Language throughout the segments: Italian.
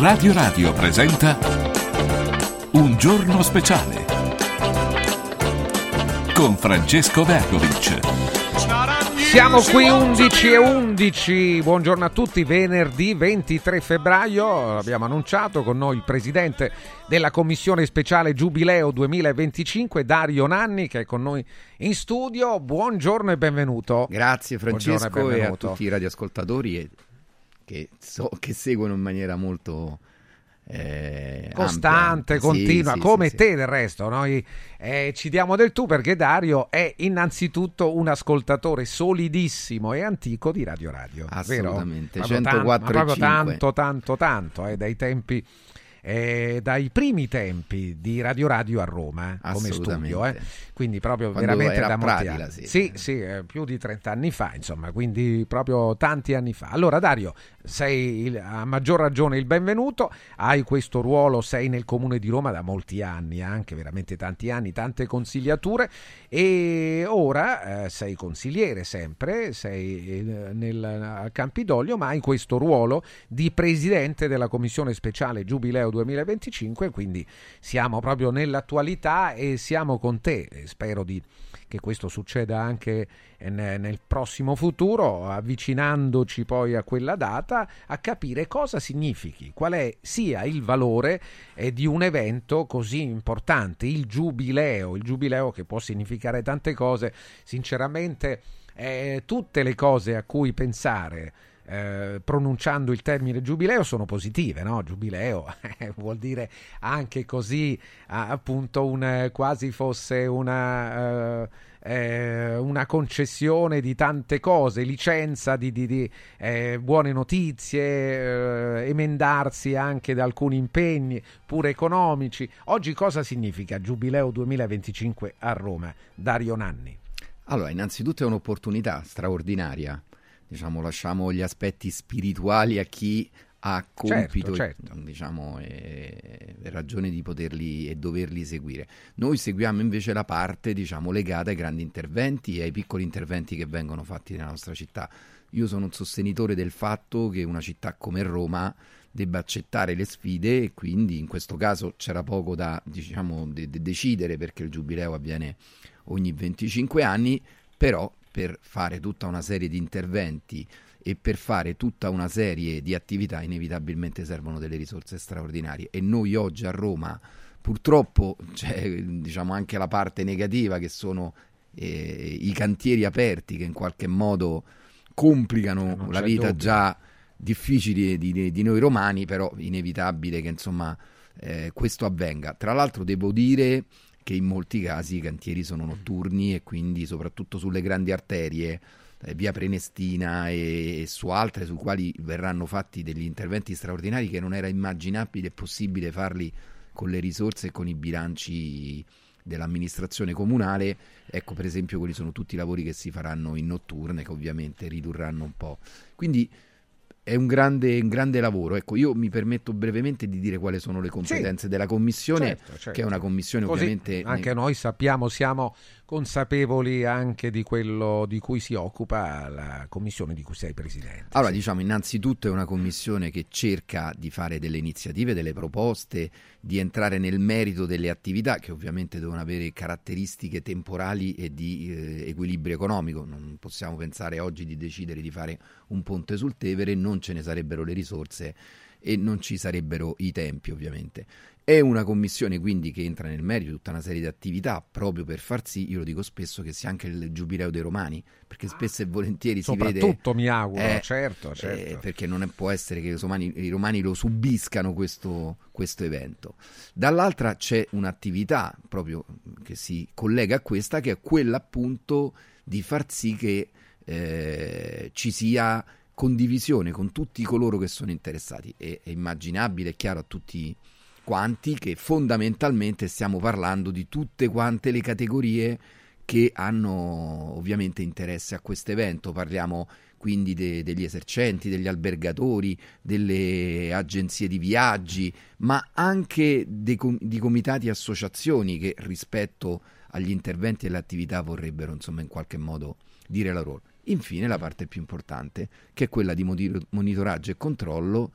Radio Radio presenta Un giorno speciale con Francesco Vergovic. Siamo qui 11:11, buongiorno a tutti, venerdì 23 febbraio, l'abbiamo annunciato, con noi il presidente della commissione speciale Giubileo 2025, Dario Nanni, che è con noi in studio. Buongiorno e benvenuto. Grazie Francesco, benvenuto. E a tutti i radioascoltatori che so che seguono in maniera molto costante, ampia, continua, sì, come sì, te sì. Del resto noi ci diamo del tu, perché Dario è innanzitutto un ascoltatore solidissimo e antico di Radio Radio. Assolutamente, vero? 104 proprio tanto, dai primi tempi di Radio Radio a Roma come studio, quindi proprio quando veramente da molti anni, sì, più di 30 anni fa, insomma, quindi proprio tanti anni fa. Allora Dario, sei a maggior ragione il benvenuto, hai questo ruolo, sei nel comune di Roma da molti anni, anche veramente tanti anni, tante consigliature, e ora sei consigliere sempre, sei nel Campidoglio, ma hai questo ruolo di presidente della commissione speciale Giubileo 2025, quindi siamo proprio nell'attualità e siamo con te. Spero che questo succeda anche nel prossimo futuro, avvicinandoci poi a quella data, a capire cosa significhi, qual è sia il valore di un evento così importante, il giubileo, che può significare tante cose, sinceramente tutte le cose a cui pensare. Pronunciando il termine giubileo sono positive, no? Giubileo vuol dire anche così, appunto, quasi fosse una concessione di tante cose, licenza di buone notizie, emendarsi anche da alcuni impegni pure economici. Oggi cosa significa Giubileo 2025 a Roma, Dario Nanni? Allora, innanzitutto è un'opportunità straordinaria. Diciamo, lasciamo gli aspetti spirituali a chi ha compito, certo. Diciamo, ragione di poterli e doverli seguire. Noi seguiamo invece la parte, diciamo, legata ai grandi interventi e ai piccoli interventi che vengono fatti nella nostra città. Io sono un sostenitore del fatto che una città come Roma debba accettare le sfide, e quindi in questo caso c'era poco da, diciamo, decidere, perché il giubileo avviene ogni 25 anni, però per fare tutta una serie di interventi e per fare tutta una serie di attività inevitabilmente servono delle risorse straordinarie, e noi oggi a Roma purtroppo c'è, diciamo, anche la parte negativa, che sono i cantieri aperti, che in qualche modo complicano la vita già difficile di noi romani, però inevitabile che, insomma, questo avvenga. Tra l'altro devo dire che in molti casi i cantieri sono notturni, e quindi soprattutto sulle grandi arterie, via Prenestina e su altre, su quali verranno fatti degli interventi straordinari che non era immaginabile e possibile farli con le risorse e con i bilanci dell'amministrazione comunale. Ecco, per esempio, quelli sono tutti lavori che si faranno in notturne, che ovviamente ridurranno un po'. Quindi è un grande lavoro. Ecco, io mi permetto brevemente di dire quali sono le competenze della commissione, certo. Che è una commissione così, ovviamente anche noi sappiamo, siamo consapevoli anche di quello di cui si occupa la commissione di cui sei presidente. Allora, diciamo, innanzitutto è una commissione che cerca di fare delle iniziative, delle proposte, di entrare nel merito delle attività, che ovviamente devono avere caratteristiche temporali e di equilibrio economico. Non possiamo pensare oggi di decidere di fare un ponte sul Tevere, non ce ne sarebbero le risorse e non ci sarebbero i tempi, ovviamente. È una commissione quindi che entra nel merito di tutta una serie di attività, proprio per far sì, io lo dico spesso, che sia anche il giubileo dei romani, perché spesso e volentieri si vede, soprattutto mi auguro, certo. Perché non può essere che i romani lo subiscano questo evento. Dall'altra c'è un'attività proprio che si collega a questa, che è quella appunto di far sì che ci sia condivisione con tutti coloro che sono interessati. È immaginabile, è chiaro a tutti quanti, che fondamentalmente stiamo parlando di tutte quante le categorie che hanno ovviamente interesse a questo evento. Parliamo quindi degli esercenti, degli albergatori, delle agenzie di viaggi, ma anche di comitati e associazioni che rispetto agli interventi e alle attività vorrebbero, insomma, in qualche modo dire la loro. Infine la parte più importante, che è quella di monitoraggio e controllo,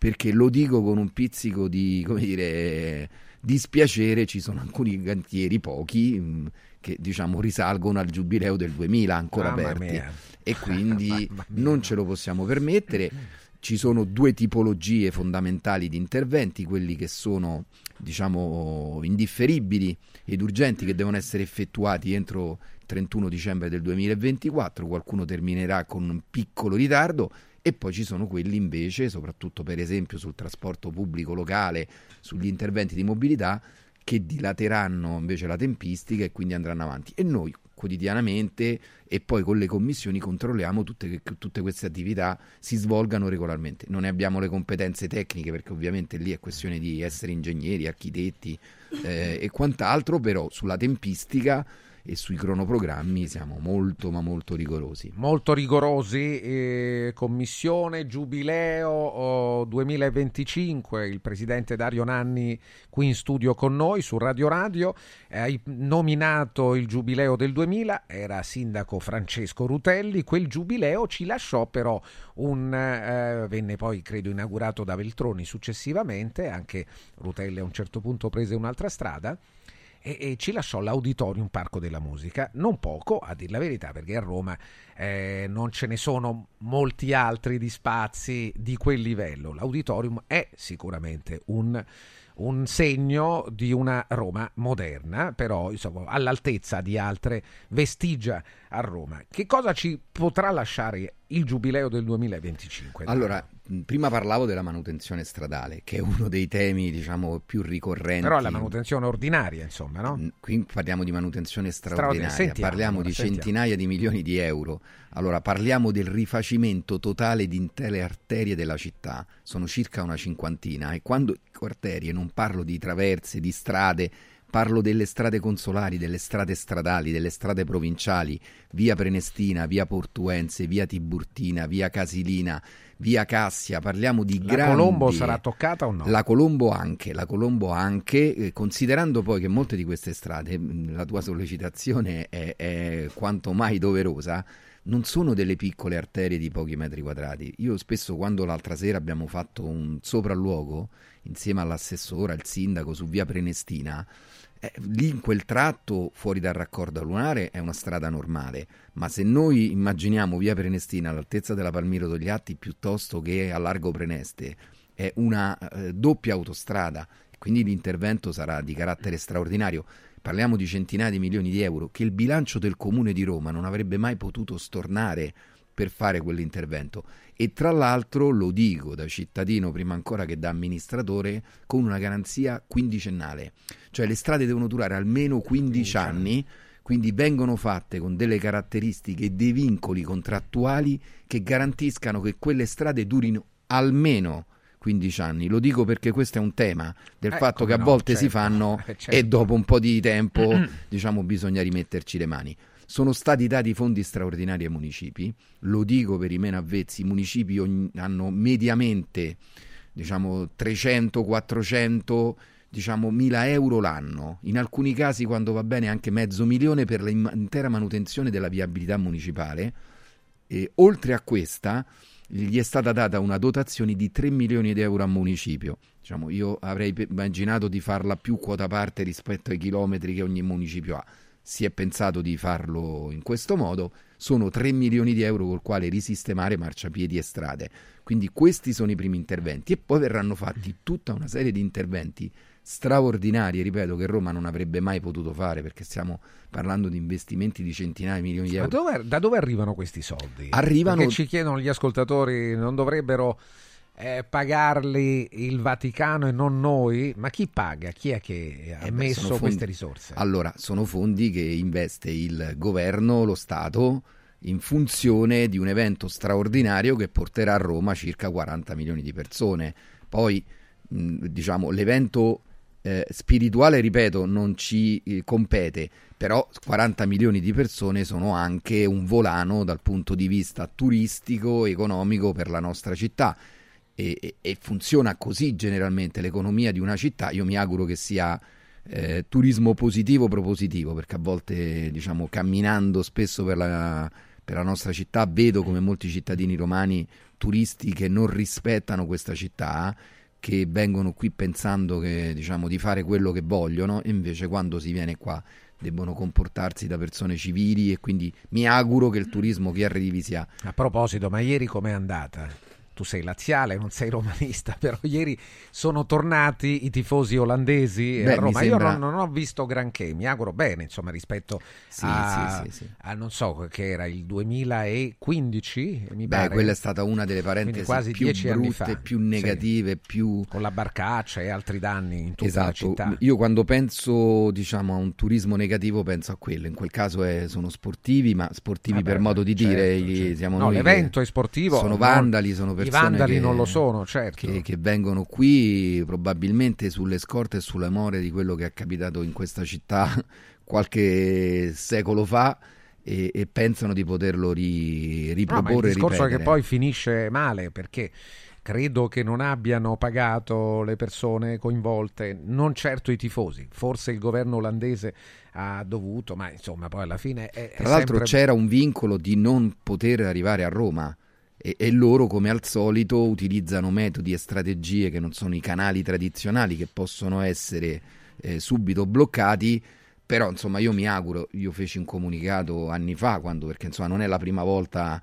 perché lo dico con un pizzico di, come dire, dispiacere, ci sono alcuni cantieri, pochi, che diciamo risalgono al Giubileo del 2000 ancora aperti, e quindi non ce lo possiamo permettere. Ci sono due tipologie fondamentali di interventi, quelli che sono, diciamo, indifferibili ed urgenti, che devono essere effettuati entro 31 dicembre del 2024, qualcuno terminerà con un piccolo ritardo, e poi ci sono quelli invece, soprattutto per esempio sul trasporto pubblico locale, sugli interventi di mobilità, che dilateranno invece la tempistica e quindi andranno avanti. E noi quotidianamente e poi con le commissioni controlliamo tutte queste attività si svolgano regolarmente. Non ne abbiamo le competenze tecniche, perché ovviamente lì è questione di essere ingegneri, architetti e quant'altro, però sulla tempistica e sui cronoprogrammi siamo molto ma molto rigorosi. Molto rigorosi. Commissione Giubileo 2025, il presidente Dario Nanni qui in studio con noi su Radio Radio. Hai nominato il Giubileo del 2000, era sindaco Francesco Rutelli, quel Giubileo ci lasciò però venne poi credo inaugurato da Veltroni successivamente, anche Rutelli a un certo punto prese un'altra strada, e ci lasciò l'Auditorium Parco della Musica, non poco a dir la verità, perché a Roma non ce ne sono molti altri di spazi di quel livello. L'Auditorium è sicuramente un segno di una Roma moderna, però insomma all'altezza di altre vestigia a Roma. Che cosa ci potrà lasciare il Giubileo del 2025? Allora, prima parlavo della manutenzione stradale, che è uno dei temi, diciamo, più ricorrenti. Però la manutenzione ordinaria, insomma, no? Qui parliamo di manutenzione straordinaria, parliamo di centinaia di milioni di euro. Allora, parliamo del rifacimento totale di intere arterie della città, sono circa una cinquantina, e quando arterie non parlo di traverse, di strade, parlo delle strade consolari, delle strade stradali, delle strade provinciali, via Prenestina, via Portuense, via Tiburtina, via Casilina, via Cassia. Parliamo di grandi. La Colombo sarà toccata o no? La Colombo anche, considerando poi che molte di queste strade, la tua sollecitazione è quanto mai doverosa, non sono delle piccole arterie di pochi metri quadrati. Io spesso, quando l'altra sera abbiamo fatto un sopralluogo insieme all'assessora, al sindaco, su via Prenestina, lì in quel tratto fuori dal raccordo lunare è una strada normale, ma se noi immaginiamo via Prenestina all'altezza della Palmiro Togliatti piuttosto che a Largo Preneste, è una doppia autostrada, quindi l'intervento sarà di carattere straordinario. Parliamo di centinaia di milioni di euro che il bilancio del Comune di Roma non avrebbe mai potuto stornare per fare quell'intervento, e tra l'altro, lo dico da cittadino prima ancora che da amministratore, con una garanzia quindicennale, cioè le strade devono durare almeno 15 anni, quindi vengono fatte con delle caratteristiche e dei vincoli contrattuali che garantiscano che quelle strade durino almeno 15 anni. Lo dico perché questo è un tema del fatto che a volte si fanno e dopo un po' di tempo diciamo bisogna rimetterci le mani. Sono stati dati fondi straordinari ai municipi, lo dico per i meno avvezzi, i municipi hanno mediamente, diciamo, 300-400 mila euro l'anno, in alcuni casi quando va bene anche $500,000 per l'intera manutenzione della viabilità municipale, e oltre a questa gli è stata data una dotazione di €3 milioni a municipio. Diciamo, io avrei immaginato di farla più quota parte rispetto ai chilometri che ogni municipio ha. Si è pensato di farlo in questo modo. Sono €3 milioni col quale risistemare marciapiedi e strade. Quindi questi sono i primi interventi, e poi verranno fatti tutta una serie di interventi straordinari, ripeto, che Roma non avrebbe mai potuto fare, perché stiamo parlando di investimenti di centinaia di milioni di euro. Ma da dove arrivano questi soldi? Arrivano, perché ci chiedono gli ascoltatori, non dovrebbero pagarli il Vaticano e non noi? Ma chi paga? Chi è che ha messo queste risorse? Allora, sono fondi che investe il governo, lo Stato, in funzione di un evento straordinario che porterà a Roma circa 40 milioni di persone. Poi, diciamo, l'evento spirituale, ripeto, non ci compete, però 40 milioni di persone sono anche un volano dal punto di vista turistico, economico per la nostra città, e funziona così generalmente l'economia di una città. Io mi auguro che sia turismo positivo, propositivo, perché a volte, diciamo, camminando spesso per la per la nostra città. Vedo come molti cittadini romani, turisti che non rispettano questa città, che vengono qui pensando che, diciamo, di fare quello che vogliono, e invece quando si viene qua debbono comportarsi da persone civili, e quindi mi auguro che il turismo che arrivi sia... A proposito, ma ieri com'è andata? Tu sei laziale, non sei romanista, però ieri sono tornati i tifosi olandesi a Roma. Sembra... Io non ho visto granché, mi auguro bene, insomma, rispetto a non so che era il 2015, mi pare. Quella è stata una delle parentesi quasi più 10 anni fa, brutte, più negative, più... Con la barcaccia e altri danni in tutta la città. Io quando penso, diciamo, a un turismo negativo penso a quello, in quel caso sono sportivi, ma sportivi per modo di dire. Certo. Siamo no, noi l'evento è sportivo. Sono vandali, sono persone... I vandali non lo sono, certo. Che vengono qui probabilmente sulle scorte e sulla memoria di quello che è capitato in questa città qualche secolo fa, e pensano di poterlo riproporre. No, ma il discorso è che poi finisce male, perché credo che non abbiano pagato le persone coinvolte, non certo i tifosi, forse il governo olandese ha dovuto, ma insomma poi alla fine è tra l'altro sempre... c'era un vincolo di non poter arrivare a Roma. E loro, come al solito, utilizzano metodi e strategie che non sono i canali tradizionali, che possono essere subito bloccati. Però insomma io mi auguro, io feci un comunicato anni fa, quando, perché insomma non è la prima volta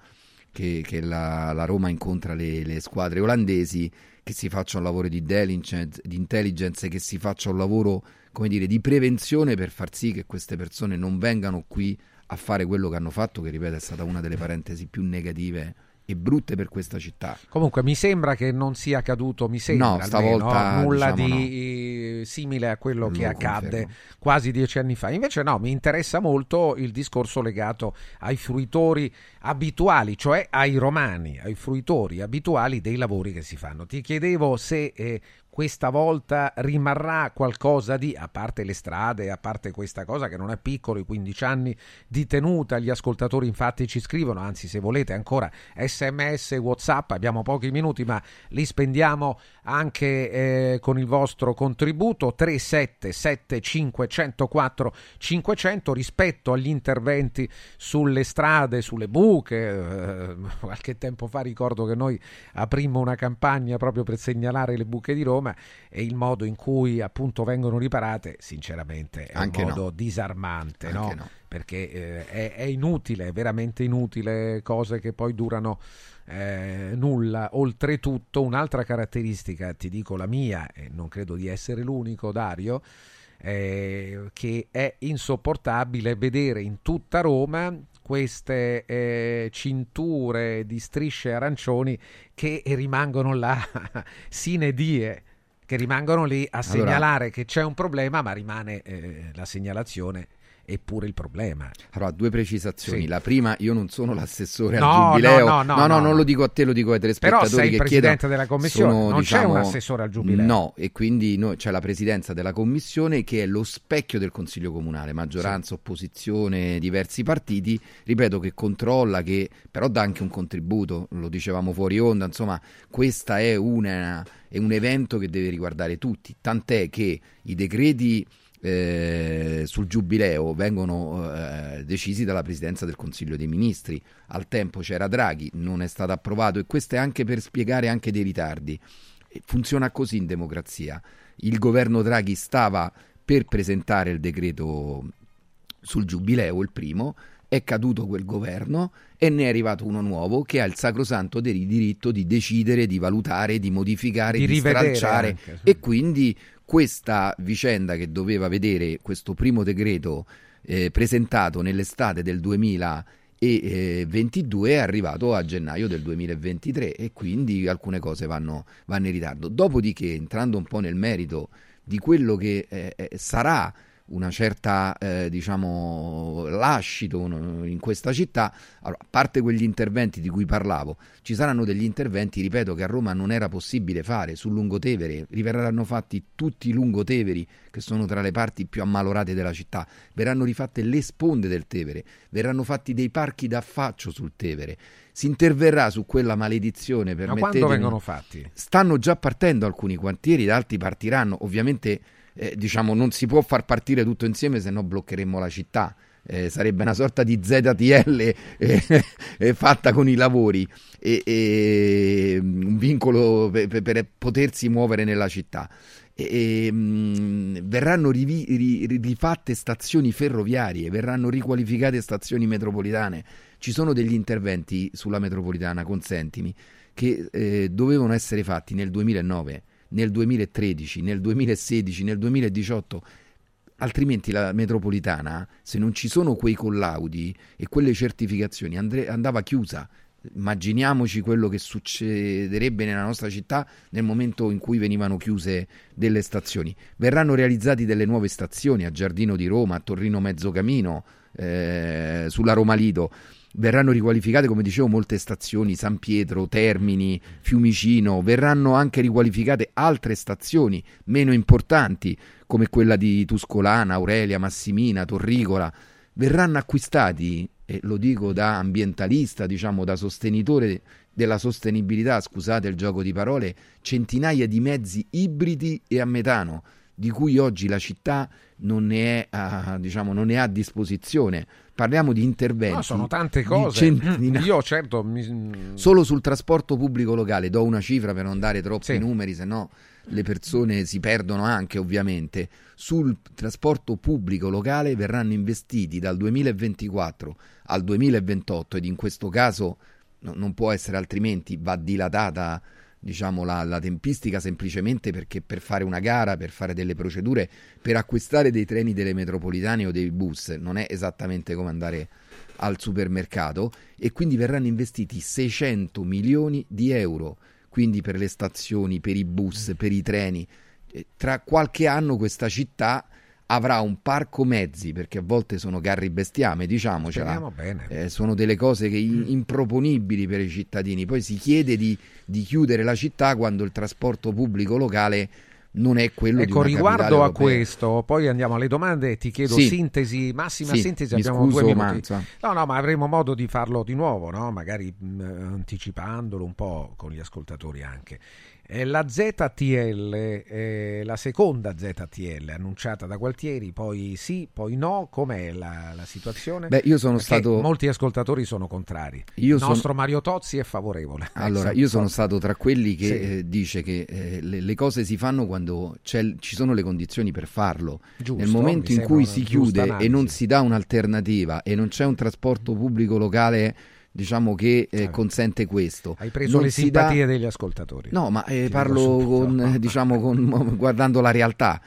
che la Roma incontra le squadre olandesi, che si faccia un lavoro di intelligence, che si faccia un lavoro, come dire, di prevenzione, per far sì che queste persone non vengano qui a fare quello che hanno fatto, che ripeto è stata una delle parentesi più negative e brutte per questa città. Comunque mi sembra che non sia accaduto, mi sembra, no, stavolta, almeno, nulla, diciamo, di simile a quello che accadde quasi 10 anni fa. Invece no, mi interessa molto il discorso legato ai fruitori abituali, cioè ai romani, ai fruitori abituali dei lavori che si fanno. Ti chiedevo se questa volta rimarrà qualcosa di, a parte le strade, a parte questa cosa che non è piccolo, i 15 anni di tenuta. Gli ascoltatori infatti ci scrivono, anzi se volete ancora SMS, WhatsApp, abbiamo pochi minuti ma li spendiamo anche con il vostro contributo. 377 504 500. Rispetto agli interventi sulle strade, sulle buche, qualche tempo fa ricordo che noi aprimmo una campagna proprio per segnalare le buche di Roma, e il modo in cui appunto vengono riparate sinceramente è anche un modo disarmante, anche no? Perché è inutile, è veramente inutile, cose che poi durano nulla. Oltretutto un'altra caratteristica, ti dico la mia, e non credo di essere l'unico, Dario, che è insopportabile vedere in tutta Roma queste cinture di strisce arancioni che rimangono là sine die, che rimangono lì a segnalare che c'è un problema, ma rimane la segnalazione eppure il problema. Allora, due precisazioni. Sì. La prima, io non sono l'assessore al Giubileo. No, non lo dico a te, lo dico ai telespettatori. Però sei il presidente della commissione, non c'è un assessore al Giubileo. No, e quindi c'è la presidenza della commissione, che è lo specchio del Consiglio Comunale, maggioranza, opposizione, diversi partiti, ripeto, che controlla, che però dà anche un contributo, lo dicevamo fuori onda, insomma, questa è un evento che deve riguardare tutti, tant'è che i decreti sul giubileo vengono decisi dalla presidenza del Consiglio dei Ministri. Al tempo c'era Draghi, non è stato approvato, e questo è anche per spiegare anche dei ritardi. Funziona così in democrazia. Il governo Draghi stava per presentare il decreto sul giubileo, il primo, è caduto quel governo e ne è arrivato uno nuovo che ha il sacrosanto diritto di decidere, di valutare, di modificare, di stralciare anche. E quindi questa vicenda, che doveva vedere questo primo decreto presentato nell'estate del 2022, è arrivato a gennaio del 2023, e quindi alcune cose vanno in ritardo. Dopodiché, entrando un po' nel merito di quello che sarà una certa lascito in questa città, allora, a parte quegli interventi di cui parlavo, ci saranno degli interventi, ripeto, che a Roma non era possibile fare. Sul lungotevere riverranno fatti tutti i lungoteveri, che sono tra le parti più ammalorate della città, verranno rifatte le sponde del Tevere, verranno fatti dei parchi d'affaccio sul Tevere, si interverrà su quella maledizione. Ma quando vengono fatti? Stanno già partendo alcuni quartieri, altri partiranno, ovviamente. Non si può far partire tutto insieme, se no bloccheremmo la città. sarebbe una sorta di ZTL fatta con i lavori, e un vincolo per potersi muovere nella città. Verranno rifatte stazioni ferroviarie, verranno riqualificate stazioni metropolitane. Ci sono degli interventi sulla metropolitana, consentimi, che dovevano essere fatti nel 2009, nel 2013, nel 2016, nel 2018. Altrimenti la metropolitana, se non ci sono quei collaudi e quelle certificazioni, andava chiusa. Immaginiamoci quello che succederebbe nella nostra città nel momento in cui venivano chiuse delle stazioni. Verranno realizzate delle nuove stazioni a Giardino di Roma, a Torrino Mezzocamino, sulla Roma Lido. Verranno riqualificate, come dicevo, molte stazioni, San Pietro, Termini, Fiumicino. Verranno anche riqualificate altre stazioni meno importanti, come quella di Tuscolana, Aurelia, Massimina, Torricola. Verranno acquistati, e lo dico da ambientalista, diciamo da sostenitore della sostenibilità, scusate il gioco di parole, centinaia di mezzi ibridi e a metano, di cui oggi la città non ne è a, diciamo, non ne ha a disposizione. Parliamo di interventi. No, sono tante cose. Io certo solo sul trasporto pubblico locale do una cifra per non dare troppi numeri, se no le persone si perdono anche, ovviamente. Sul trasporto pubblico locale verranno investiti dal 2024 al 2028, ed in questo caso non può essere altrimenti, va dilatata, diciamo, la tempistica, semplicemente perché per fare una gara, per fare delle procedure, per acquistare dei treni, delle metropolitane o dei bus, non è esattamente come andare al supermercato, e quindi verranno investiti 600 milioni di euro, quindi per le stazioni, per i bus, per i treni. Tra qualche anno questa città avrà un parco mezzi, perché a volte sono carri bestiame, diciamocela, sono delle cose che improponibili per i cittadini. Poi si chiede di chiudere la città quando il trasporto pubblico locale non è quello, ecco, di una riguardo a europea. Questo poi andiamo alle domande, ti chiedo sintesi, massima sintesi, abbiamo 2 minuti. No, ma avremo modo di farlo di nuovo, no? Magari anticipandolo un po' con gli ascoltatori anche. La ZTL, la seconda ZTL annunciata da Gualtieri, poi sì, poi no, com'è la situazione? Beh, io sono stato... Molti ascoltatori sono contrari, nostro Mario Tozzi è favorevole. Allora, io sono stato tra quelli che dice che le cose si fanno quando ci sono le condizioni per farlo. Giusto, nel momento in cui si chiude e non si dà un'alternativa e non c'è un trasporto pubblico locale, diciamo, che consente questo. Hai preso non le simpatie degli ascoltatori. No, ma parlo guardando la realtà.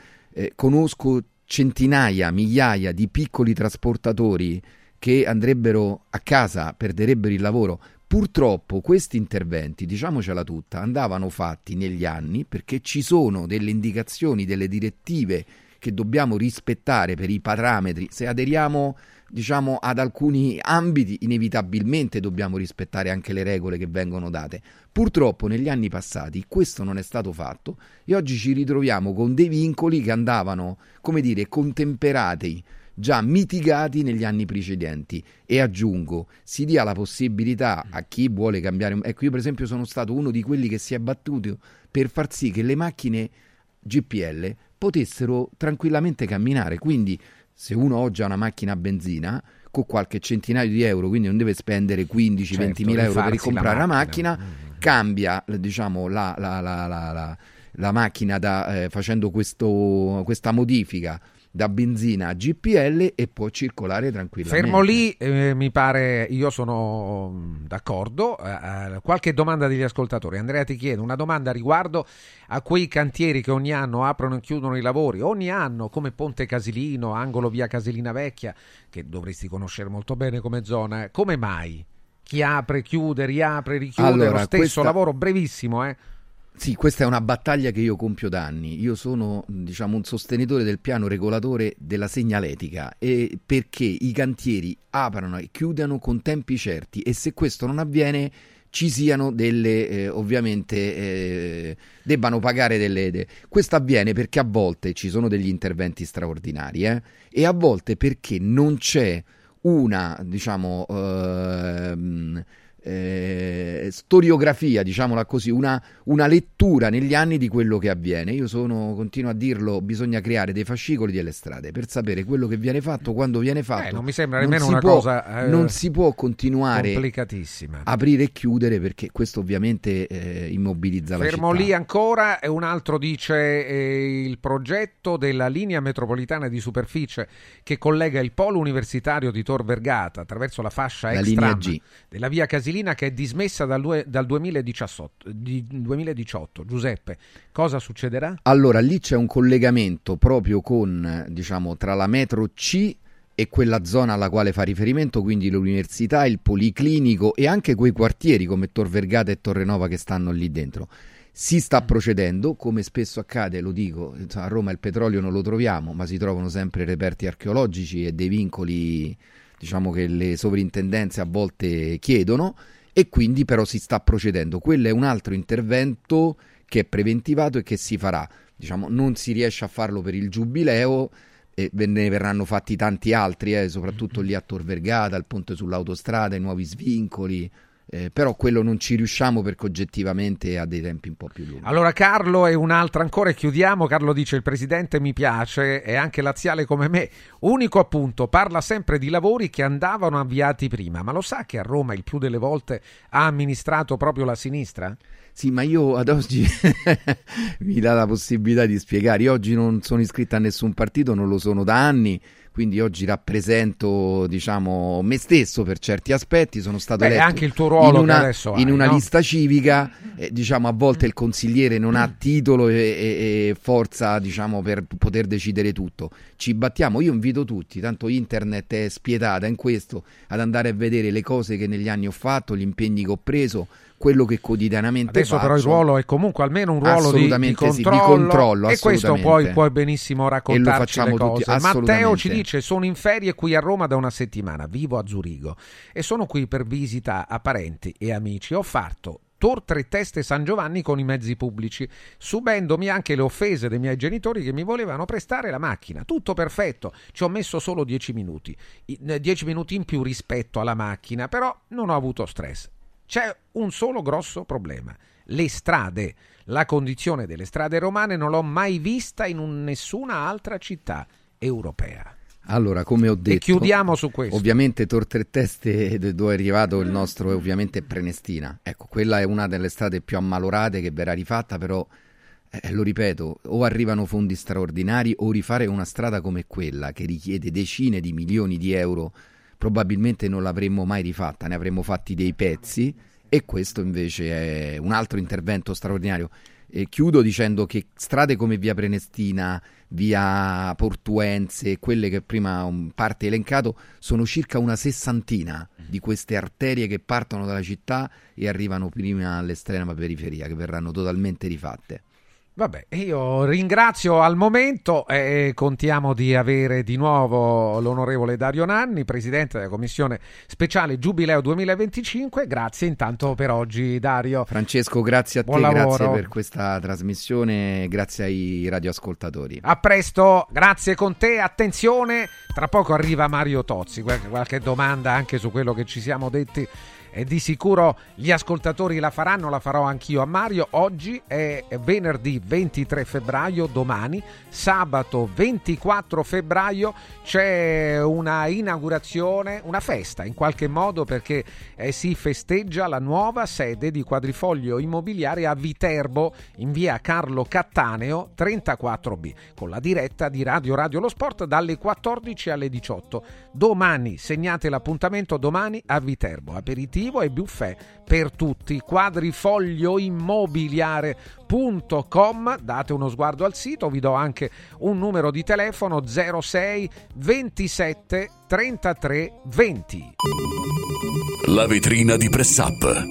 Conosco centinaia, migliaia di piccoli trasportatori che andrebbero a casa, perderebbero il lavoro. Purtroppo questi interventi, diciamocela tutta, andavano fatti negli anni, perché ci sono delle indicazioni, delle direttive che dobbiamo rispettare per i parametri. Se aderiamo, diciamo, ad alcuni ambiti, inevitabilmente dobbiamo rispettare anche le regole che vengono date. Purtroppo negli anni passati questo non è stato fatto, e oggi ci ritroviamo con dei vincoli che andavano, come dire, contemperati, già mitigati negli anni precedenti. E aggiungo, si dia la possibilità a chi vuole cambiare. Ecco, io per esempio sono stato uno di quelli che si è battuto per far sì che le macchine GPL potessero tranquillamente camminare, quindi se uno oggi ha una macchina a benzina con qualche centinaio di euro, quindi non deve spendere 15-20 mila euro per comprare la macchina, cambia, diciamo, la macchina da, facendo questa modifica da benzina a GPL, e può circolare tranquillamente. Fermo lì, mi pare, io sono d'accordo. Qualche domanda degli ascoltatori. Andrea ti chiede una domanda riguardo a quei cantieri che ogni anno aprono e chiudono i lavori, ogni anno, come Ponte Casilino, angolo via Casilina Vecchia, che dovresti conoscere molto bene come zona. Come mai? Chi apre, chiude, riapre, richiude, allora, lo stesso lavoro brevissimo, eh? Sì, questa è una battaglia che io compio da anni. Io sono, diciamo, un sostenitore del piano regolatore della segnaletica, e perché i cantieri aprano e chiudano con tempi certi, e se questo non avviene ci siano delle, ovviamente, debbano pagare delle... Questo avviene perché a volte ci sono degli interventi straordinari, e a volte perché non c'è una, diciamo... storiografia, diciamola così, una lettura negli anni di quello che avviene. Io continuo a dirlo, bisogna creare dei fascicoli delle strade per sapere quello che viene fatto, quando viene fatto. Non mi sembra nemmeno una cosa non si può continuare complicatissima, aprire e chiudere, perché questo ovviamente immobilizza la città. Fermo lì ancora, e un altro dice il progetto della linea metropolitana di superficie che collega il polo universitario di Tor Vergata attraverso la fascia extra della via Casilina, che è dismessa dal 2018. Giuseppe, cosa succederà? Allora, lì c'è un collegamento proprio con, diciamo, tra la metro C e quella zona alla quale fa riferimento, quindi l'università, il policlinico e anche quei quartieri come Tor Vergata e Torrenova che stanno lì dentro. Si sta procedendo, come spesso accade, lo dico, a Roma il petrolio non lo troviamo, ma si trovano sempre reperti archeologici e dei vincoli, diciamo, che le sovrintendenze a volte chiedono, e quindi però si sta procedendo. Quello è un altro intervento che è preventivato e che si farà. Diciamo, non si riesce a farlo per il Giubileo, e ne verranno fatti tanti altri, soprattutto lì a Tor Vergata, il ponte sull'autostrada, i nuovi svincoli. Però quello non ci riusciamo perché oggettivamente ha dei tempi un po' più lunghi. Allora Carlo e un'altra ancora e chiudiamo. Carlo dice: il presidente mi piace, è anche laziale come me, unico appunto, parla sempre di lavori che andavano avviati prima, ma lo sa che a Roma il più delle volte ha amministrato proprio la sinistra? Sì, ma io ad oggi mi dà la possibilità di spiegare. Io oggi non sono iscritto a nessun partito, non lo sono da anni, quindi oggi rappresento, diciamo, me stesso per certi aspetti. Sono stato eletto anche il tuo ruolo in una lista civica, diciamo, a volte il consigliere non ha titolo e forza, diciamo, per poter decidere tutto. Ci battiamo, io invito tutti, tanto internet è spietata in questo, ad andare a vedere le cose che negli anni ho fatto, gli impegni che ho preso, quello che quotidianamente adesso faccio. Però il ruolo è comunque almeno un ruolo di controllo, sì, di controllo, e questo puoi benissimo raccontarci le cose tutti. Matteo ci dice: sono in ferie qui a Roma da una settimana, vivo a Zurigo e sono qui per visita a parenti e amici. Ho fatto Tor Tre Teste San Giovanni con i mezzi pubblici, subendomi anche le offese dei miei genitori che mi volevano prestare la macchina. Tutto perfetto, ci ho messo solo 10 minuti in più rispetto alla macchina, però non ho avuto stress. C'è un solo grosso problema: le strade. La condizione delle strade romane non l'ho mai vista in nessuna altra città europea. Allora, come ho detto, e chiudiamo su questo. Ovviamente Tor Tre Teste, dove è arrivato il nostro, ovviamente Prenestina. Ecco, quella è una delle strade più ammalorate che verrà rifatta, però lo ripeto, o arrivano fondi straordinari o rifare una strada come quella che richiede decine di milioni di euro probabilmente non l'avremmo mai rifatta, ne avremmo fatti dei pezzi, e questo invece è un altro intervento straordinario. E chiudo dicendo che strade come via Prenestina, via Portuense, quelle che prima in parte elencato, sono circa una sessantina di queste arterie che partono dalla città e arrivano prima all'estrema periferia, che verranno totalmente rifatte. Vabbè, io ringrazio al momento e contiamo di avere di nuovo l'onorevole Dario Nanni, presidente della commissione speciale Giubileo 2025. Grazie intanto per oggi, Dario. Francesco, grazie a te, grazie per questa trasmissione, grazie ai radioascoltatori. A presto, grazie con te. Attenzione, tra poco arriva Mario Tozzi, qualche domanda anche su quello che ci siamo detti. E di sicuro gli ascoltatori la faranno, la farò anch'io a Mario. Oggi è venerdì 23 febbraio, domani sabato 24 febbraio c'è una inaugurazione, una festa in qualche modo, perché si festeggia la nuova sede di Quadrifoglio Immobiliare a Viterbo in via Carlo Cattaneo 34B, con la diretta di Radio Radio Lo Sport dalle 14 alle 18. Domani segnate l'appuntamento, domani a Viterbo, aperitivo e buffet per tutti. Quadrifoglioimmobiliare.com, date uno sguardo al sito, vi do anche un numero di telefono 06 27 33 20. La vetrina di Press Up.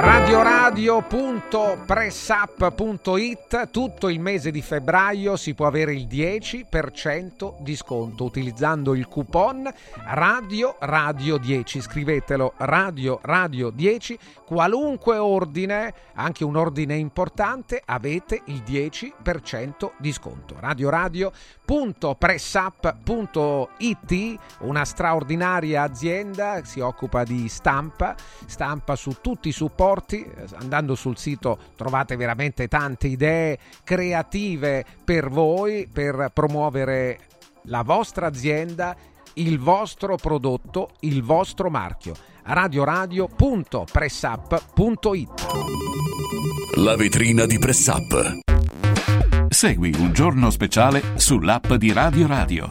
Radio radio.pressup.it. tutto il mese di febbraio si può avere il 10% di sconto utilizzando il coupon Radio Radio 10. Scrivetelo, Radio Radio 10, qualunque ordine, anche un ordine importante, avete il 10% di sconto. Radio Radio.pressup.it, una straordinaria azienda, si occupa di stampa su tutti i supporti. Andando sul sito trovate veramente tante idee creative per voi, per promuovere la vostra azienda, il vostro prodotto, il vostro marchio. radioradio.pressup.it. La vetrina di Pressup. Segui Un Giorno Speciale sull'app di Radio Radio.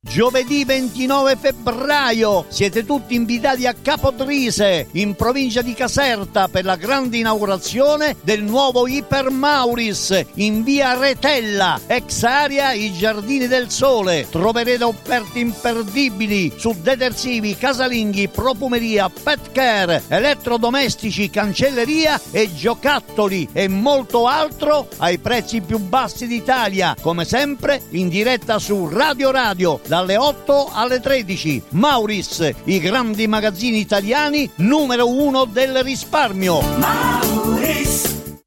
Giovedì 29 febbraio siete tutti invitati a Capodrise, in provincia di Caserta, per la grande inaugurazione del nuovo Iper Mauris in via Retella, ex area I Giardini del Sole. Troverete offerte imperdibili su detersivi, casalinghi, profumeria, pet care, elettrodomestici, cancelleria e giocattoli e molto altro ai prezzi più bassi d'Italia, come sempre in diretta su Radio Radio. Dalle 8 alle 13, Mauris, i grandi magazzini italiani, numero 1 del risparmio. Mauris.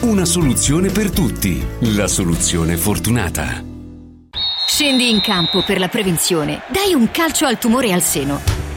Una soluzione per tutti. La soluzione fortunata. Scendi in campo per la prevenzione. Dai un calcio al tumore al seno.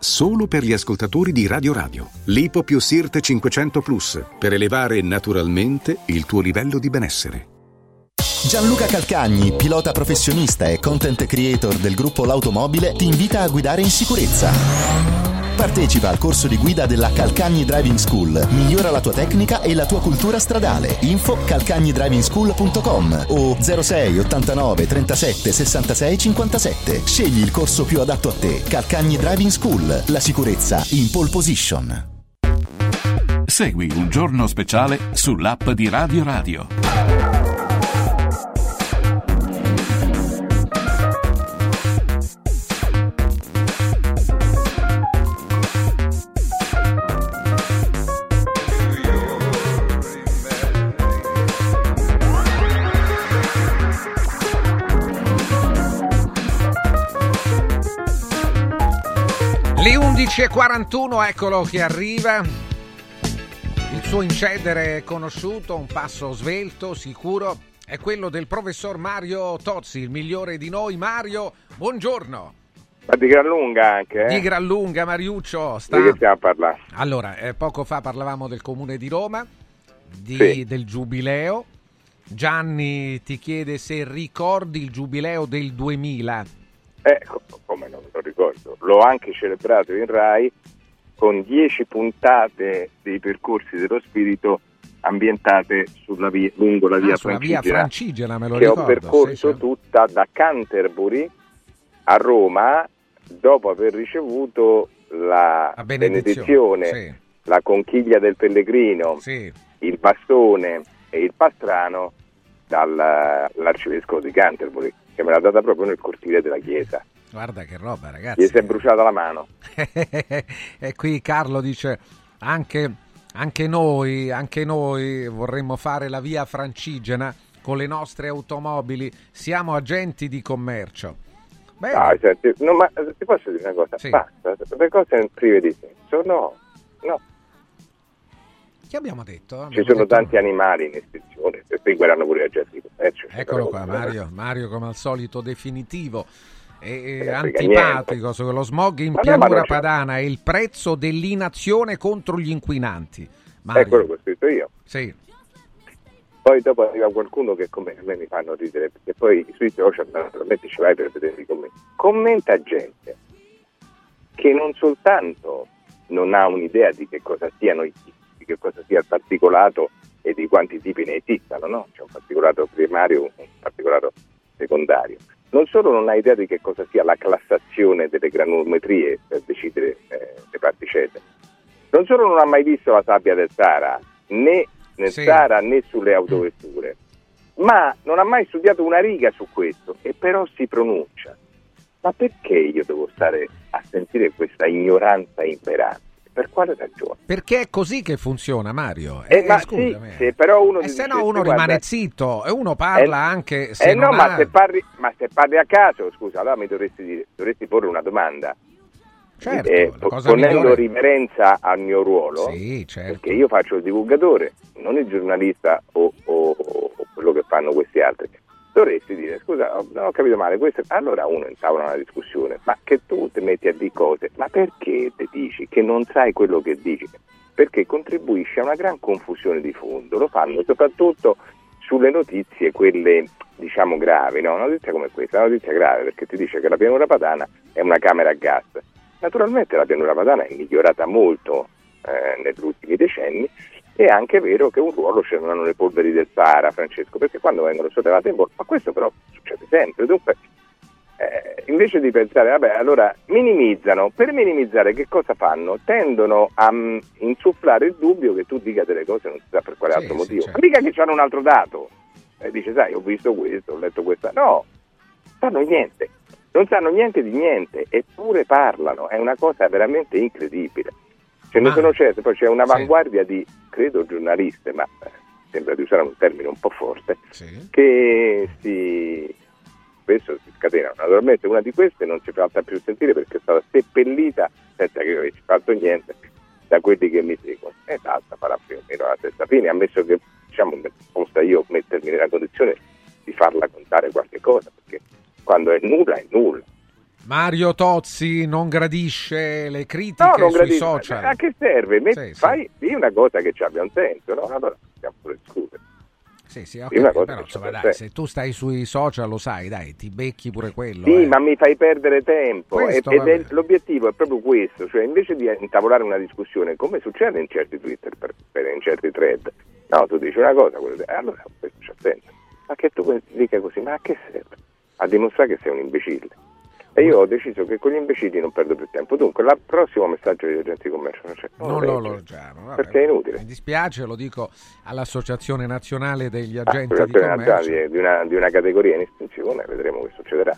solo per gli ascoltatori di Radio Radio. Lipo più Sirt 500 Plus per elevare naturalmente il tuo livello di benessere. Gianluca Calcagni, pilota professionista e content creator del gruppo L'Automobile, ti invita a guidare in sicurezza. Partecipa al corso di guida della Calcagni Driving School. Migliora la tua tecnica e la tua cultura stradale. Info calcagnidrivingschool.com o 06 89 37 66 57. Scegli il corso più adatto a te. Calcagni Driving School. La sicurezza in pole position. Segui Un Giorno Speciale sull'app di Radio Radio. Le 11.41, eccolo che arriva, il suo incedere è conosciuto, un passo svelto, sicuro, è quello del professor Mario Tozzi, il migliore di noi. Mario, buongiorno. Ma di gran lunga anche, Di gran lunga, Mariuccio. Di che stiamo parlando? Allora, poco fa parlavamo del Comune di Roma, del Giubileo. Gianni ti chiede se ricordi il Giubileo del 2000. Come non lo ricordo, l'ho anche celebrato in Rai con 10 puntate dei percorsi dello spirito ambientate sulla via, lungo la via Francigena, me lo ricordo, ho percorso tutta da Canterbury a Roma dopo aver ricevuto la benedizione, la conchiglia del pellegrino, il bastone e il pastrano dall'arcivescovo di Canterbury, che me l'ha data proprio nel cortile della chiesa. Guarda che roba, ragazzi. Gli si è bruciata la mano. E qui Carlo dice anche noi vorremmo fare la via Francigena con le nostre automobili, siamo agenti di commercio. Beh, ma ti posso dire una cosa? Basta, le cose prive di senso, no. Che abbiamo detto? Tanti animali in estinzione, e poi guardano pure gli agenti di commercio. Eccolo qua, Mario come al solito definitivo e antipatico sullo smog in pianura padana e il prezzo dell'inazione contro gli inquinanti. È quello che ho scritto io. Poi dopo arriva qualcuno che come a me mi fanno ridere, perché poi sui social naturalmente ci vai per vedere i commenti. Commenta gente che non soltanto non ha un'idea di che cosa siano i tipi, di che cosa sia il particolato e di quanti tipi ne esistono, no? C'è un particolato primario, un particolato secondario. Non solo non ha idea di che cosa sia la classazione delle granulometrie per decidere le particelle, non solo non ha mai visto la sabbia del Sahara, né nel Sahara né sulle autovetture, ma non ha mai studiato una riga su questo e però si pronuncia. Ma perché io devo stare a sentire questa ignoranza imperante? Per quale ragione? Perché è così che funziona, Mario. Ma scusami. Però uno se no uno rimane zitto e uno parla anche se non ha... se parli a caso, scusa, allora mi dovresti porre una domanda. Certo, ponendo riverenza al mio ruolo, perché io faccio il divulgatore, non il giornalista o quello che fanno questi altri. Dovresti dire, scusa, non ho capito male, allora uno intavola una discussione, ma che tu ti metti a dire cose, ma perché ti dici che non sai quello che dici? Perché contribuisce a una gran confusione di fondo, lo fanno soprattutto sulle notizie, quelle diciamo gravi, no? Una notizia come questa, una notizia grave perché ti dice che la pianura padana è una camera a gas. Naturalmente la pianura padana è migliorata molto negli ultimi decenni. È anche vero che un ruolo ce l'hanno le polveri del Sahara, Francesco, perché quando vengono sollevate in borsa, ma questo però succede sempre. Dunque, invece di pensare, allora minimizzano, per minimizzare che cosa fanno? Tendono a insufflare il dubbio che tu dica delle cose non si sa per quale altro motivo. Certo. Dica che c'hanno un altro dato, dice, sai, ho visto questo, ho letto questa. No, sanno niente, non sanno niente di niente, eppure parlano, è una cosa veramente incredibile. Ce ne sono certe, poi c'è un'avanguardia di, credo, giornaliste, ma sembra di usare un termine un po' forte, sì, che si spesso si scatenano. Naturalmente una di queste non si falta più sentire perché è stata seppellita senza che io avessi fatto niente da quelli che mi seguono, e l'altra farà più o meno la stessa fine, ammesso che, diciamo, possa io mettermi nella condizione di farla contare qualche cosa, perché quando è nulla è nulla. Mario Tozzi non gradisce le critiche sui social. A che serve? Fai una cosa che ci abbia un senso, no? Allora stiamo pure discutere. Dai, se tu stai sui social lo sai, dai, ti becchi pure quello. Sì, ma mi fai perdere tempo. L'obiettivo è proprio questo, cioè invece di intavolare una discussione, come succede in certi Twitter, in certi thread, no, tu dici una cosa, allora questo c'ha senso. Ma che tu dica così, ma a che serve? A dimostrare che sei un imbecille. E io ho deciso che con gli imbecilli non perdo più tempo. Dunque, il prossimo messaggio degli agenti di commercio non lo leggiamo, perché è inutile. Mi dispiace, lo dico all'Associazione Nazionale degli Agenti di Commercio. Di una categoria in estinzione, vedremo che succederà.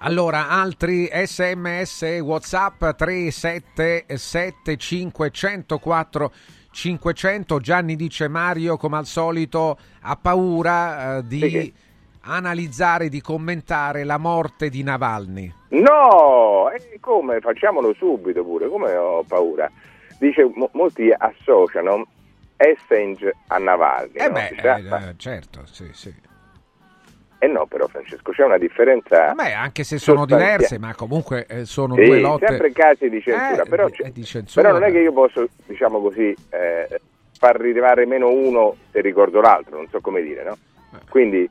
Allora, altri SMS, WhatsApp 377504 500. Gianni dice: Mario, come al solito, ha paura di... Perché? Analizzare, di commentare la morte di Navalny. No, e come? Facciamolo subito pure, come ho paura. Dice, molti associano Assange a Navalny. Certo, sì, sì. E no, però, Francesco, c'è una differenza. Beh, anche se sono diverse, ma comunque sono due lotte. Sempre casi di censura, però non è che io posso, diciamo così, far rilevare meno uno se ricordo l'altro, non so come dire, no? Quindi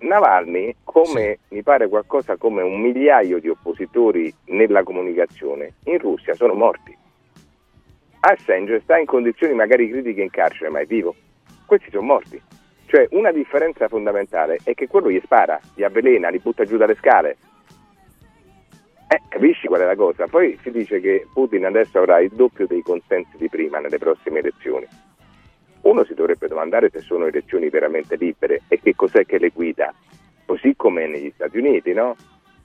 Navalny, come mi pare qualcosa come 1 migliaio di oppositori nella comunicazione in Russia sono morti. Assange sta in condizioni magari critiche in carcere, ma è vivo. Questi sono morti. Cioè una differenza fondamentale è che quello gli spara, li avvelena, li butta giù dalle scale. Capisci qual è la cosa? Poi si dice che Putin adesso avrà il doppio dei consensi di prima nelle prossime elezioni. Uno si dovrebbe domandare se sono elezioni veramente libere e che cos'è che le guida, così come negli Stati Uniti, no?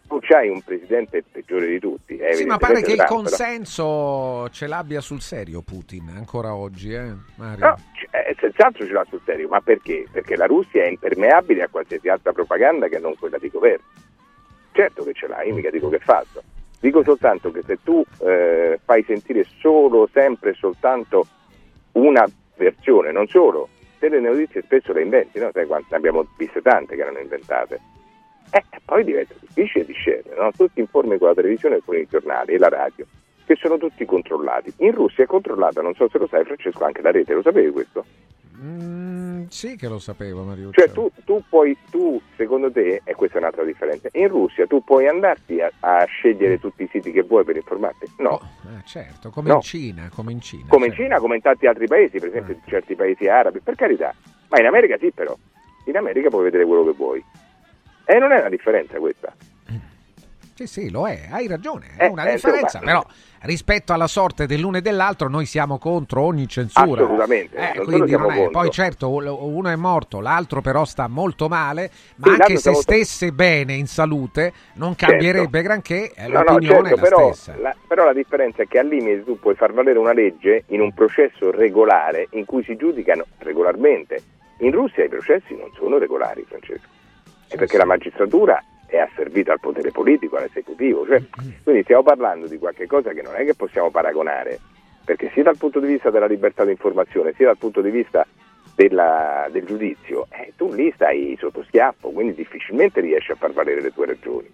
Tu c'hai un presidente peggiore di tutti. Sì, ma pare che il consenso ce l'abbia sul serio Putin, ancora oggi, Mario? No, senz'altro ce l'ha sul serio, ma perché? Perché la Russia è impermeabile a qualsiasi altra propaganda che non quella di governo. Certo che ce l'ha, io mica dico che è falso. Dico soltanto che se tu fai sentire solo, sempre e soltanto una versione, non solo, se le notizie spesso le inventi, no? Sai quante abbiamo viste, tante che erano inventate, poi diventa difficile discernere, no? Tu ti informi con la televisione e con i giornali e la radio, che sono tutti controllati. In Russia è controllata, non so se lo sai, Francesco, anche la rete, lo sapevi questo? Sì che lo sapevo, Mario. Cioè tu puoi, secondo te, e questa è un'altra differenza, in Russia tu puoi andarti a scegliere tutti i siti che vuoi per informarti? No. Certo, come in Cina. Come in tanti altri paesi, per esempio in certi paesi arabi, per carità. Ma in America sì, però. In America puoi vedere quello che vuoi. E non è una differenza questa. Sì, lo è, hai ragione, è una differenza, però rispetto alla sorte dell'uno e dell'altro noi siamo contro ogni censura. Assolutamente. Quindi non è. Poi certo, uno è morto, l'altro però sta molto male, ma sì, anche se stesse bene in salute non cambierebbe granché, l'opinione è la stessa. Però la differenza è che al limite tu puoi far valere una legge in un processo regolare in cui si giudicano regolarmente. In Russia i processi non sono regolari, Francesco, perché la magistratura è asservita al potere politico, all'esecutivo, quindi stiamo parlando di qualche cosa che non è che possiamo paragonare, perché sia dal punto di vista della libertà di informazione sia dal punto di vista del giudizio, tu lì stai sotto schiaffo, quindi difficilmente riesci a far valere le tue ragioni.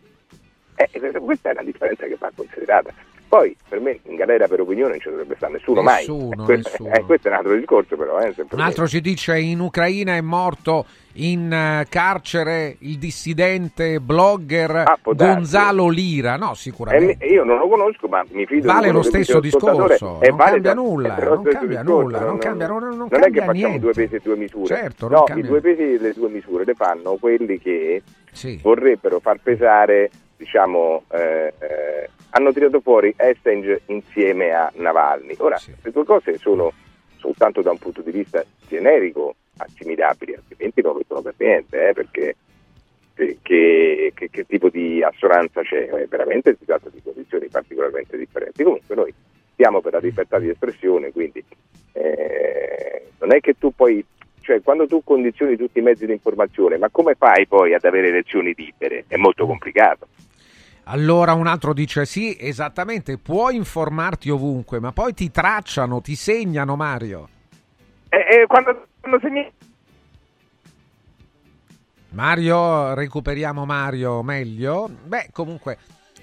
Questa è una differenza che va considerata. Poi per me in galera per opinione non ci dovrebbe stare nessuno. Questo è un altro discorso, però un altro ci dice: in Ucraina è morto in carcere il dissidente blogger Gonzalo Lira. No, sicuramente io non lo conosco, ma mi fido. Vale lo stesso discorso, non cambia nulla, non è che facciamo due pesi e due misure. Certo, no, i due pesi e le due misure le fanno quelli che vorrebbero far pesare, diciamo, hanno tirato fuori Assange insieme a Navalny. Ora, le due cose sono soltanto da un punto di vista generico assimilabili, altrimenti non lo sono per niente, perché tipo di assonanza c'è? Veramente si tratta di condizioni particolarmente differenti. Comunque noi siamo per la libertà di espressione, quindi non è che tu poi Cioè, quando tu condizioni tutti i mezzi di informazione, ma come fai poi ad avere elezioni libere? È molto complicato. Allora un altro dice sì, esattamente, puoi informarti ovunque, ma poi ti tracciano, ti segnano, Mario. Quando segni... Mario, recuperiamo Mario meglio. Beh, comunque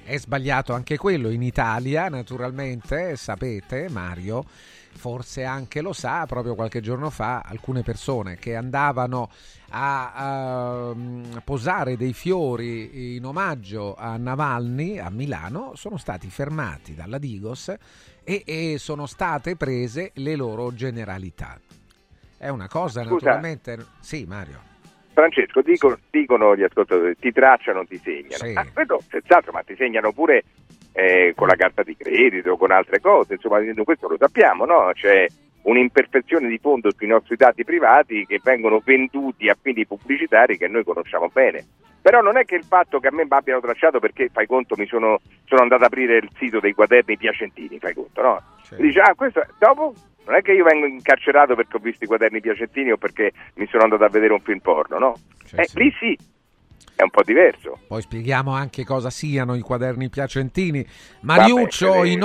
è sbagliato anche quello in Italia, naturalmente, sapete, Mario forse anche lo sa, proprio qualche giorno fa alcune persone che andavano a posare dei fiori in omaggio a Navalny a Milano sono stati fermati dalla Digos e sono state prese le loro generalità. È una cosa... Scusa, naturalmente... Sì, Mario. Francesco, dicono gli ascoltatori, ti tracciano, ti segnano. Sì. Credo, senz'altro, ma ti segnano pure con la carta di credito, con altre cose, insomma, questo lo sappiamo, no? C'è un'imperfezione di fondo sui nostri dati privati che vengono venduti a fini pubblicitari che noi conosciamo bene. Però non è che il fatto che a me mi abbiano tracciato, perché fai conto mi sono andato ad aprire il sito dei quaderni piacentini, fai conto, no? Sì. Dice, questo dopo non è che io vengo incarcerato perché ho visto i quaderni piacentini o perché mi sono andato a vedere un film porno, no? Sì. Lì sì, è un po' diverso. Poi spieghiamo anche cosa siano i quaderni piacentini. Mariuccio, in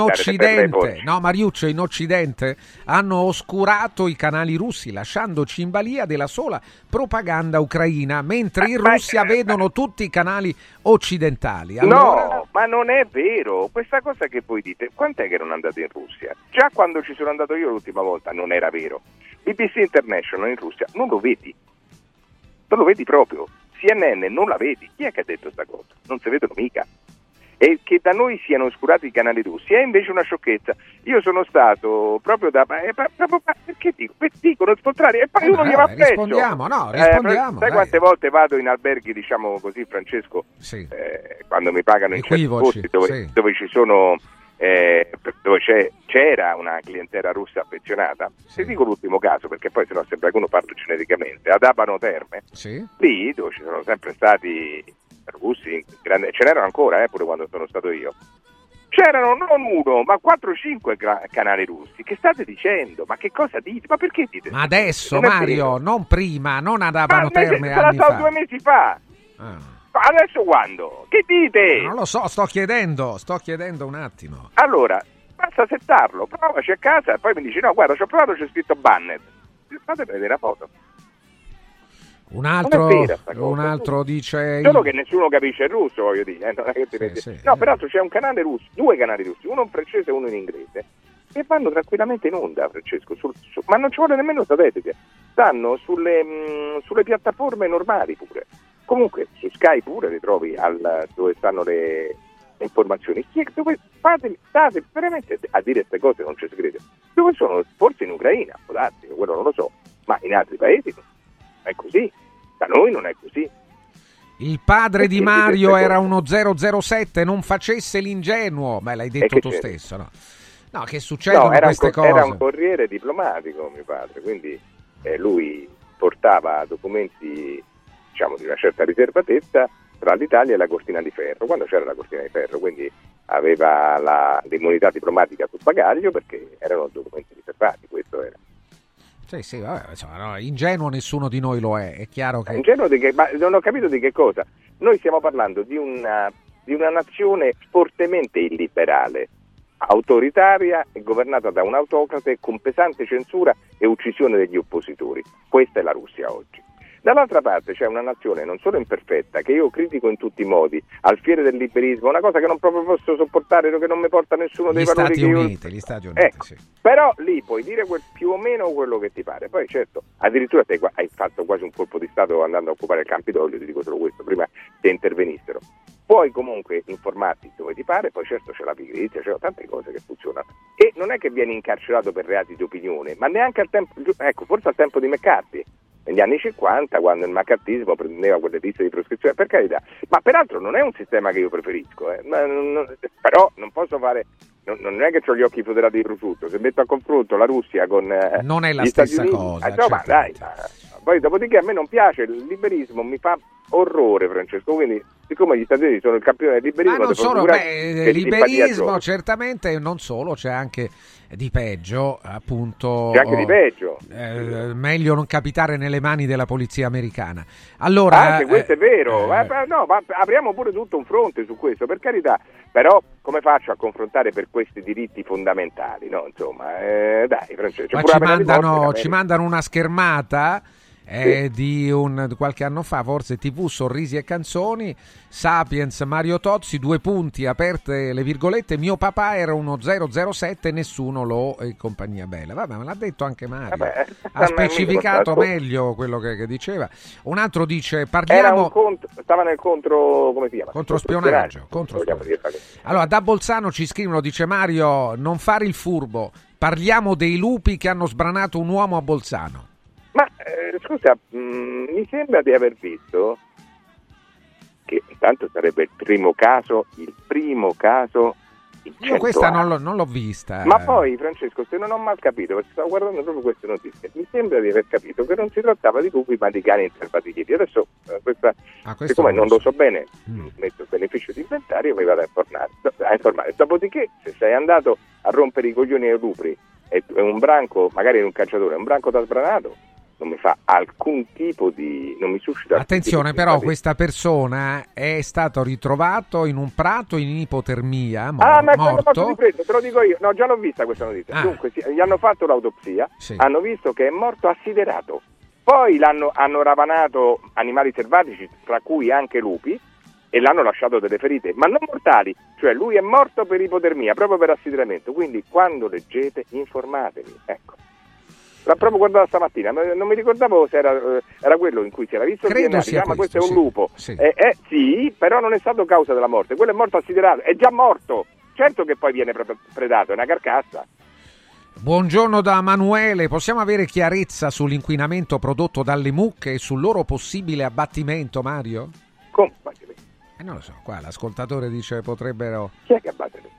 Occidente hanno oscurato i canali russi, lasciandoci in balia della sola propaganda ucraina, mentre in Russia vedono tutti i canali occidentali. Allora... No, ma non è vero. Questa cosa che voi dite, quant'è che non andate in Russia? Già quando ci sono andato io l'ultima volta non era vero. BBC International in Russia non lo vedi. Non lo vedi proprio. CNN non la vedi, chi è che ha detto sta cosa? Non si vedono mica. E che da noi siano oscurati i canali russi è invece una sciocchezza. Io sono stato proprio da... perché dicono il contrario e poi uno mi va a pezzo. Rispondiamo. Sai quante volte vado in alberghi, diciamo così, Francesco, sì, quando mi pagano equivoci, in certi posti dove ci sono... dove c'era una clientela russa affezionata, sì. Se dico l'ultimo caso perché poi sennò sembra che uno parli genericamente, ad Abano Terme, sì, lì dove ci sono sempre stati russi, ce n'erano ancora pure quando sono stato io, c'erano non uno ma 4-5 canali russi. Che state dicendo? Ma che cosa dite? Ma perché dite? Ma adesso non Mario, non prima, non ad Abano Terme anni fa. 2 mesi fa. Adesso quando? Che dite? Non lo so, sto chiedendo un attimo. Allora, basta settarlo, provaci a casa e poi mi dici no, guarda, ci ho provato, c'è scritto banner. Fate vedere la foto. Un altro dice... Solo che nessuno capisce il russo, voglio dire. Non è che sì. No, peraltro c'è un canale russo, 2 canali russi, uno in francese e uno in inglese, che vanno tranquillamente in onda, Francesco, ma non ci vuole nemmeno satellite. Stanno sulle piattaforme normali pure. Comunque su Sky pure li trovi dove stanno le informazioni. State veramente a dire queste cose, non ci si crede. Dove sono? Forse in Ucraina, può darsi, quello non lo so, ma in altri paesi non è così. Da noi non è così. Il padre di Mario era uno 007, non facesse l'ingenuo. Ma l'hai detto tu stesso, no? No, che succedono queste cose? Era un corriere diplomatico, mio padre, quindi lui portava documenti, diciamo, di una certa riservatezza tra l'Italia e la Cortina di Ferro, quando c'era la Cortina di Ferro, quindi aveva l'immunità diplomatica sul bagaglio perché erano documenti riservati, questo era. Sì, vabbè, insomma, no, ingenuo nessuno di noi lo è chiaro che... Ingenuo ma non ho capito di che cosa. Noi stiamo parlando di una nazione fortemente illiberale, autoritaria e governata da un autocrate con pesante censura e uccisione degli oppositori. Questa è la Russia oggi. Dall'altra parte c'è una nazione non solo imperfetta, che io critico in tutti i modi, al fiere del liberismo, una cosa che non proprio posso sopportare, che non mi porta nessuno dei valori che io... Gli Stati Uniti, ecco, sì. Però lì puoi dire più o meno quello che ti pare. Poi certo, addirittura te hai fatto quasi un colpo di Stato andando a occupare il Campidoglio, ti dico solo questo, prima che intervenissero. Puoi comunque informarti dove ti pare, poi certo c'è la pigrizia, c'è tante cose che funzionano. E non è che vieni incarcerato per reati di opinione, ma neanche al tempo... Ecco, forse al tempo di McCarthy. Negli anni 50, quando il maccartismo prendeva quelle liste di prescrizione, per carità, ma peraltro non è un sistema che io preferisco, però non posso fare, non è che ho gli occhi foderati di prosciutto, se metto a confronto la Russia con non è la stessa cosa, no, ma dai, Poi dopodiché a me non piace il liberismo, mi fa orrore, Francesco, quindi siccome gli Stati Uniti sono il campione del liberismo... Ma non solo, beh, liberismo certamente, non solo, c'è anche di peggio, appunto... C'è anche di peggio. Meglio non capitare nelle mani della polizia americana. Allora... Anche questo è vero, ma apriamo pure tutto un fronte su questo, per carità, però come faccio a confrontare per questi diritti fondamentali, no? Insomma, dai, Francesco... Ma ci mandano una schermata... Sì. di qualche anno fa, forse, TV Sorrisi e Canzoni, Sapiens, Mario Tozzi, 2 punti, aperte le virgolette, mio papà era uno 007, nessuno lo, e compagnia bella. Vabbè, me l'ha detto anche Mario, vabbè, ha specificato meglio quello che diceva. Un altro dice, parliamo, stava nel contro, come si chiama? Controspionaggio. Allora, da Bolzano ci scrivono, dice Mario, non fare il furbo, parliamo dei lupi che hanno sbranato un uomo a Bolzano. Ma scusa, mi sembra di aver visto che intanto sarebbe il primo caso in 100 anni. Questa non l'ho vista. Ma poi, Francesco, se non ho mal capito, perché stavo guardando proprio queste notizie, mi sembra di aver capito che non si trattava di lupi ma di cani inselvatichiti. Adesso, siccome non lo so bene, metto il beneficio di inventario e mi vado a informare. Dopodiché, se sei andato a rompere i coglioni ai lupi e un branco, magari un cacciatore, un branco da sbranato, non mi suscita attenzione, però questa persona è stato ritrovato in un prato in ipotermia, morto. Te lo dico io, no, già l'ho vista questa notizia. Dunque gli hanno fatto l'autopsia, sì. Hanno visto che è morto assiderato, poi hanno rapanato animali selvatici, tra cui anche lupi, e l'hanno lasciato delle ferite, ma non mortali, cioè lui è morto per ipotermia, proprio per assideramento. Quindi quando leggete, informatevi, ecco. L'ho proprio guardato stamattina, non mi ricordavo se era quello in cui si era visto, credo sia questo, ma questo è un lupo. Sì. Sì, però non è stato causa della morte, quello è morto assiderato, è già morto, certo che poi viene predato, è una carcassa. Buongiorno da Manuele, possiamo avere chiarezza sull'inquinamento prodotto dalle mucche e sul loro possibile abbattimento, Mario? Non lo so, qua l'ascoltatore dice potrebbero... Chi è che abbatte le mucche?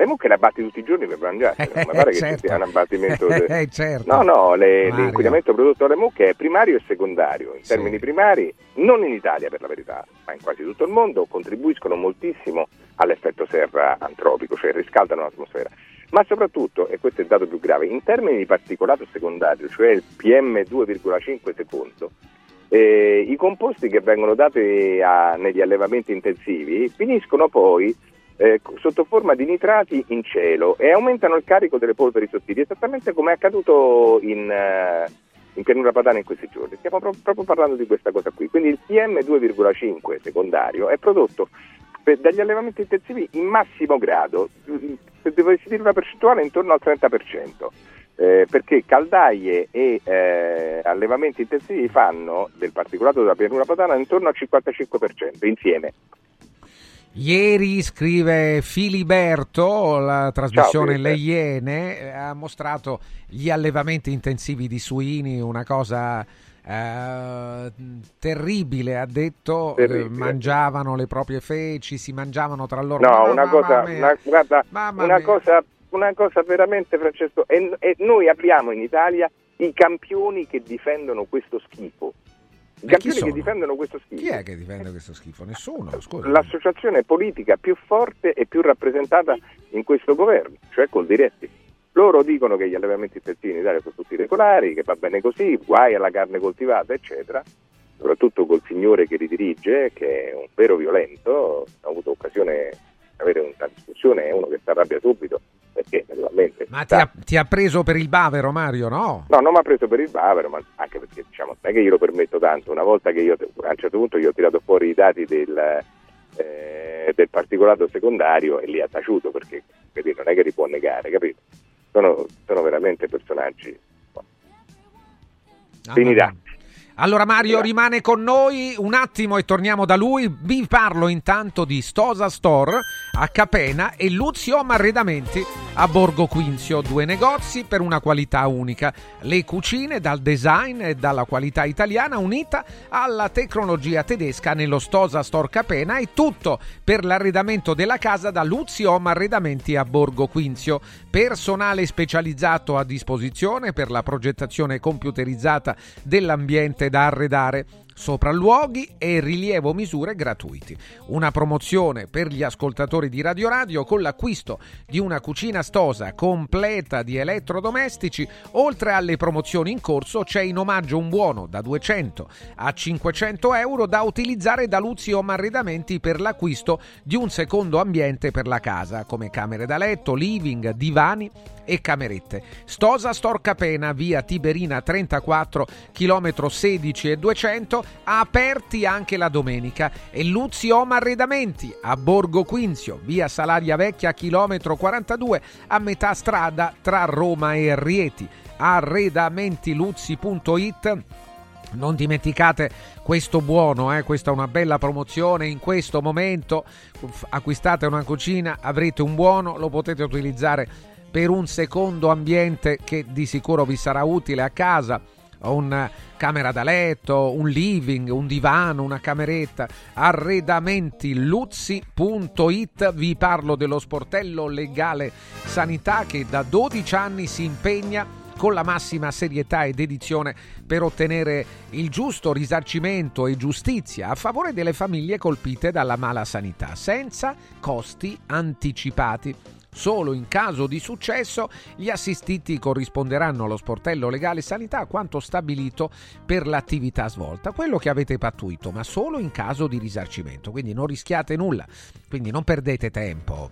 Le mucche le abbatti tutti i giorni per mangiare, ma pare certo. Che ci sia un abbattimento... certo. No, l'inquinamento prodotto dalle mucche è primario e secondario. In termini primari, non in Italia per la verità, ma in quasi tutto il mondo, contribuiscono moltissimo all'effetto serra antropico, cioè riscaldano l'atmosfera. Ma soprattutto, e questo è il dato più grave, in termini di particolato secondario, cioè il PM2,5 secondo, i composti che vengono dati negli allevamenti intensivi finiscono poi sotto forma di nitrati in cielo e aumentano il carico delle polveri sottili, esattamente come è accaduto in pianura padana in questi giorni. Stiamo proprio parlando di questa cosa qui. Quindi il PM2,5 secondario è prodotto dagli allevamenti intensivi in massimo grado, se dovessi dire una percentuale intorno al 30%. Perché caldaie e allevamenti intensivi fanno del particolato della pianura padana intorno al 55% insieme. Ieri, scrive Filiberto, la trasmissione Le Iene ha mostrato gli allevamenti intensivi di suini, una cosa terribile, ha detto, mangiavano le proprie feci, si mangiavano tra loro. No, una cosa veramente, Francesco, e noi abbiamo in Italia i campioni che difendono questo schifo. I campioni che difendono questo schifo. Chi è che difende questo schifo? Nessuno. Scusa. L'associazione politica più forte e più rappresentata in questo governo, cioè Coldiretti. Loro dicono che gli allevamenti intensivi in Italia sono tutti regolari, che va bene così, guai alla carne coltivata, eccetera. Soprattutto col signore che li dirige, che è un vero violento. Ho avuto occasione di avere una discussione, è uno che si arrabbia subito. Perché, naturalmente, ma ti ha preso per il bavero, Mario, no? No, non mi ha preso per il bavero, ma anche perché, diciamo, non è che io lo permetto tanto. Una volta che io, a un certo punto, gli ho tirato fuori i dati del particolato secondario e li ha taciuto, perché non è che li può negare, capito? Sono veramente personaggi. Finirà. Allora Mario rimane con noi un attimo e torniamo da lui. Vi parlo intanto di Stosa Store, a Capena e Luzio Arredamenti a Borgo Quinzio, due negozi per una qualità unica. Le cucine dal design e dalla qualità italiana unita alla tecnologia tedesca nello Stosa Store Capena, e tutto per l'arredamento della casa da Luzio Arredamenti a Borgo Quinzio. Personale specializzato a disposizione per la progettazione computerizzata dell'ambiente da arredare, sopralluoghi e rilievo misure gratuiti. Una promozione per gli ascoltatori di Radio Radio: con l'acquisto di una cucina Stosa completa di elettrodomestici, oltre alle promozioni in corso c'è in omaggio un buono da 200 a 500 euro da utilizzare da Luzzi Home Arredamenti per l'acquisto di un secondo ambiente per la casa, come camere da letto, living, divani e camerette. Stosa Store Capena, via Tiberina 34, chilometro 16,200, aperti anche la domenica. E Luzzi Home Arredamenti a Borgo Quinzio, via Salaria Vecchia chilometro 42, a metà strada tra Roma e Rieti. Arredamentiluzzi.it. Non dimenticate questo buono, questa è una bella promozione in questo momento. Acquistate una cucina, avrete un buono, lo potete utilizzare per un secondo ambiente che di sicuro vi sarà utile a casa. Una camera da letto, un living, un divano, una cameretta. Arredamentiluzzi.it. Vi parlo dello sportello legale sanità, che da 12 anni si impegna con la massima serietà ed dedizione per ottenere il giusto risarcimento e giustizia a favore delle famiglie colpite dalla mala sanità, senza costi anticipati. Solo in caso di successo gli assistiti corrisponderanno allo sportello legale sanità quanto stabilito per l'attività svolta, quello che avete pattuito, ma solo in caso di risarcimento, quindi non rischiate nulla, quindi non perdete tempo.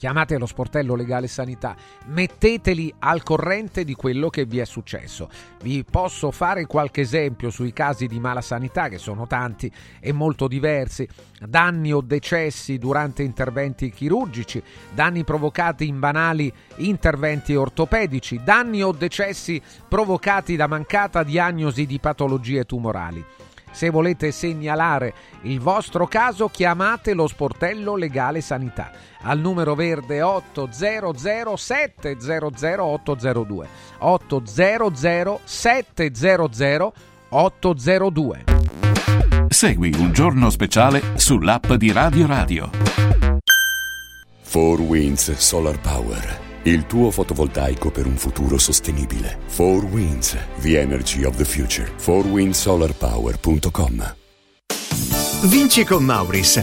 Chiamate lo sportello legale sanità, metteteli al corrente di quello che vi è successo. Vi posso fare qualche esempio sui casi di mala sanità, che sono tanti e molto diversi: danni o decessi durante interventi chirurgici, danni provocati in banali interventi ortopedici, danni o decessi provocati da mancata diagnosi di patologie tumorali. Se volete segnalare il vostro caso, chiamate lo sportello legale sanità al numero verde 800 700 802 800 700 802. Segui Un Giorno Speciale sull'app di Radio Radio. 4 Winds Solar Power, il tuo fotovoltaico per un futuro sostenibile. 4 Winds, the energy of the future. 4windsolarpower.com. Vinci con Mauris.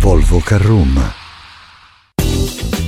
Volvo Carroom.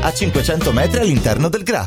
a 500 metri all'interno del GRA.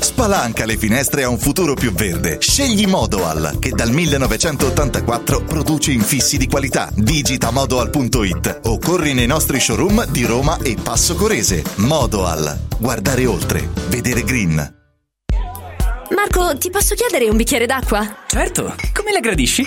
Spalanca le finestre a un futuro più verde. Scegli Modoal, che dal 1984 produce infissi di qualità. Digita Modoal.it o corri nei nostri showroom di Roma e Passo Corese. Modoal. Guardare oltre. Vedere green. Marco, ti posso chiedere un bicchiere d'acqua? Certo. Come la gradisci?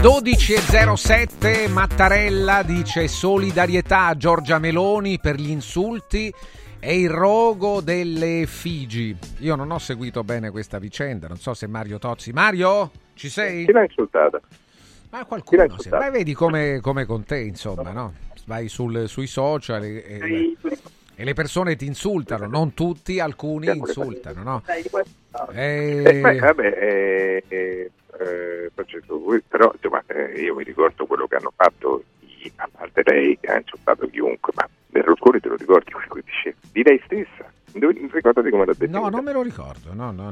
12.07, Mattarella dice solidarietà a Giorgia Meloni per gli insulti e il rogo delle Figi. Io non ho seguito bene questa vicenda, non so se Mario Tozzi... Mario, ci sei? Chi l'ha insultata? Ma qualcuno... Beh, vedi come con te, insomma, no? Vai sui social e le persone ti insultano, non tutti, alcuni insultano, no? Francesco, però insomma, io mi ricordo quello che hanno fatto, a parte lei che ha insultato chiunque, ma Berlusconi te lo ricordi quello che diceva? Di lei stessa, ricordate come l'ha detto? No, non me lo ricordo, no. No,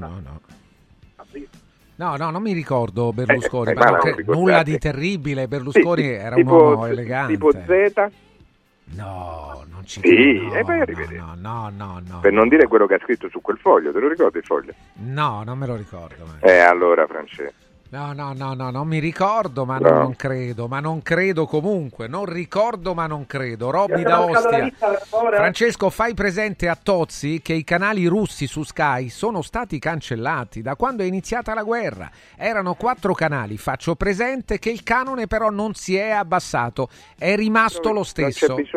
non mi ricordo Berlusconi, ma nulla di terribile, Berlusconi sì, era un uomo elegante. Tipo Z? No, non ci credo. Sì, poi arrivederci. No. Per non dire quello che ha scritto su quel foglio, te lo ricordi il foglio? No, non me lo ricordo. Allora Francesco. No, non mi ricordo, ma no. Non ricordo. Robby da Ostia. Francesco, fai presente a Tozzi che i canali russi su Sky sono stati cancellati da quando è iniziata la guerra. Erano 4 canali, faccio presente che il canone però non si è abbassato, è rimasto lo stesso. Non c'è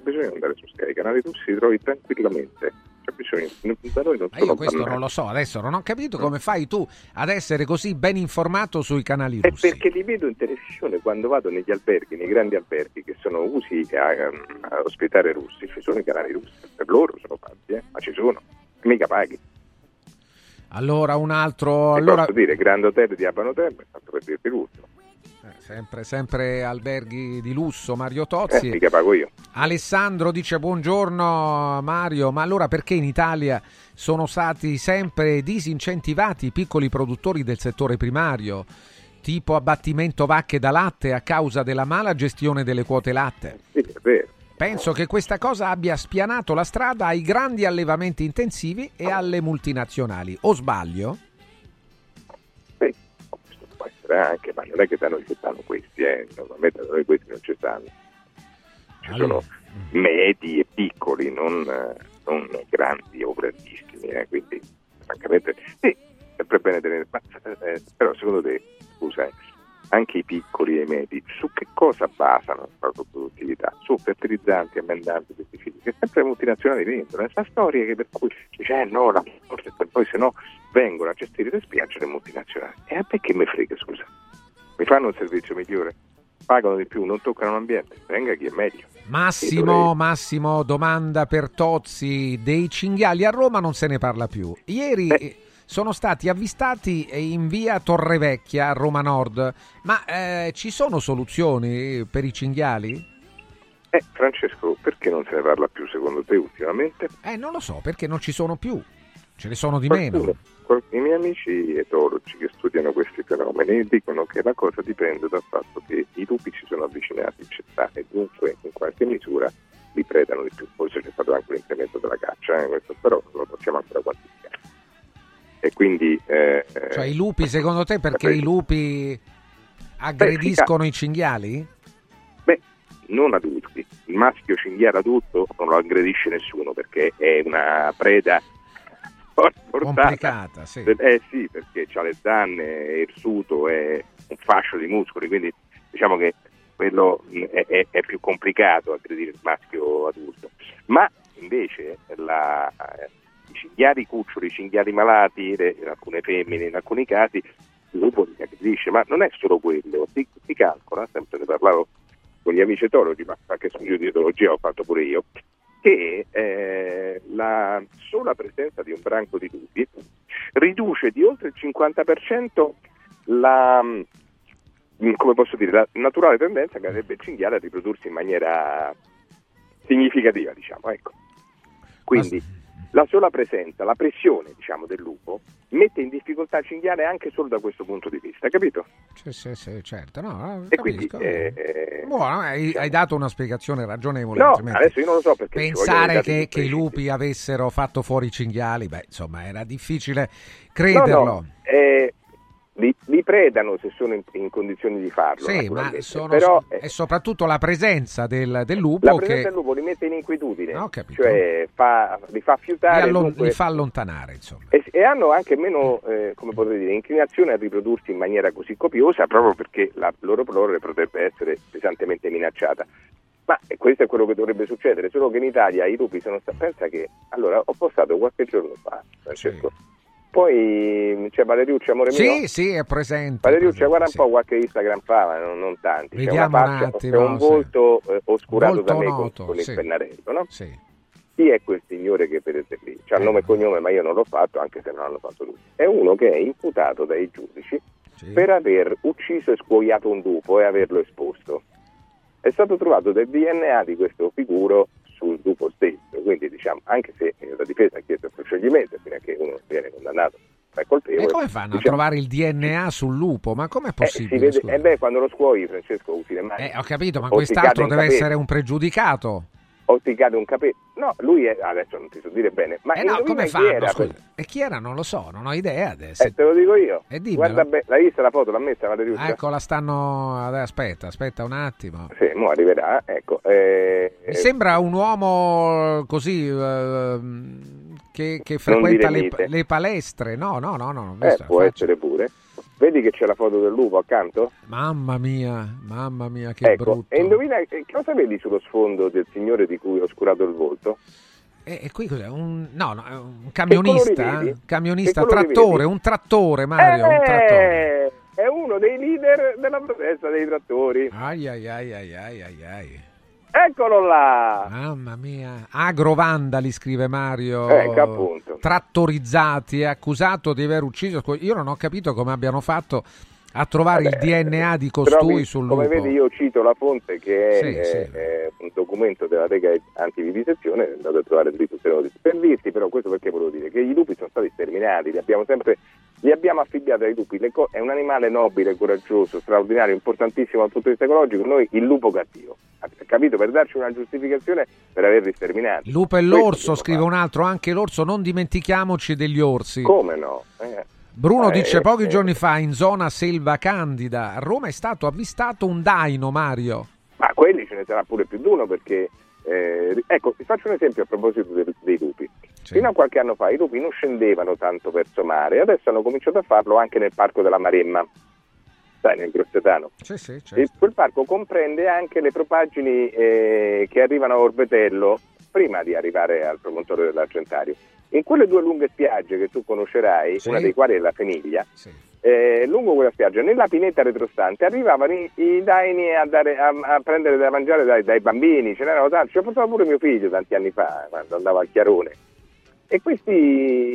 bisogno di andare su Sky, i canali russi li trovi tranquillamente. Ma io questo non lo so, adesso non ho capito come fai tu ad essere così ben informato sui canali russi. È perché li vedo in televisione quando vado negli alberghi, nei grandi alberghi che sono usi a ospitare russi, ci sono i canali russi, per loro sono fatti, ma ci sono, mica paghi. Allora un altro... allora... posso dire Grand Hotel di Abano Terme, tanto per dirti l'ultimo. Sempre alberghi di lusso, Mario Tozzi. Mica pago io. Alessandro dice buongiorno Mario, ma allora perché in Italia sono stati sempre disincentivati i piccoli produttori del settore primario, tipo abbattimento vacche da latte a causa della mala gestione delle quote latte? Sì, è vero. Penso che questa cosa abbia spianato la strada ai grandi allevamenti intensivi e alle multinazionali. O sbaglio? Sì, questo può essere anche, ma non è che da noi ci stanno questi, normalmente da noi questi non ci stanno. Ci allora. Sono medi e piccoli, non grandi o grandissimi, quindi francamente sì, sempre bene tenere. Ma, però secondo te, scusa, anche i piccoli e i medi su che cosa basano la propria produttività? Su fertilizzanti, ammendanti, pesticidi, che sempre le multinazionali vendono. È una storia che per cui dice no, la forza, poi se no vengono a gestire le spiagge le multinazionali. E a me che me frega, scusa? Mi fanno un servizio migliore? Pagano di più, non toccano l'ambiente, venga chi è meglio. Massimo, domanda per Tozzi: dei cinghiali a Roma non se ne parla più. Ieri... sono stati avvistati in via Torrevecchia, Roma Nord, ma ci sono soluzioni per i cinghiali? Francesco, perché non se ne parla più secondo te ultimamente? Non lo so, perché non ci sono più, ce ne sono di meno. I miei amici etologi che studiano questi fenomeni dicono che la cosa dipende dal fatto che i lupi si sono avvicinati in città e dunque in qualche misura li predano di più. Forse c'è stato anche un incremento della caccia, questo però non lo possiamo ancora quantificare. E quindi cioè i lupi, secondo te, perché i lupi aggrediscono i cinghiali? Non adulti, il maschio cinghiale adulto non lo aggredisce nessuno perché è una preda complicata, sì. Sì, perché ha le zanne, il suto è un fascio di muscoli, quindi diciamo che quello è più complicato aggredire il maschio adulto, ma invece i cinghiali cuccioli, i cinghiali malati, in alcune femmine, in alcuni casi, il lupo li aggredisce, ma non è solo quello, si calcola, sempre ne parlavo con gli amici etologi, ma qualche studio di etologia ho fatto pure io, che la sola presenza di un branco di lupi riduce di oltre il 50% la naturale tendenza che avrebbe il cinghiale a riprodursi in maniera significativa, diciamo, ecco. Quindi... la sola presenza, la pressione, diciamo, del lupo mette in difficoltà il cinghiale anche solo da questo punto di vista, capito? Sì, certo. No, e quindi, buono, hai dato una spiegazione ragionevole. No, adesso io non lo so perché... Pensare che i lupi avessero fatto fuori i cinghiali, era difficile crederlo. No, li predano se sono in condizioni di farlo. Sì, ma è soprattutto la presenza del lupo. La presenza del lupo li mette in inquietudine, cioè li fa fiutare, li fa allontanare, insomma. E hanno anche meno, come potrei dire, inclinazione a riprodursi in maniera così copiosa proprio perché la loro prole potrebbe essere pesantemente minacciata. Ma questo è quello che dovrebbe succedere, solo che in Italia i lupi sono stati... Pensa che, allora, ho postato qualche giorno fa, Francesco. Sì. Poi c'è Valeriuccia, amore mio. Sì, è presente. Valeriuccia, guarda un po' qualche Instagram fa, ma non tanti. Vediamo una faccia, un attimo. C'è un volto oscurato molto da me noto, con il pennarello, no? Sì. Chi è quel signore che vedete lì? C'ha nome e cognome, ma io non l'ho fatto, anche se non l'hanno fatto lui. È uno che è imputato dai giudici per aver ucciso e scuoiato un lupo e averlo esposto. È stato trovato del DNA di questo figuro sul lupo stesso, quindi diciamo anche se la difesa ha chiesto il proscioglimento fino a che uno viene condannato è colpevole. E come fanno a trovare il DNA sul lupo? Ma com'è possibile? Quando lo scuoi, Francesco, usi le mani. Ho capito, ma quest'altro deve essere un pregiudicato. O ti cade un capello. No, lui adesso non ti so dire bene. Ma come fanno? E chi era? Non lo so, non ho idea adesso. Te lo dico io. Guarda l'hai vista la foto? L'ha messa la Valeriuccia? Ecco, la stanno... Aspetta un attimo. Sì, mo arriverà, ecco. Mi sembra un uomo così... che frequenta le palestre. No. Può essere pure. Vedi che c'è la foto del lupo accanto? Mamma mia, che brutto. E indovina, cosa vedi sullo sfondo del signore di cui ho oscurato il volto? E qui cos'è? Un camionista? Un trattore, Mario, un trattore. È uno dei leader della protesta dei trattori. Ai. Eccolo là! Mamma mia, agrovandali, scrive Mario, trattorizzati, accusato di aver ucciso. Io non ho capito come abbiano fatto a trovare il DNA di costui sul lupo. Come vedi, io cito la fonte che è un documento della Lega Antivivisezione, è andato a trovare il diritto sereno di spelvisti, però questo perché volevo dire che i lupi sono stati sterminati, li abbiamo affibbiati ai lupi, è un animale nobile, coraggioso, straordinario, importantissimo dal punto di vista ecologico, noi il lupo cattivo, capito? Per darci una giustificazione per averli sterminati. Lupo e l'orso, scrive un altro, anche l'orso, non dimentichiamoci degli orsi. Come no? Bruno dice pochi giorni fa in zona Selva Candida a Roma è stato avvistato un daino, Mario. Ma quelli ce ne sarà pure più di uno, perché ecco, ti faccio un esempio a proposito dei lupi. Sì. Fino a qualche anno fa i lupi non scendevano tanto verso mare, adesso hanno cominciato a farlo anche nel parco della Maremma, sai, nel Grossetano. Sì, sì, certo. E quel parco comprende anche le propaggini che arrivano a Orbetello prima di arrivare al promontorio dell'Argentario. In quelle due lunghe spiagge che tu conoscerai, sì, una dei quali è la Feniglia, sì, lungo quella spiaggia, nella pineta retrostante, arrivavano i daini a prendere da mangiare dai bambini, ce n'erano tanti, ci ho portato pure mio figlio tanti anni fa, quando andava al Chiarone. E questi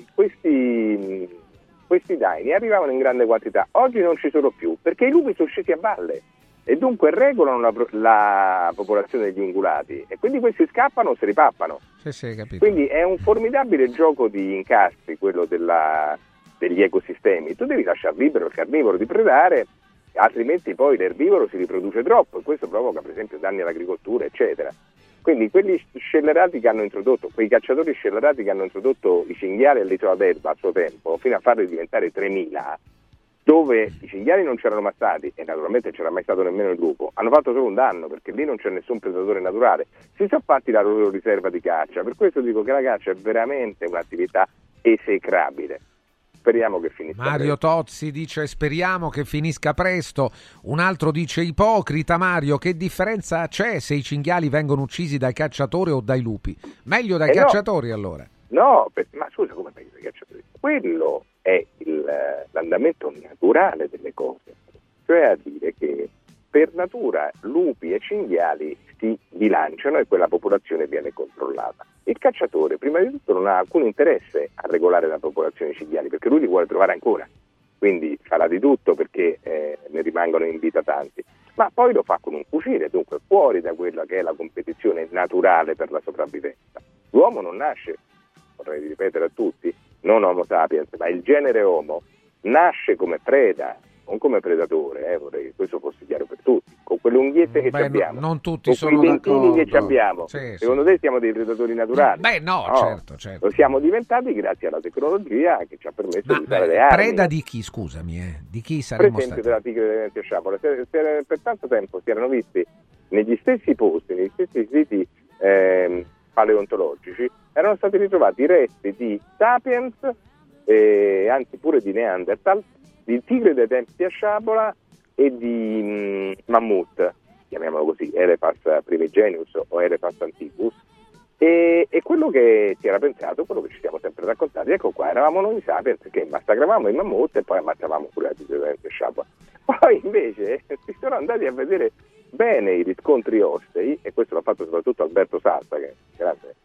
daini arrivavano in grande quantità. Oggi non ci sono più, perché i lupi sono scesi a valle e dunque regolano la popolazione degli ungulati, e quindi questi scappano o si ripappano. Sì, capito. Quindi è un formidabile gioco di incastri quello degli ecosistemi. Tu devi lasciar libero il carnivoro di predare, altrimenti poi l'erbivoro si riproduce troppo e questo provoca per esempio danni all'agricoltura, eccetera. Quindi quei cacciatori scellerati che hanno introdotto i cinghiali all'isola d'Elba a suo tempo, fino a farli diventare 3.000, dove i cinghiali non c'erano mai stati e naturalmente non c'era mai stato nemmeno il lupo, hanno fatto solo un danno, perché lì non c'è nessun predatore naturale, si sono fatti la loro riserva di caccia. Per questo dico che la caccia è veramente un'attività esecrabile. Speriamo che finisca Mario presto. Tozzi dice speriamo che finisca presto. Un altro dice ipocrita Mario, che differenza c'è se i cinghiali vengono uccisi dai cacciatori o dai lupi? Meglio dai cacciatori, no. Allora no, ma scusa, come meglio dai cacciatori? Quello è l'andamento naturale delle cose, cioè a dire che per natura lupi e cinghiali si bilanciano e quella popolazione viene controllata. Il cacciatore prima di tutto non ha alcun interesse a regolare la popolazione di cinghiali, perché lui li vuole trovare ancora, quindi farà di tutto perché ne rimangano in vita tanti, ma poi lo fa con un fucile, dunque fuori da quella che è la competizione naturale per la sopravvivenza. L'uomo non nasce, vorrei ripetere a tutti, non Homo sapiens, ma il genere Homo nasce come preda, non come predatore, vorrei che questo fosse chiaro per tutti, con quelle unghiette che ci abbiamo, non tutti con sono quei dentini che ci abbiamo, sì, secondo te siamo dei predatori naturali? No. Certo. Lo siamo diventati grazie alla tecnologia che ci ha permesso di usare le armi. Preda di chi, scusami, di chi saremmo stati? Per esempio della tigre delle Venezia Sciapola, se per tanto tempo si erano visti negli stessi posti, negli stessi siti paleontologici, erano stati ritrovati i resti di Sapiens, anzi pure di Neanderthal, di tigre dei tempi a sciabola e di Mammut, chiamiamolo così, Elephas primigenius o Elephas antiquus, e quello che si era pensato, quello che ci siamo sempre raccontati, ecco qua, eravamo noi Sapiens che massacravamo i Mammut e poi ammazzavamo pure la tigre dei tempi a sciabola. Poi invece si sono andati a vedere bene i riscontri ossei, e questo l'ha fatto soprattutto Alberto Salta, che è un grande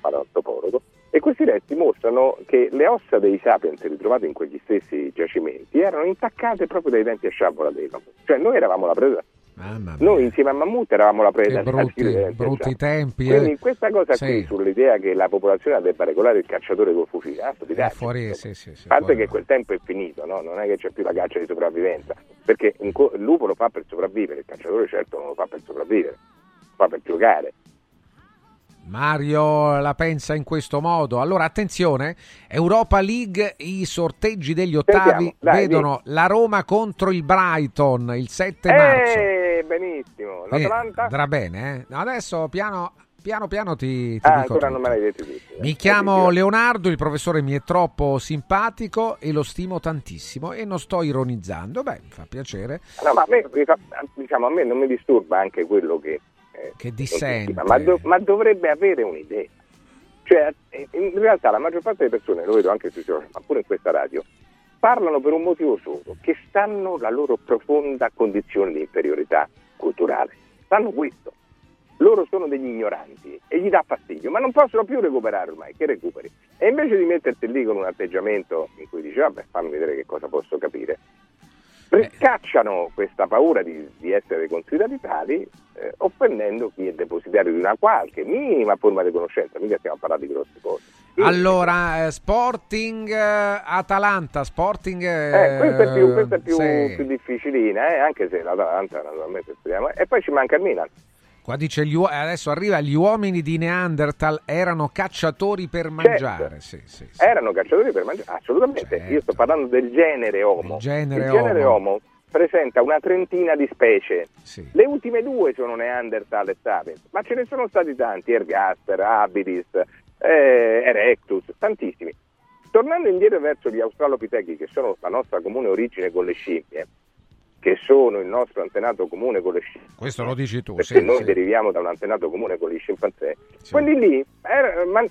paleontologo, e questi resti mostrano che le ossa dei Sapiens ritrovate in quegli stessi giacimenti erano intaccate proprio dai denti a sciabola dei Mammut, cioè noi eravamo la presa. Noi insieme a Mammut eravamo la preda. Brutti tempi. Quindi questa cosa qui sull'idea che la popolazione debba regolare il cacciatore col fucile, fuori, che quel tempo è finito, no? Non è che c'è più la caccia di sopravvivenza, perché il lupo lo fa per sopravvivere, il cacciatore certo non lo fa per sopravvivere, lo fa per giocare. Mario la pensa in questo modo. Allora attenzione, Europa League, i sorteggi degli ottavi vedono la Roma contro il Brighton il 7 marzo. Benissimo, l'Atalanta andrà bene, adesso piano ti dico tutto. Non me l'hai detto tutto. Mi chiamo Leonardo, il professore mi è troppo simpatico e lo stimo tantissimo e non sto ironizzando. Mi fa piacere, ma a me, diciamo, a me non mi disturba anche quello che dissente, ma dovrebbe avere un'idea, cioè in realtà la maggior parte delle persone, lo vedo anche sui social ma pure in questa radio, parlano per un motivo solo, che stanno la loro profonda condizione di inferiorità culturale, stanno questo, loro sono degli ignoranti e gli dà fastidio, ma non possono più recuperare ormai, che recuperi? E invece di metterti lì con un atteggiamento in cui dici vabbè, fammi vedere che cosa posso capire, cacciano questa paura di essere considerati tali, offendendo chi è depositario di una qualche minima forma di conoscenza, mica stiamo parlando di grosse cose. Allora, Sporting Atalanta, Sporting questa è più più difficilina, anche se l'Atalanta naturalmente speriamo, e poi ci manca il Milan. Qua dice, adesso arriva, gli uomini di Neanderthal erano cacciatori per mangiare. Certo. Sì. Erano cacciatori per mangiare, assolutamente. Certo. Io sto parlando del genere Homo. Il genere Homo presenta una 30 di specie. Sì. Le ultime 2 sono Neanderthal e Sapiens, ma ce ne sono stati tanti, Ergaster, Habilis, Erectus, tantissimi. Tornando indietro verso gli australopitechi, che sono la nostra comune origine con le scimmie, che sono il nostro antenato comune con le scimpanzé. Questo lo dici tu, perché noi deriviamo da un antenato comune con gli scimpanzé. Sì. Quelli lì,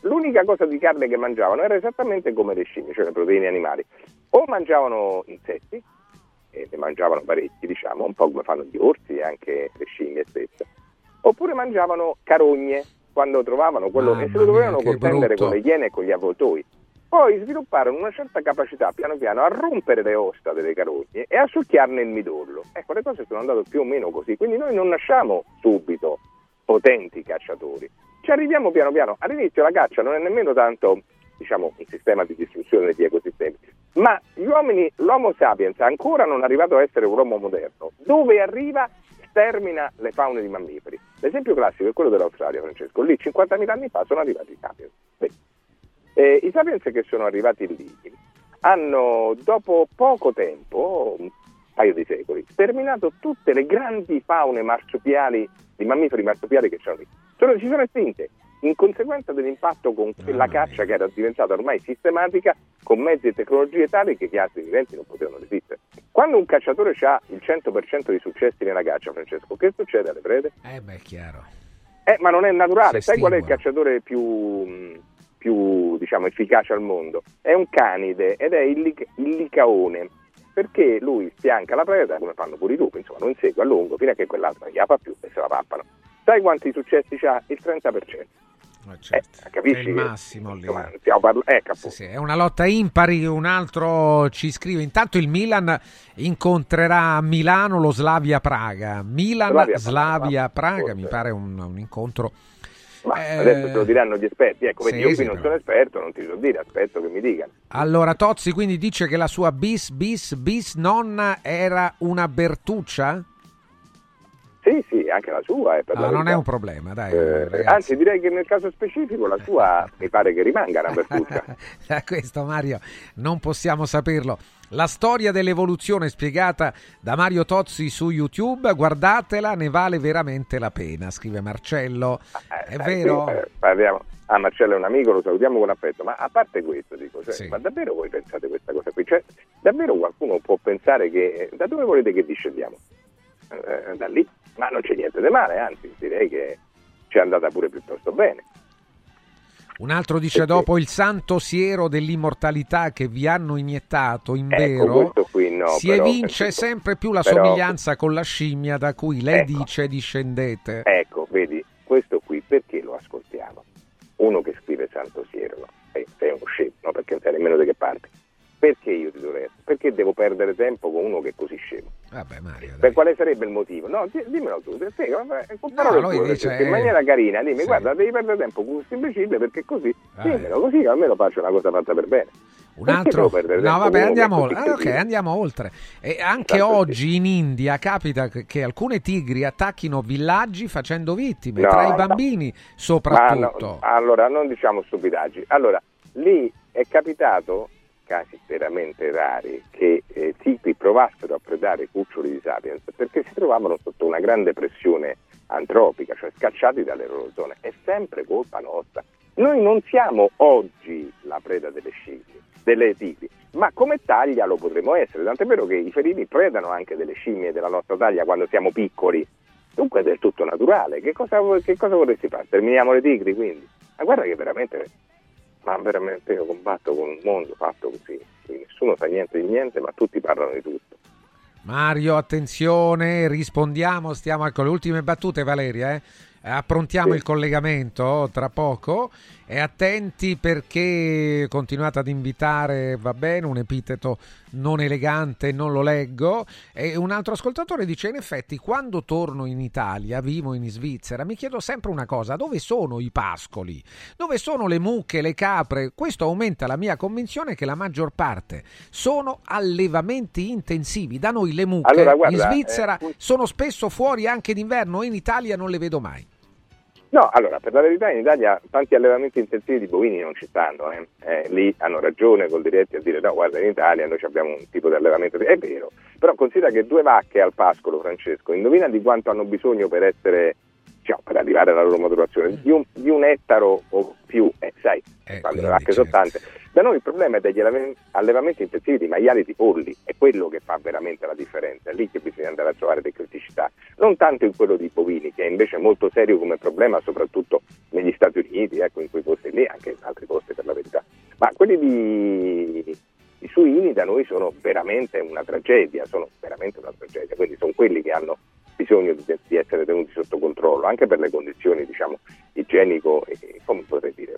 l'unica cosa di carne che mangiavano era esattamente come le scimmie, cioè le proteine animali. O mangiavano insetti, e ne mangiavano parecchi, diciamo, un po' come fanno gli orsi e anche le scimmie stesse, oppure mangiavano carogne, quando trovavano quello che se lo dovevano contendere con le iene e con gli avvoltoi. Poi svilupparono una certa capacità piano piano a rompere le ossa delle carogne e a succhiarne il midollo. Ecco, le cose sono andate più o meno così, quindi noi non nasciamo subito potenti cacciatori, ci arriviamo piano piano. All'inizio la caccia non è nemmeno tanto, diciamo, un sistema di distruzione degli ecosistemi, ma gli uomini, l'Homo sapiens ancora non è arrivato a essere un uomo moderno, dove arriva stermina le faune di mammiferi. L'esempio classico è quello dell'Australia, Francesco, lì 50.000 anni fa sono arrivati i sapiens. I sapiens che sono arrivati lì hanno, dopo poco tempo, un paio di secoli, sterminato tutte le grandi faune marsupiali, di mammiferi marsupiali che c'erano lì. Ci sono estinte in conseguenza dell'impatto con quella caccia che era diventata ormai sistematica, con mezzi e tecnologie tali che gli altri viventi non potevano resistere. Quando un cacciatore ha il 100% di successi nella caccia, Francesco, che succede alle prede? Beh, è chiaro. Ma non è naturale. Sai qual è il cacciatore più diciamo efficace al mondo? È un canide ed è il licaone, perché lui spianca la preda, come fanno pure i lupi, insomma, lo insegue a lungo fino a che quell'altra gli appa più e se la pappano. Sai quanti successi c'ha? Il 30%. Certo. Capisci? È il massimo lì. Insomma, sì, è una lotta impari. Un altro ci scrive: intanto il Milan incontrerà a Milano lo Slavia Praga. Milan Slavia Praga mi pare un incontro. Ma adesso te lo diranno gli esperti, ecco, perché io qui non sono esperto, non ti so dire, aspetto che mi dicano. Allora Tozzi quindi dice che la sua bisnonna era una Bertuccia? Sì, anche la sua. Non è un problema, dai. Anzi, direi che nel caso specifico la sua mi pare che rimanga una Bertuccia. Da questo, Mario, non possiamo saperlo. La storia dell'evoluzione spiegata da Mario Tozzi su YouTube, guardatela, ne vale veramente la pena, scrive Marcello. È vero? Sì, Marcello è un amico, lo salutiamo con affetto, ma a parte questo dico, ma davvero voi pensate questa cosa qui? Cioè, davvero qualcuno può pensare che, da dove volete che discendiamo? Da lì? Ma non c'è niente di male, anzi direi che ci è andata pure piuttosto bene. Un altro dice dopo il santo siero dell'immortalità che vi hanno iniettato in vero, si evince sempre più la somiglianza con la scimmia da cui lei dice discendete. Ecco, vedi, questo qui perché lo ascoltiamo? Uno che scrive santo siero, no? Sei uno scemo, no? Perché non sai nemmeno da che parte. Perché io ti dovrei? Perché devo perdere tempo con uno che è così scemo? Vabbè, Mario, dai. Per quale sarebbe il motivo? No, dimmelo tu, con parole in maniera carina, dimmi, guarda, devi perdere tempo con questo imbecille perché così, dimmelo così, almeno faccio una cosa fatta per bene. Un altro, no vabbè, andiamo oltre. E anche oggi in India capita che alcune tigri attacchino villaggi facendo vittime, tra i bambini soprattutto. Allora, non diciamo stupidaggini. Allora, lì è capitato casi veramente rari che tigri provassero a predare cuccioli di sapiens, perché si trovavano sotto una grande pressione antropica, cioè scacciati dalle loro zone. È sempre colpa nostra. Noi non siamo oggi la preda delle tigri, ma come taglia lo potremmo essere, tant'è vero che i felini predano anche delle scimmie della nostra taglia quando siamo piccoli, dunque è del tutto naturale. Che cosa vorresti fare? Terminiamo le tigri quindi? Ma guarda che veramente io combatto con un mondo fatto così, nessuno sa niente di niente, ma tutti parlano di tutto. Mario, attenzione, rispondiamo, stiamo con le ultime battute, Valeria, Approntiamo il collegamento tra poco e attenti perché continuate ad invitare, va bene, un epiteto non elegante, non lo leggo. E un altro ascoltatore dice: in effetti quando torno in Italia, vivo in Svizzera, mi chiedo sempre una cosa, dove sono i pascoli? Dove sono le mucche, le capre? Questo aumenta la mia convinzione che la maggior parte sono allevamenti intensivi. Da noi le mucche, allora, guarda, in Svizzera sono spesso fuori anche d'inverno e in Italia non le vedo mai. No, allora, per la verità in Italia tanti allevamenti intensivi di bovini non ci stanno, lì hanno ragione col diretti a dire no, guarda, in Italia noi abbiamo un tipo di allevamento, è vero, però considera che 2 vacche al pascolo, Francesco, indovina di quanto hanno bisogno per essere, cioè, per arrivare alla loro maturazione, di un ettaro o più, sai, quando le vacche sono tante. Da noi il problema è degli allevamenti intensivi di maiali e di polli, è quello che fa veramente la differenza, è lì che bisogna andare a trovare le criticità, non tanto in quello di bovini, che è invece molto serio come problema, soprattutto negli Stati Uniti, ecco, in quei posti lì, anche in altri posti per la verità, ma quelli di suini da noi sono veramente una tragedia, quindi sono quelli che hanno bisogno di essere tenuti sotto controllo, anche per le condizioni, diciamo, igienico e, come potrei dire,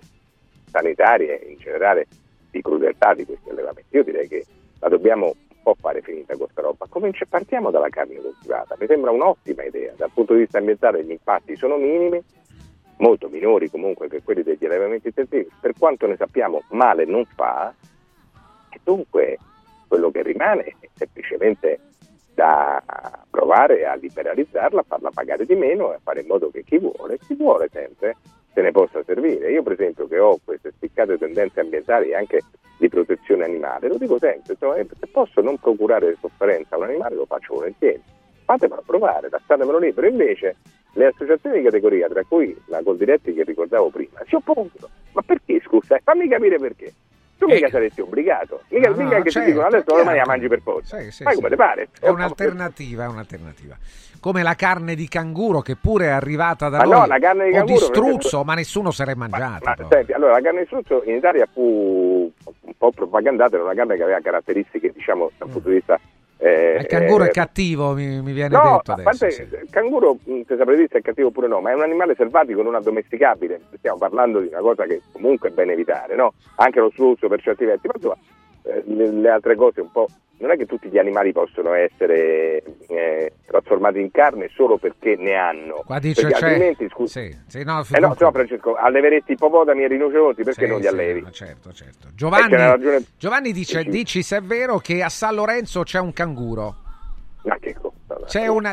sanitarie in generale, di crudeltà di questi allevamenti. Io direi che la dobbiamo un po' fare finita questa roba. Partiamo dalla carne coltivata, mi sembra un'ottima idea, dal punto di vista ambientale gli impatti sono minimi, molto minori comunque che quelli degli allevamenti intensivi, per quanto ne sappiamo male non fa, e dunque quello che rimane è semplicemente da provare a liberalizzarla, a farla pagare di meno e a fare in modo che chi vuole sempre se ne possa servire. Io per esempio, che ho queste spiccate tendenze ambientali e anche di protezione animale, lo dico sempre, insomma, se posso non procurare sofferenza a un animale lo faccio volentieri, fatemelo provare, lasciatemelo libero. Invece le associazioni di categoria, tra cui la Coldiretti che ricordavo prima, si oppongono. Ma perché, scusa? Fammi capire perché. Tu mica saresti obbligato, mica che certo, ti dicono adesso domani la mangi per forza, fai come te pare. È un'alternativa. Come la carne di canguro, che pure è arrivata da noi, la carne di canguro, o di struzzo, ma nessuno se l'è mangiata. Allora, la carne di struzzo in Italia fu un po' propagandata, era una carne che aveva caratteristiche, diciamo, dal punto di vista... il canguro è cattivo, mi viene detto adesso. Il canguro, se saprei dire se è cattivo oppure no, ma è un animale selvatico non addomesticabile, stiamo parlando di una cosa che comunque è bene evitare, no? Anche lo struzzo per certi versi, ma insomma, le altre cose un po', non è che tutti gli animali possono essere trasformati in carne solo perché ne hanno. Qua dice, perché altrimenti, scusa, no, Francesco, alleveresti ippopotami e rinoceronti, perché non li allevi? Certo. Giovanni dice: dici se è vero che a San Lorenzo c'è un canguro. Ma che cosa? C'è un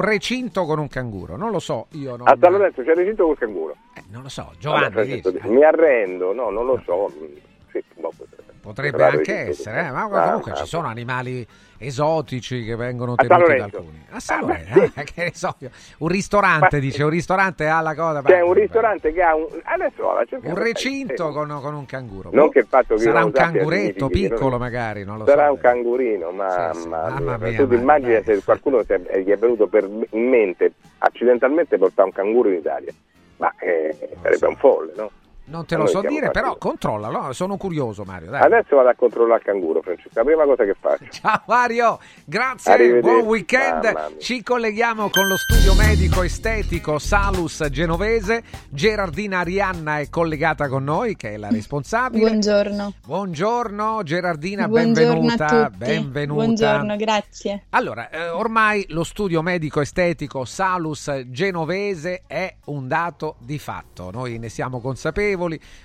recinto con un canguro, non lo so, io non... A San Lorenzo c'è un recinto con un canguro? Non lo so, Giovanni. Mi arrendo, non lo so. Sì, potrebbe anche essere, ma comunque ci sono animali esotici che vengono tenuti da alcuni. A San Lorenzo, che esempio, un ristorante, dice, un ristorante ha la cosa. C'è un ristorante che ha un recinto con un canguro. Non che il fatto che sarà un canguretto piccolo, non... magari, non lo sarà, so. Sarà un cangurino, ma tu immagini se qualcuno gli è venuto in mente accidentalmente portare un canguro in Italia, ma sarebbe un folle, no? Non te lo so dire, però controllalo, sono curioso, Mario. Dai. Adesso vado a controllare il canguro, Francesco, la prima cosa che faccio. Ciao Mario, grazie, buon weekend. Ci colleghiamo con lo studio medico estetico Salus Genovese. Gerardina Arianna è collegata con noi, che è la responsabile. Buongiorno Gerardina, benvenuta. Buongiorno, grazie. Allora, ormai lo studio medico estetico Salus Genovese è un dato di fatto, noi ne siamo consapevoli.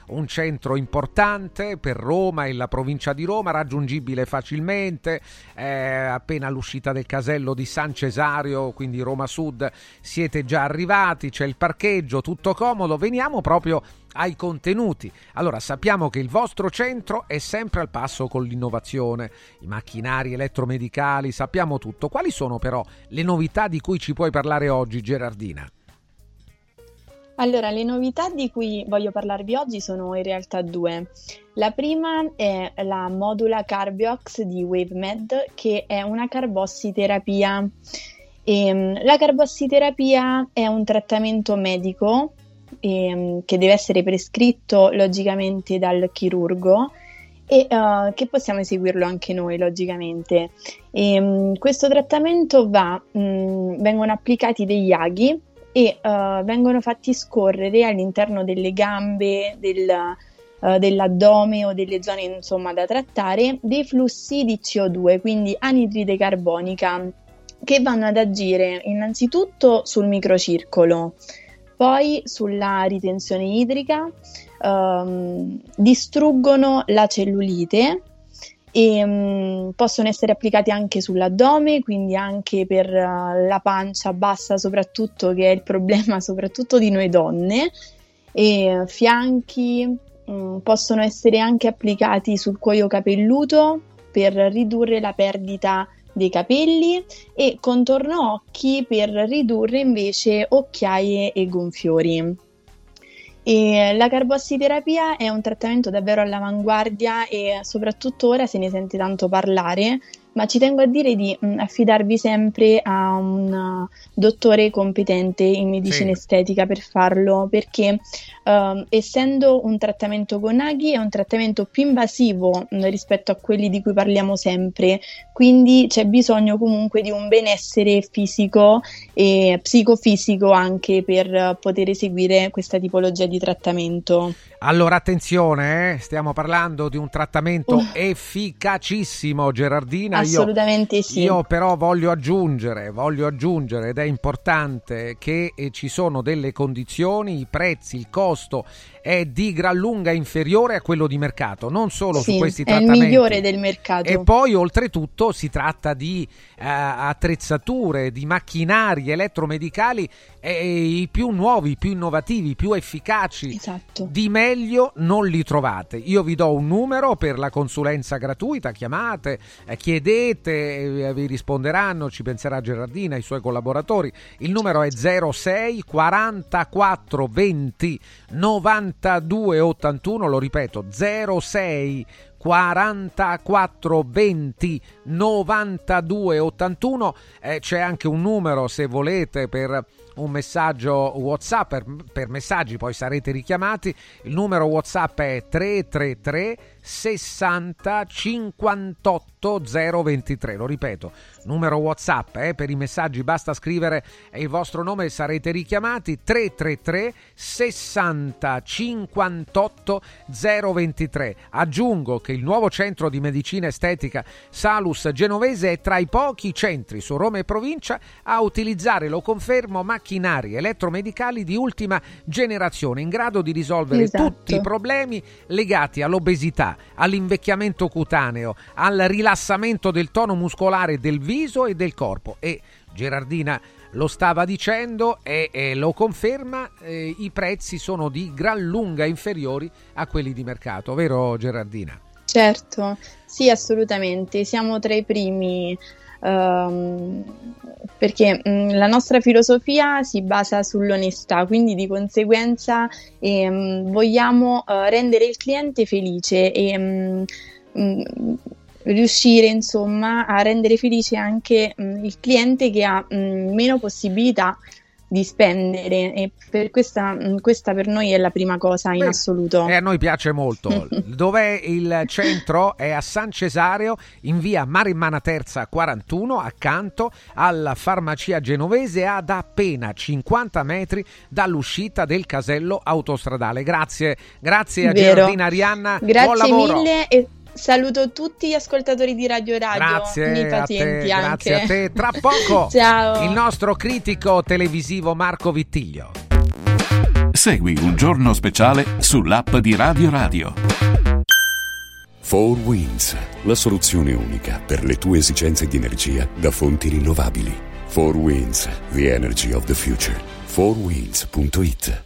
Un centro importante per Roma e la provincia di Roma, raggiungibile facilmente, appena all'uscita del casello di San Cesario, quindi Roma Sud, siete già arrivati, c'è il parcheggio, tutto comodo. Veniamo proprio ai contenuti. Allora, sappiamo che il vostro centro è sempre al passo con l'innovazione, i macchinari elettromedicali, sappiamo tutto. Quali sono però le novità di cui ci puoi parlare oggi, Gerardina? Allora, le novità di cui voglio parlarvi oggi sono in realtà 2. La prima è la modula Carbiox di WaveMed, che è una carbossiterapia. La carbossiterapia è un trattamento medico che deve essere prescritto logicamente dal chirurgo e che possiamo eseguirlo anche noi logicamente. Questo trattamento vengono applicati degli aghi e vengono fatti scorrere all'interno delle gambe, dell'addome o delle zone insomma da trattare, dei flussi di CO2, quindi anidride carbonica, che vanno ad agire innanzitutto sul microcircolo, poi sulla ritenzione idrica, distruggono la cellulite e possono essere applicati anche sull'addome, quindi anche per la pancia bassa soprattutto, che è il problema soprattutto di noi donne, e fianchi, possono essere anche applicati sul cuoio capelluto per ridurre la perdita dei capelli, e contorno occhi per ridurre invece occhiaie e gonfiori. E la carbossiterapia è un trattamento davvero all'avanguardia e soprattutto ora se ne sente tanto parlare, ma ci tengo a dire di affidarvi sempre a un dottore competente in medicina estetica per farlo, perché essendo un trattamento con aghi è un trattamento più invasivo rispetto a quelli di cui parliamo sempre, quindi c'è bisogno comunque di un benessere fisico e psicofisico anche per poter eseguire questa tipologia di trattamento. Allora attenzione, stiamo parlando di un trattamento efficacissimo, Gerardina. Assolutamente sì. Io però voglio aggiungere, ed è importante, che ci sono delle condizioni, i prezzi, il costo è di gran lunga inferiore a quello di mercato, non solo su questi trattamenti. È il migliore del mercato. E poi oltretutto si tratta di attrezzature, di macchinari elettromedicali i più nuovi, i più innovativi, i più efficaci. Esatto. Di meglio non li trovate. Io vi do un numero per la consulenza gratuita, chiamate, chiedete, vi risponderanno, ci penserà Gerardina e i suoi collaboratori. Il numero è 06 44 20 92 81, lo ripeto, 06 44 20 92 81, c'è anche un numero se volete per un messaggio WhatsApp, per messaggi poi sarete richiamati. Il numero WhatsApp è 333 60 58 023, lo ripeto, numero WhatsApp per i messaggi, basta scrivere il vostro nome e sarete richiamati, 333 60 58 023. Aggiungo che il nuovo centro di medicina estetica Salus Genovese è tra i pochi centri su Roma e provincia a utilizzare, lo confermo, macchinari elettromedicali di ultima generazione in grado di risolvere tutti i problemi legati all'obesità, all'invecchiamento cutaneo, al rilassamento del tono muscolare del viso e del corpo. E Gerardina lo stava dicendo e lo conferma, i prezzi sono di gran lunga inferiori a quelli di mercato, vero Gerardina? Certo, sì, assolutamente, siamo tra i primi, perché la nostra filosofia si basa sull'onestà, quindi di conseguenza vogliamo rendere il cliente felice e riuscire insomma a rendere felice anche il cliente che ha meno possibilità di spendere, e per questa per noi è la prima cosa in assoluto. E a noi piace molto. Dov'è il centro? È a San Cesario in via Marimmana Terza 41, accanto alla farmacia genovese, ad appena 50 metri dall'uscita del casello autostradale. Grazie a Gerardina Arianna, buon lavoro. Grazie mille e saluto tutti gli ascoltatori di Radio Radio. Grazie a te, anche. Grazie a te. Tra poco ciao. Il nostro critico televisivo Marco Vittiglio. Segui Un Giorno Speciale sull'app di Radio Radio. 4Winds, la soluzione unica per le tue esigenze di energia da fonti rinnovabili. 4Winds, the energy of the future. 4Winds.it.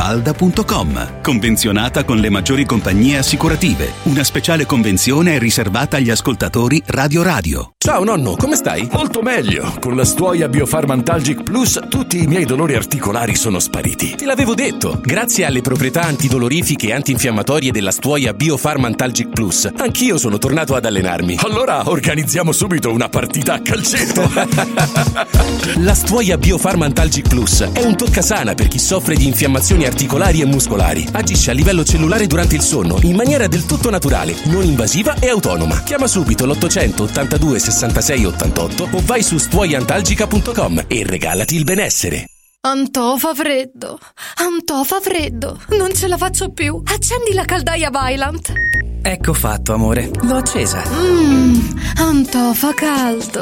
convenzionata con le maggiori compagnie assicurative. Una speciale convenzione è riservata agli ascoltatori Radio Radio. Ciao nonno, come stai? Molto meglio. Con la Stuoia Biofarmantalgic Plus tutti i miei dolori articolari sono spariti. Te l'avevo detto. Grazie alle proprietà antidolorifiche e antinfiammatorie della Stuoia Biofarmantalgic Plus, anch'io sono tornato ad allenarmi. Allora organizziamo subito una partita a calcetto. La Stuoia Biofarmantalgic Plus è un toccasana per chi soffre di infiammazioni articolari e muscolari. Agisce a livello cellulare durante il sonno in maniera del tutto naturale, non invasiva e autonoma. Chiama subito l'800 82 66 88 o vai su stuoiantalgica.com e regalati il benessere. Antò fa freddo, non ce la faccio più. Accendi la caldaia Vaillant. Ecco fatto, amore, l'ho accesa. Antò fa caldo.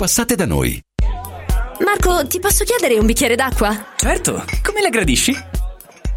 Passate da noi. Marco, ti posso chiedere un bicchiere d'acqua? Certo, come la gradisci?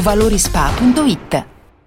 valorispa.it.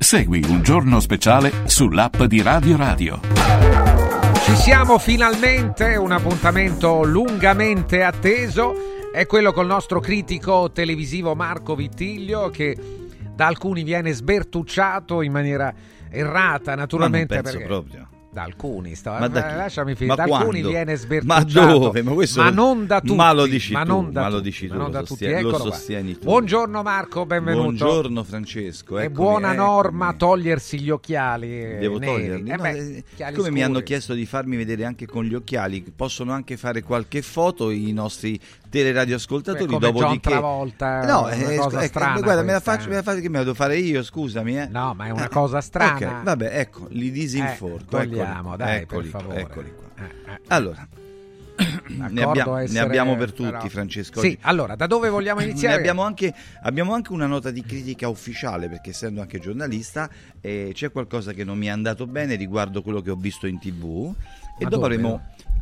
Segui Un Giorno Speciale sull'app di Radio Radio. Ci siamo finalmente, un appuntamento lungamente atteso è quello col nostro critico televisivo Marco Vittiglio, che da alcuni viene sbertucciato in maniera errata, naturalmente. Ma non penso perché... proprio. Da alcuni, lasciami finire. Da alcuni viene sbertucciato. Ma dove? Ma non da tutti. Ma lo dici ma tu, ma lo dici tu, lo sostieni tu. Buongiorno Marco, benvenuto. Buongiorno Francesco. È buona norma togliersi gli occhiali. Devo toglierli. Come mi hanno chiesto di farmi vedere anche con gli occhiali, possono anche fare qualche foto i nostri dei radioascoltatori. Dopodiché, no, è una cosa strana. Guarda, me la faccio che me la devo fare io, scusami. No, ma è una cosa strana. Okay, vabbè, ecco, li disinforco. Togliamo, dai, eccoli, per favore. Eccoli qua. Allora. Ne abbiamo per tutti, però... Francesco. Sì, allora, da dove vogliamo iniziare? Abbiamo anche una nota di critica ufficiale, perché essendo anche giornalista c'è qualcosa che non mi è andato bene riguardo quello che ho visto in TV. E dopo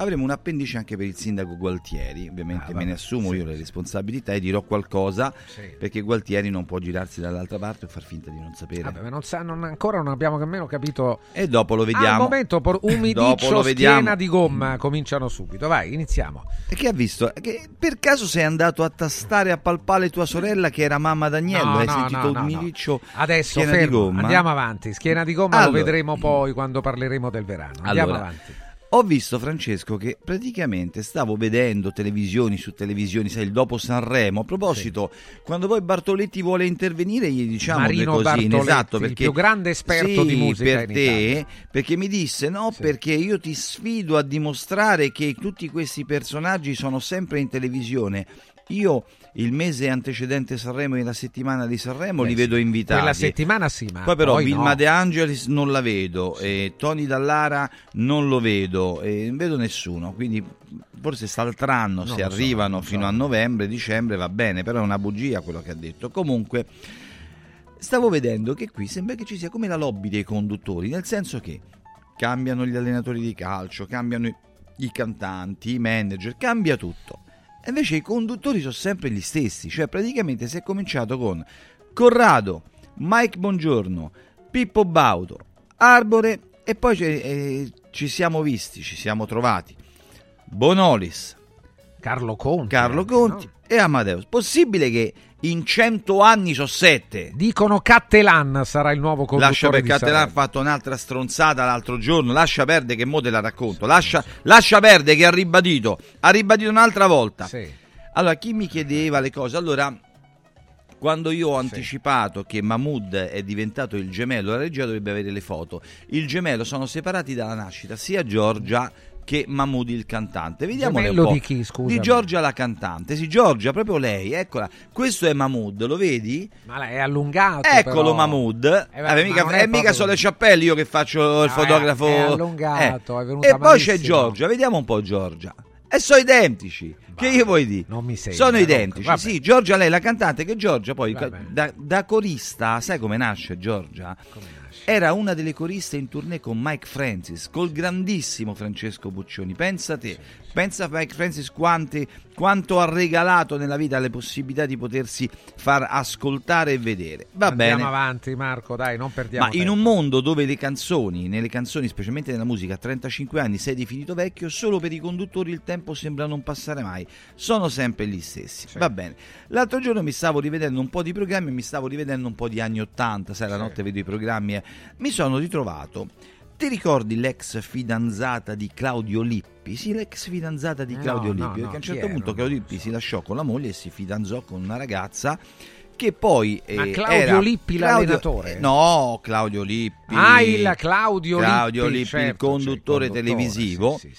avremo un appendice anche per il sindaco Gualtieri. Ovviamente me ne assumo io le responsabilità e dirò qualcosa, perché Gualtieri non può girarsi dall'altra parte e far finta di non sapere. Vabbè, ancora non abbiamo nemmeno capito. E dopo lo vediamo. Al momento umidiccio schiena di gomma, cominciano subito. Vai, iniziamo. Perché ha visto? Che per caso sei andato a tastare, a palpare tua sorella che era mamma d'Agnello? No, hai sentito umidiccio schiena di gomma? Andiamo avanti, schiena di gomma allora. Lo vedremo poi quando parleremo del verano. Andiamo avanti. Ho visto, Francesco, che praticamente stavo vedendo televisioni su televisioni, sai, il dopo Sanremo. A proposito, quando poi Bartoletti vuole intervenire, gli diciamo Marino due cosine. Bartoletti, esatto, perché, il più grande esperto di musica per in te, Italia. Perché mi disse, perché io ti sfido a dimostrare che tutti questi personaggi sono sempre in televisione. Io il mese antecedente Sanremo e la settimana di Sanremo li vedo invitati. Quella settimana sì, ma poi però Vilma De Angelis non la vedo, Tony Dallara non lo vedo, non vedo nessuno, quindi forse salteranno, se arrivano fino a novembre, dicembre va bene, però è una bugia quello che ha detto. Comunque stavo vedendo che qui sembra che ci sia come la lobby dei conduttori, nel senso che cambiano gli allenatori di calcio, cambiano i cantanti, i manager, cambia tutto. Invece i conduttori sono sempre gli stessi, cioè praticamente si è cominciato con Corrado, Mike Bongiorno, Pippo Baudo, Arbore e poi ci siamo trovati Bonolis, Carlo Conti e Amadeus. Possibile che in 100 anni sono 7? Dicono Cattelan sarà il nuovo conduttore. Lascia per Cattelan, ha fatto un'altra stronzata l'altro giorno, lascia perdere che mo te la racconto. Lascia perdere che ha ribadito un'altra volta. Sì. Allora, chi mi chiedeva le cose? Allora, quando io ho anticipato che Mahmood è diventato il gemello, la regia dovrebbe avere le foto. Il gemello, sono separati dalla nascita, sia Giorgia che Mahmood il cantante. Vediamole un po'. Di chi, scusa? Di Giorgia la cantante. Sì, Giorgia, proprio lei, eccola. Questo è Mahmood, lo vedi? Ma è allungato. Eccolo però. Mahmood. Mica solo le ciappelle io che faccio il fotografo. È allungato, è venuta e malissimo. Poi c'è Giorgia, vediamo un po' Giorgia. E sono identici. Che io vuoi dire? Non mi sembra. Sono identici. Sì, Giorgia, lei la cantante, che Giorgia poi da corista, sai come nasce Giorgia? Era una delle coriste in tournée con Mike Francis, col grandissimo Francesco Puccioni. Pensa te, pensa a Mike Francis quanto ha regalato nella vita, le possibilità di potersi far ascoltare e vedere. Va bene. Andiamo avanti, Marco, dai, non perdiamo tempo. Ma in un mondo dove nelle canzoni, specialmente nella musica, a 35 anni sei definito vecchio, solo per i conduttori il tempo sembra non passare mai. Sono sempre gli stessi. Sì. Va bene. L'altro giorno mi stavo rivedendo un po' di programmi, mi stavo rivedendo un po' di anni 80, sai, la notte vedo i programmi. Mi sono ritrovato, ti ricordi l'ex fidanzata di Claudio Lippi? Sì, l'ex fidanzata di Claudio Lippi, perché a un certo punto Claudio Lippi si lasciò con la moglie e si fidanzò con una ragazza che poi Claudio Lippi l'allenatore? No, Claudio Lippi. Claudio Lippi, certo, il conduttore televisivo. Sì.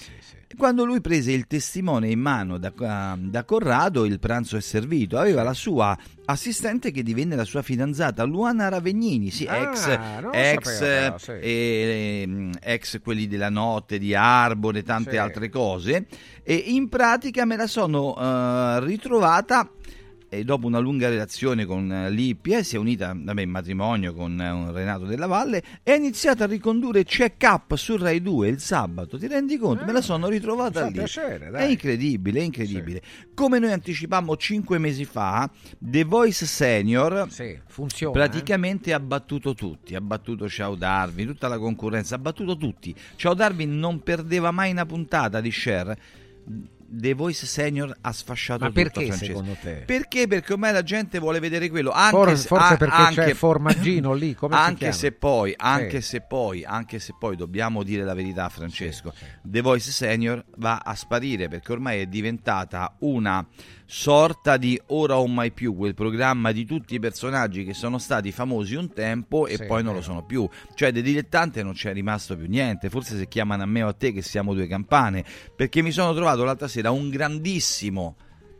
Quando lui prese il testimone in mano da Corrado, il pranzo è servito. Aveva la sua assistente che divenne la sua fidanzata, Luana Ravegnini, ex quelli della notte di Arbore e tante altre cose. E in pratica me la sono ritrovata. E dopo una lunga relazione con Lippi si è unita in matrimonio con Renato Della Valle e ha iniziato a ricondurre Check Up su Rai 2 il sabato, ti rendi conto? Me la sono ritrovata lì, piacere, dai. È incredibile. Come noi anticipammo 5 mesi fa, The Voice Senior funziona, praticamente ha battuto Ciao Darwin, tutta la concorrenza, ha battuto tutti. Ciao Darwin non perdeva mai una puntata di share. The Voice Senior ha sfasciato tutto. Ma perché, secondo te? Perché ormai la gente vuole vedere quello. Anche forse perché c'è formaggino lì, come si chiama? Anche se poi dobbiamo dire la verità, Francesco, The Voice Senior va a sparire, perché ormai è diventata una sorta di Ora o mai più, quel programma di tutti i personaggi che sono stati famosi un tempo e poi non lo sono più. Cioè, dei dilettanti non c'è rimasto più niente. Forse se chiamano a me o a te, che siamo due campane, perché mi sono trovato l'altra sera un grandissimo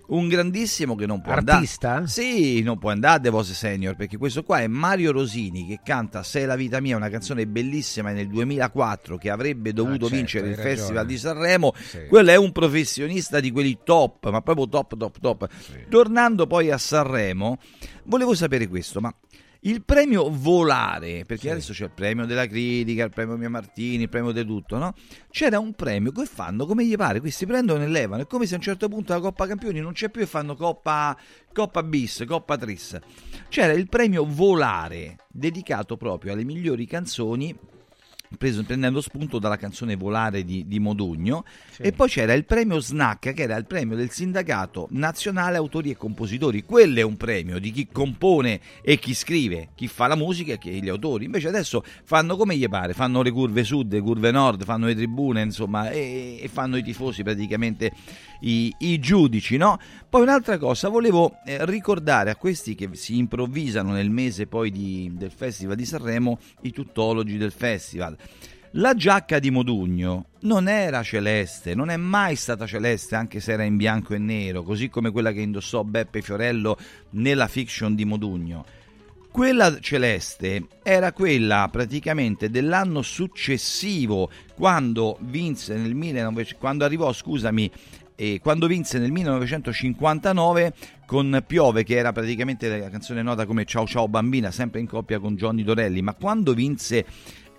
un grandissimo che non può artista? Andare. Sì, non può andare a The Voice Senior, perché questo qua è Mario Rosini che canta "Sei la vita mia", una canzone bellissima nel 2004 che avrebbe dovuto vincere il Festival di Sanremo. Sì. Quello è un professionista di quelli top, ma proprio top. Sì. Tornando poi a Sanremo, volevo sapere questo, ma il premio Volare, perché adesso c'è il premio della critica, il premio Mia Martini, il premio di tutto, no? C'era un premio che fanno come gli pare, questi prendono e levano, è come se a un certo punto la Coppa Campioni non c'è più e fanno Coppa Bis, Coppa Tris. C'era il premio Volare, dedicato proprio alle migliori canzoni, prendendo spunto dalla canzone Volare di Modugno, e poi c'era il premio Snack, che era il premio del sindacato nazionale autori e compositori. Quello è un premio di chi compone e chi scrive, chi fa la musica e gli autori. Invece adesso fanno come gli pare, fanno le curve sud, le curve nord, fanno le tribune, insomma, e fanno i tifosi praticamente i giudici, no? Poi un'altra cosa, volevo ricordare a questi che si improvvisano nel mese poi del Festival di Sanremo, i tuttologi del festival. La giacca di Modugno non era celeste, non è mai stata celeste, anche se era in bianco e nero, così come quella che indossò Beppe Fiorello nella fiction di Modugno. Quella celeste era quella praticamente dell'anno successivo, quando vinse nel 1959 con Piove, che era praticamente la canzone nota come Ciao Ciao Bambina, sempre in coppia con Johnny Dorelli. Ma quando vinse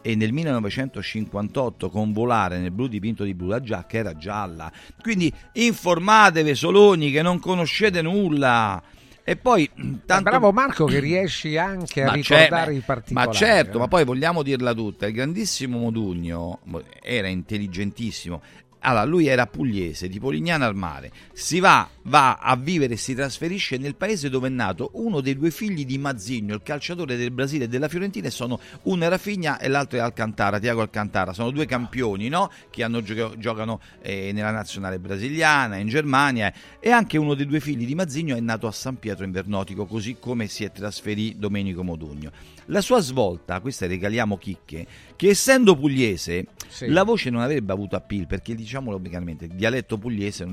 e nel 1958 con Volare, nel blu dipinto di blu, la giacca era gialla. Quindi informatevi, Soloni, che non conoscete nulla. E poi tanto... bravo Marco che riesci anche a ricordare i particolari. Ma certo, ma poi vogliamo dirla tutta, il grandissimo Modugno era intelligentissimo. Allora, lui era pugliese, di Polignano al Mare, va a vivere e si trasferisce nel paese dove è nato uno dei due figli di Mazinho, il calciatore del Brasile e della Fiorentina, e sono uno Rafinha e l'altro è Alcantara, Thiago Alcantara, sono due campioni, no? Che giocano nella nazionale brasiliana, in Germania, e anche uno dei due figli di Mazinho è nato a San Pietro in Vernotico, così come si è trasferì Domenico Modugno. La sua svolta, questa regaliamo chicche, che essendo pugliese la voce non avrebbe avuto appeal, perché diciamolo obbligamente, il dialetto pugliese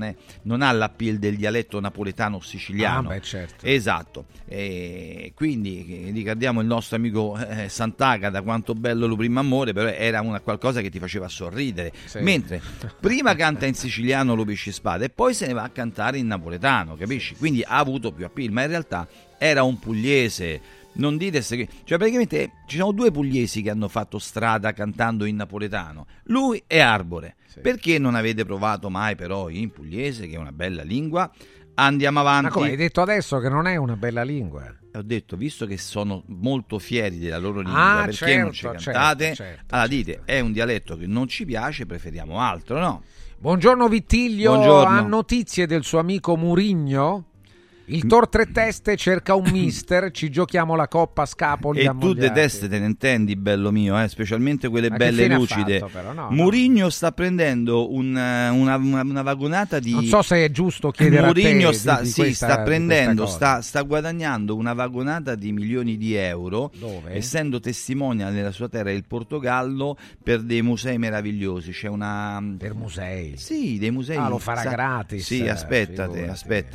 non ha l'appeal del dialetto napoletano o siciliano. Ah, beh, certo. Esatto. E quindi ricordiamo il nostro amico Sant'Agata, quanto bello lo primo amore, però era una qualcosa che ti faceva sorridere. Sì. Mentre prima canta in siciliano Lo Pesci Spada e poi se ne va a cantare in napoletano, capisci? Sì. Quindi ha avuto più appeal, ma in realtà era un pugliese. Non dite se... cioè praticamente ci sono due pugliesi che hanno fatto strada cantando in napoletano, lui e Arbore. Sì. Perché non avete provato mai però in pugliese, che è una bella lingua? Andiamo avanti. Ma come hai detto adesso che non è una bella lingua? Ho detto, visto che sono molto fieri della loro lingua, perché non ci cantate? Allora dite, è un dialetto che non ci piace, preferiamo altro, no? Buongiorno Vittiglio. Buongiorno. Ha notizie del suo amico Murigno? Il Tor Tre Teste cerca un mister, ci giochiamo la Coppa Scapoli. E tu deteste, te ne intendi, bello mio, specialmente quelle belle lucide. No, Mourinho sta prendendo una vagonata di... non so se è giusto chiedere Mourinho a te sta guadagnando una vagonata di milioni di euro. Dove? Essendo testimonial nella sua terra, il Portogallo, per dei musei meravigliosi. C'è una... per musei? Sì, dei musei. Ah, lo farà gratis. Sì, aspettate. Ah, beh,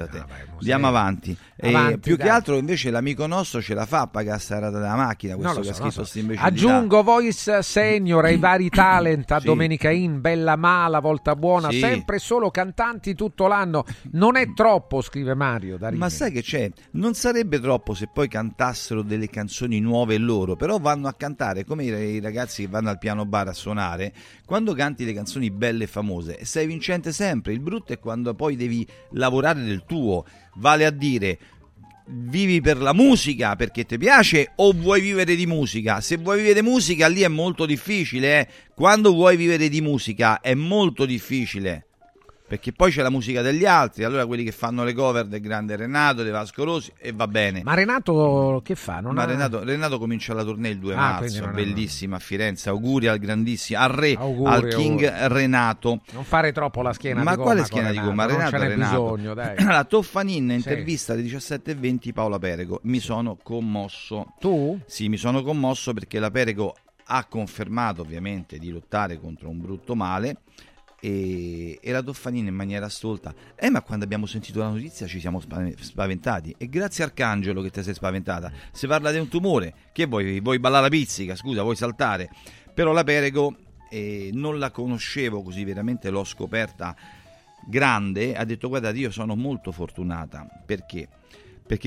andiamo avanti. Più che altro invece l'amico nostro ce la fa a pagare sta rata della macchina, questo che ha scritto aggiungo Voice Senior ai vari talent, a Domenica In, Bella Mala, Volta Buona, sempre solo cantanti tutto l'anno, non è troppo, scrive Mario Darini. Ma sai che c'è, non sarebbe troppo se poi cantassero delle canzoni nuove loro, però vanno a cantare come i ragazzi che vanno al piano bar a suonare. Quando canti le canzoni belle e famose sei vincente sempre, il brutto è quando poi devi lavorare del tuo. Vale a dire, vivi per la musica perché ti piace o vuoi vivere di musica? Se vuoi vivere di musica lì è molto difficile, Quando vuoi vivere di musica è molto difficile, perché poi c'è la musica degli altri, allora quelli che fanno le cover del grande Renato, dei Vasco Rossi, e va bene. Ma Renato che fa? Renato comincia la tournée il 2 marzo, bellissima, a Firenze, auguri al grandissimo, al re, auguri, al king auguri. Renato. Non fare troppo la schiena di gomma. Ma quale schiena di gomma? Renato. Bisogno, dai. La Toffanin, intervista alle 17:20, Paola Perego. Mi sono commosso. Tu? Sì, mi sono commosso perché la Perego ha confermato ovviamente di lottare contro un brutto male, e la Toffanin in maniera stolta. Ma quando abbiamo sentito la notizia ci siamo spaventati, e grazie Arcangelo che te sei spaventata. Si parla di un tumore, che vuoi ballare la pizzica, scusa, vuoi saltare. Però la Perego non la conoscevo così, veramente l'ho scoperta grande. Ha detto: guardate, io sono molto fortunata, perché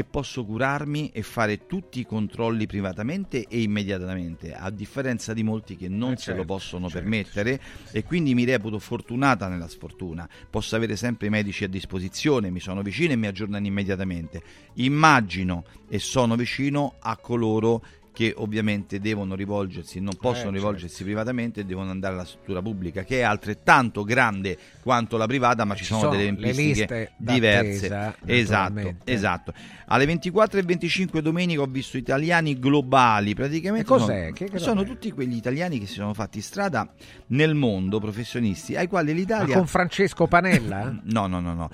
posso curarmi e fare tutti i controlli privatamente e immediatamente, a differenza di molti che non se lo possono permettere, e quindi mi reputo fortunata nella sfortuna. Posso avere sempre i medici a disposizione, mi sono vicino e mi aggiornano immediatamente. Immagino e sono vicino a coloro che ovviamente devono rivolgersi, non possono rivolgersi privatamente, devono andare alla struttura pubblica, che è altrettanto grande quanto la privata, ma ci sono delle tempistiche diverse. D'attesa, esatto. Alle 24 e 25 domenica ho visto italiani globali, praticamente sono tutti quegli italiani che si sono fatti strada nel mondo, professionisti, ai quali l'Italia... Ma con Francesco Panella? No.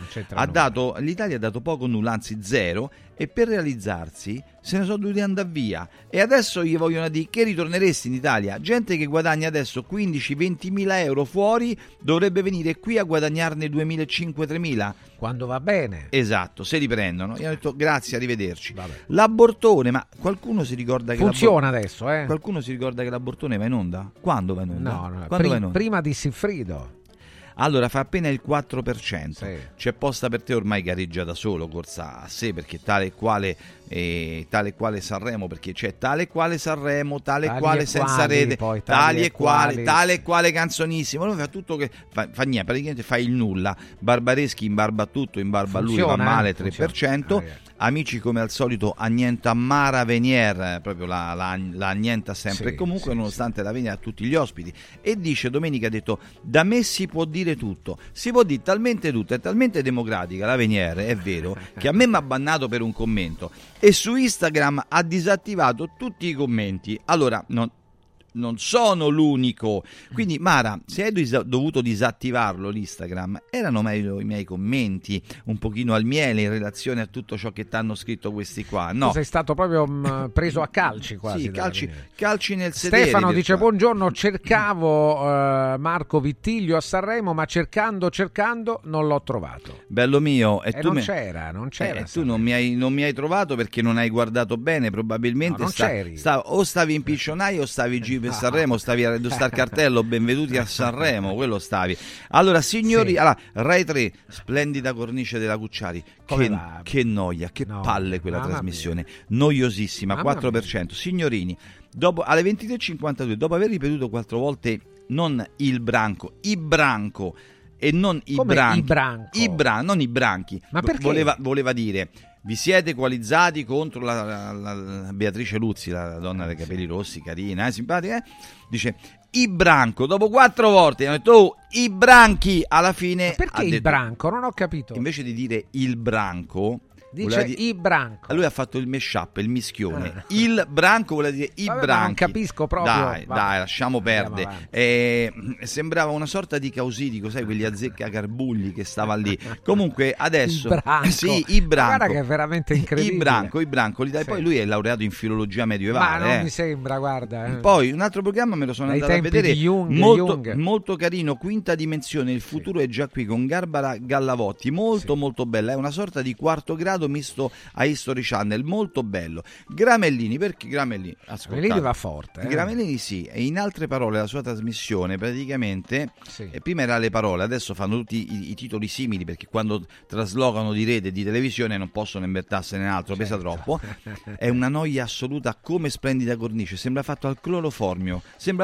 L'Italia ha dato poco, nulla, anzi zero, e per realizzarsi se ne sono dovuti andare via, e adesso gli vogliono dire che ritorneresti in Italia. Gente che guadagna adesso 15-20 mila euro fuori dovrebbe venire qui a guadagnarne 2.500-3.000 quando va bene. Esatto, se li prendono. Io ho detto grazie, arrivederci. Vabbè. L'abortone, ma qualcuno si ricorda che funziona adesso? Qualcuno si ricorda che l'abortone va in onda? Quando va in onda? Va in onda? Prima di Siffrido. Allora fa appena il 4%, sì. C'è Posta per te ormai gareggia da solo, corsa a sé, perché tale quale Sanremo, perché c'è tale quale Sanremo, tale quale senza rete, tali e quale, tale quale canzonissimo. Lui fa tutto che fa niente, praticamente fa il nulla. Barbareschi in barba a tutto, in barba a lui, va male 3%. Amici come al solito annienta Mara Venier, proprio la annienta sempre, e comunque nonostante la venia a tutti gli ospiti. E dice domenica, ha detto: da me si può dire tutto, si può dire talmente tutto, è talmente democratica la Venier, è vero, che a me mi ha bannato per un commento, e su Instagram ha disattivato tutti i commenti. Allora non sono l'unico, quindi Mara, se hai dovuto disattivarlo l'Instagram, erano meglio i miei commenti un pochino al miele in relazione a tutto ciò che ti hanno scritto questi qua. No, tu sei stato proprio preso a calci quasi. Sì, calci nel sedere. Stefano dice: buongiorno, cercavo Marco Vittiglio a Sanremo, ma cercando non l'ho trovato. Bello mio, e tu non c'era e tu non mi hai trovato perché non hai guardato bene, probabilmente. No, non c'eri. O stavi in piccionaio o stavi giù per Sanremo, stavi a Star Cartello, benvenuti a Sanremo, quello stavi. Allora signori, allora, Rai 3, splendida cornice della Cucciari, che noia, che palle quella trasmissione, noiosissima, 4%. Signorini, dopo, alle 23:52, dopo aver ripetuto 4 volte non il branco, i branco e non i branchi, non i branchi, ma perché? Voleva dire: vi siete coalizzati contro la Beatrice Luzzi, la donna dei capelli rossi, carina, simpatica, Dice i branco, dopo 4 volte hanno detto i branchi, alla fine. Ma perché il branco? Non ho capito. Invece di dire il branco, dice i branco. Lui ha fatto il mashup, il mischione. Il branco vuole dire i branchi. Non capisco proprio. Dai, lasciamo perdere. Sembrava una sorta di Causitico, sai, quelli azzecca Garbugli che stava lì. Comunque adesso i branco. Guarda che è veramente incredibile. I branco. Poi lui è laureato in filologia medievale. Ma non mi sembra, guarda. Poi un altro programma me lo sono andato a vedere, molto carino, Quinta Dimensione, il futuro è già qui, con Barbara Gallavotti, molto bella, è una sorta di quarto grado misto a History Channel, molto bello. Gramellini, perché Gramellini, ascoltate, va forte. Gramellini e in altre parole la sua trasmissione praticamente prima era le parole, adesso fanno tutti i titoli simili, perché quando traslocano di rete, di televisione, non possono invertarsene altro, pesa troppo. È una noia assoluta, come splendida cornice, sembra fatto al cloroformio,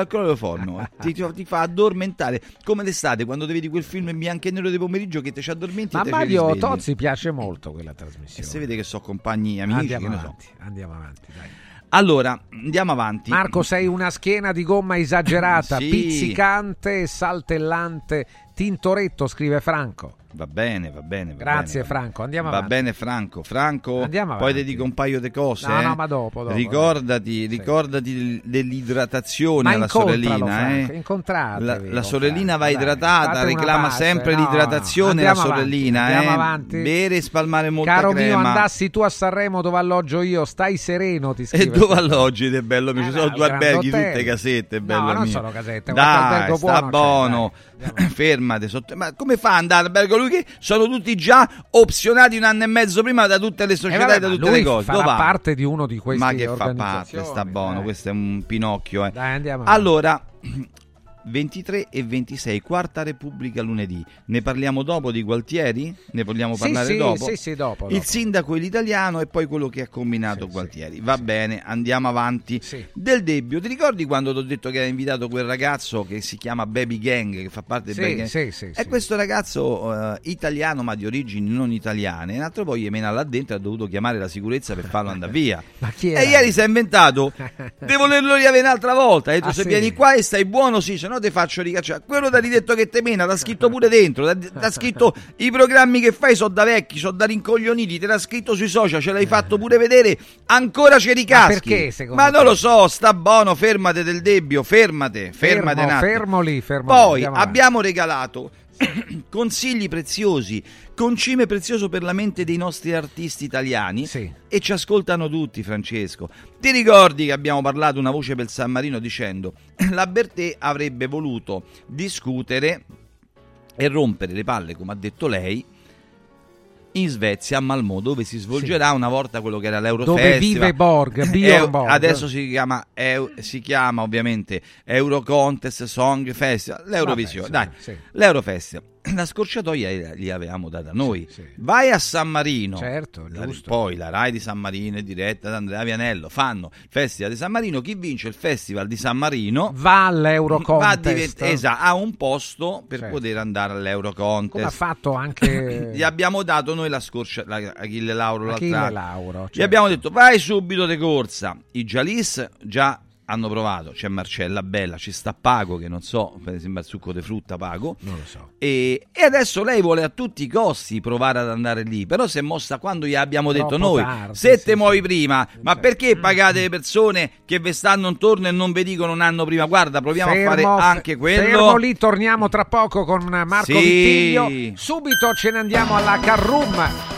ti fa addormentare, come l'estate quando ti vedi quel film in bianco e nero di pomeriggio che ti ci addormenti. Ma Mario Tozzi piace molto quella trasmissione, e se vede che so compagni amici. Andiamo avanti, dai. Allora andiamo avanti. Marco, sei una schiena di gomma esagerata, pizzicante, saltellante, Tintoretto, scrive Franco. Va bene. Grazie Franco, andiamo avanti. Va bene Franco, andiamo avanti. Poi ti dico un paio di cose. No, ma dopo. Ricordati dell'idratazione alla sorellina. La sorellina va idratata, reclama sempre l'idratazione la sorellina. Andiamo avanti. Bere e spalmare molta crema. Caro mio, andassi tu a Sanremo dove alloggio io, stai sereno, ti scrive. E dove alloggi, ed è bello, mi ci sono 2 alberghi, tutte casette, bello mio. No, non sono casette, ma albergo buono. Ferma. filmate sotto. Ma come fa ad andare all'albergo lui che sono tutti già opzionati un anno e mezzo prima da tutte le società e da tutte le cose? Farà parte di uno di questi. Ma che fa parte, sta buono, questo è un pinocchio, eh. Dai, andiamo. Allora, 23 e 26, Quarta Repubblica lunedì. Ne parliamo dopo di Gualtieri? Ne vogliamo parlare dopo? Sì, dopo. Il sindaco e l'italiano e poi quello che ha combinato Gualtieri. Va bene, andiamo avanti. Del Debbio, ti ricordi quando ti ho detto che era invitato quel ragazzo che si chiama Baby Gang, che fa parte del Baby Gang? È questo ragazzo italiano ma di origini non italiane. Un altro poi gli mena là dentro e ha dovuto chiamare la sicurezza per farlo andare via. Ma chi era? E ieri si è inventato di volerlo riavere un'altra volta. Ha detto se vieni qua e stai buono, sì, se no te faccio ricacciare. Quello t'ha ridetto che te mena, t'ha scritto pure dentro, t'ha scritto i programmi che fai sono da vecchi, sono da rincoglioniti, te l'ha scritto sui social, ce l'hai fatto pure vedere, ancora ci ricaschi. Ma perché, secondo te? Non lo so, sta buono, fermate Del Debbio, fermate un attimo. Fermo lì. Poi abbiamo regalato consigli preziosi, concime prezioso per la mente dei nostri artisti italiani e ci ascoltano tutti, Francesco. Ti ricordi che abbiamo parlato una voce per San Marino dicendo la Bertè avrebbe voluto discutere e rompere le palle, come ha detto lei, in Svezia a Malmö, dove si svolgerà una volta quello che era l'Eurofestival, dove vive Borg. Adesso si chiama ovviamente Euro Contest Song Festival, l'Eurovisione. L'Eurofestival, la scorciatoia li avevamo data noi. Vai a San Marino, certo, giusto. Poi la Rai di San Marino è diretta da Andrea Vianello, fanno il Festival di San Marino, chi vince il Festival di San Marino va all'Euro Contest, ha un posto per poter andare all'Euro Contest, come ha fatto anche gli abbiamo dato noi la scorcia, Achille Lauro l'altra, gli abbiamo detto vai subito de corsa. I Jalis già hanno provato, c'è Marcella Bella, ci sta Pago, che non so, sembra il succo di frutta Pago, non lo so, e adesso lei vuole a tutti i costi provare ad andare lì, però si è mossa quando gli abbiamo detto noi tardi, se te muovi prima, ma perché pagate le persone che vi stanno intorno e non vi dicono un anno prima guarda proviamo a fare anche quello. Lì torniamo tra poco con Marco Vittiglio. Subito ce ne andiamo alla Carrum.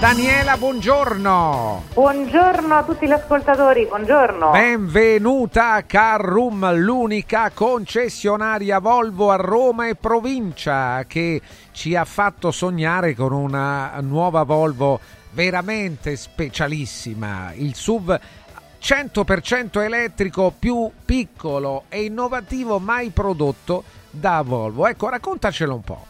Daniela, buongiorno. Buongiorno a tutti gli ascoltatori, buongiorno. Benvenuta a Carrum, l'unica concessionaria Volvo a Roma e provincia che ci ha fatto sognare con una nuova Volvo veramente specialissima. Il SUV 100% elettrico più piccolo e innovativo mai prodotto da Volvo. Ecco, raccontacelo un po'.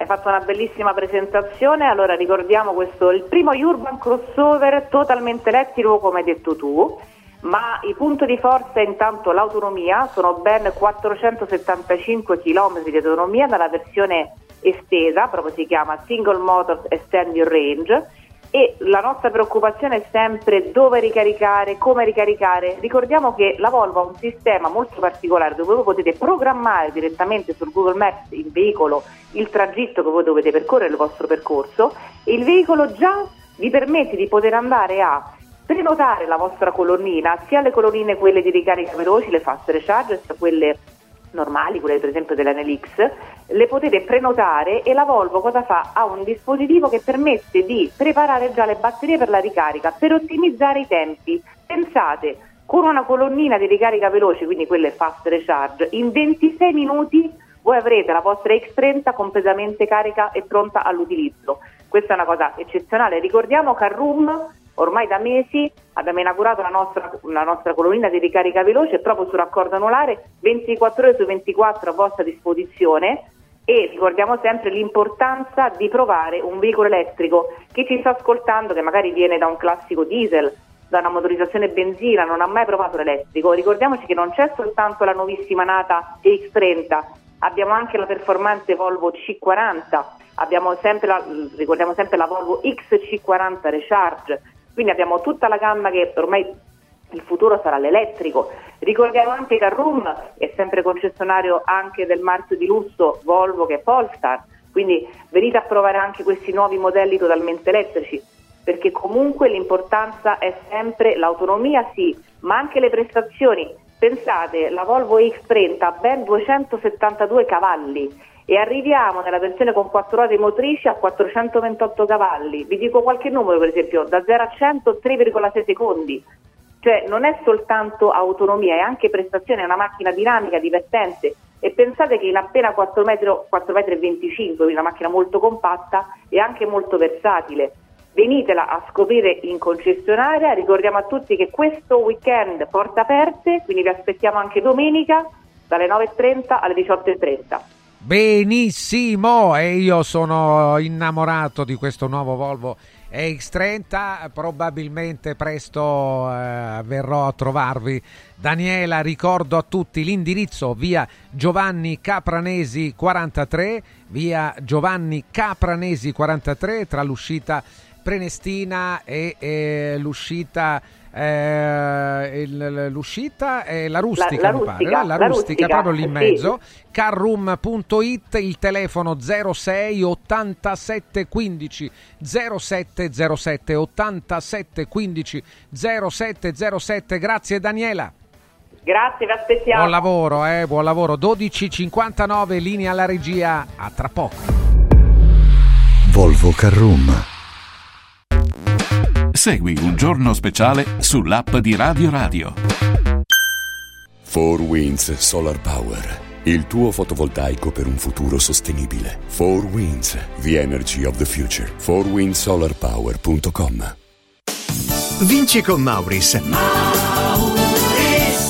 Hai fatto una bellissima presentazione, allora ricordiamo questo, il primo urban crossover totalmente elettrico come hai detto tu, ma i punti di forza intanto l'autonomia, sono ben 475 km di autonomia dalla versione estesa, proprio si chiama Single Motor Extended Range, e la nostra preoccupazione è sempre dove ricaricare, come ricaricare. Ricordiamo che la Volvo ha un sistema molto particolare dove voi potete programmare direttamente sul Google Maps il veicolo, il tragitto che voi dovete percorrere, il vostro percorso, e il veicolo già vi permette di poter andare a prenotare la vostra colonnina, sia le colonnine quelle di ricarica veloci, le fast recharge, sia quelle normali, quelle per esempio dell'Enelix, le potete prenotare, e la Volvo cosa fa? Ha un dispositivo che permette di preparare già le batterie per la ricarica, per ottimizzare i tempi. Pensate, con una colonnina di ricarica veloce, quindi quelle fast recharge, in 26 minuti voi avrete la vostra X30 completamente carica e pronta all'utilizzo. Questa è una cosa eccezionale. Ricordiamo Carrum ormai da mesi abbiamo inaugurato la nostra colonnina di ricarica veloce proprio su raccordo anulare, 24 ore su 24 a vostra disposizione, e ricordiamo sempre l'importanza di provare un veicolo elettrico. Chi ci sta ascoltando che magari viene da un classico diesel, da una motorizzazione benzina, non ha mai provato l'elettrico, ricordiamoci che non c'è soltanto la nuovissima nata X30, abbiamo anche la performante Volvo C40, ricordiamo sempre la Volvo XC40 Recharge. Quindi abbiamo tutta la gamma che ormai il futuro sarà l'elettrico. Ricordiamo anche che Carrum è sempre concessionario anche del marchio di lusso Volvo che è Polestar, quindi venite a provare anche questi nuovi modelli totalmente elettrici, perché comunque l'importanza è sempre l'autonomia, sì, ma anche le prestazioni. Pensate, la Volvo X30 ha ben 272 cavalli, e arriviamo nella versione con 4 ruote motrici a 428 cavalli. Vi dico qualche numero, per esempio, da 0 a 100, 3,6 secondi. Cioè non è soltanto autonomia, è anche prestazione, è una macchina dinamica, divertente, E pensate che in appena 4,25 metri, una macchina molto compatta e anche molto versatile. Venitela a scoprire in concessionaria. Ricordiamo a tutti che questo weekend porte aperte, quindi vi aspettiamo anche domenica dalle 9.30 alle 18.30. Benissimo, e io sono innamorato di questo nuovo Volvo X30, probabilmente presto verrò a trovarvi. Daniela, ricordo a tutti l'indirizzo: via Giovanni Capranesi 43, via Giovanni Capranesi 43, tra l'uscita Prenestina e l'uscita la rustica, mi pare, la rustica proprio lì in mezzo, sì. Carroom.it, il telefono 06 87 15 07 07, 87 15 07 07. Grazie Daniela. Grazie, vi aspettiamo. Buon lavoro, buon lavoro. 12.59, linea alla regia, a tra poco. Volvo Carroom. Segui Un Giorno Speciale sull'app di Radio Radio. 4 Winds Solar Power, il tuo fotovoltaico per un futuro sostenibile. 4 Winds, the energy of the future. 4windsolarpower.com. Vinci con Mauris.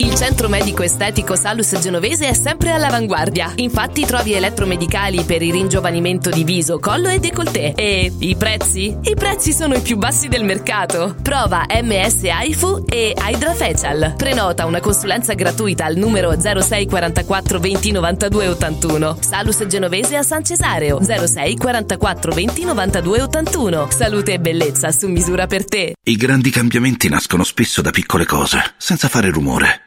Il centro medico estetico Salus Genovese è sempre all'avanguardia. Infatti trovi elettromedicali per il ringiovanimento di viso, collo e décolleté. E i prezzi? I prezzi sono i più bassi del mercato. Prova MS Haifu e Hydra Facial. Prenota una consulenza gratuita al numero 06 44 20 92 81. Salus Genovese a San Cesareo, 06 44 20 92 81. Salute e bellezza su misura per te. I grandi cambiamenti nascono spesso da piccole cose, senza fare rumore.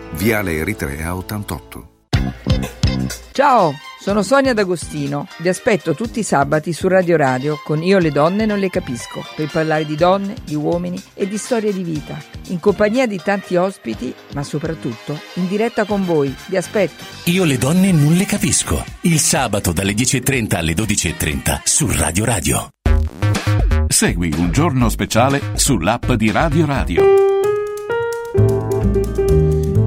Viale Eritrea 88. Ciao, sono Sonia D'Agostino. Vi aspetto tutti i sabati su Radio Radio con Io le donne non le capisco, per parlare di donne, di uomini e di storie di vita, in compagnia di tanti ospiti, ma soprattutto in diretta con voi. Vi aspetto. Io le donne non le capisco, il sabato dalle 10.30 alle 12.30 su Radio Radio. Segui Un giorno speciale sull'app di Radio Radio.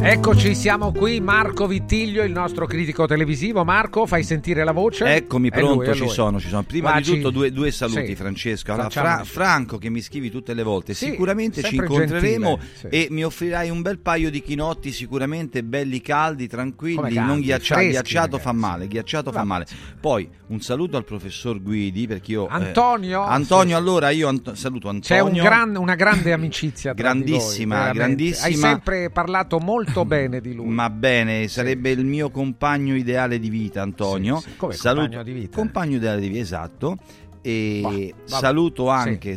Eccoci, siamo qui, Marco Vittiglio, il nostro critico televisivo. Marco, fai sentire la voce? Eccomi, pronto, lui, ci sono. Prima di tutto due saluti, sì. Francesco. Allora, Franco, che mi scrivi tutte le volte, sì, sicuramente ci incontreremo, sì. E mi offrirai un bel paio di chinotti, sicuramente belli, caldi, tranquilli, caldi, non ghiacciati, ghiacciato ragazzi. Fa male, ghiacciato va, fa male. Poi un saluto al professor Guidi, perché io... Antonio, sì. Allora io saluto Antonio. C'è una grande amicizia tra grandissima, voi, grandissima. Hai sempre parlato molto bene di lui, ma bene, sarebbe il mio compagno ideale di vita, Antonio. Sì, sì. Come compagno di vita? Compagno ideale di vita, esatto. E saluto anche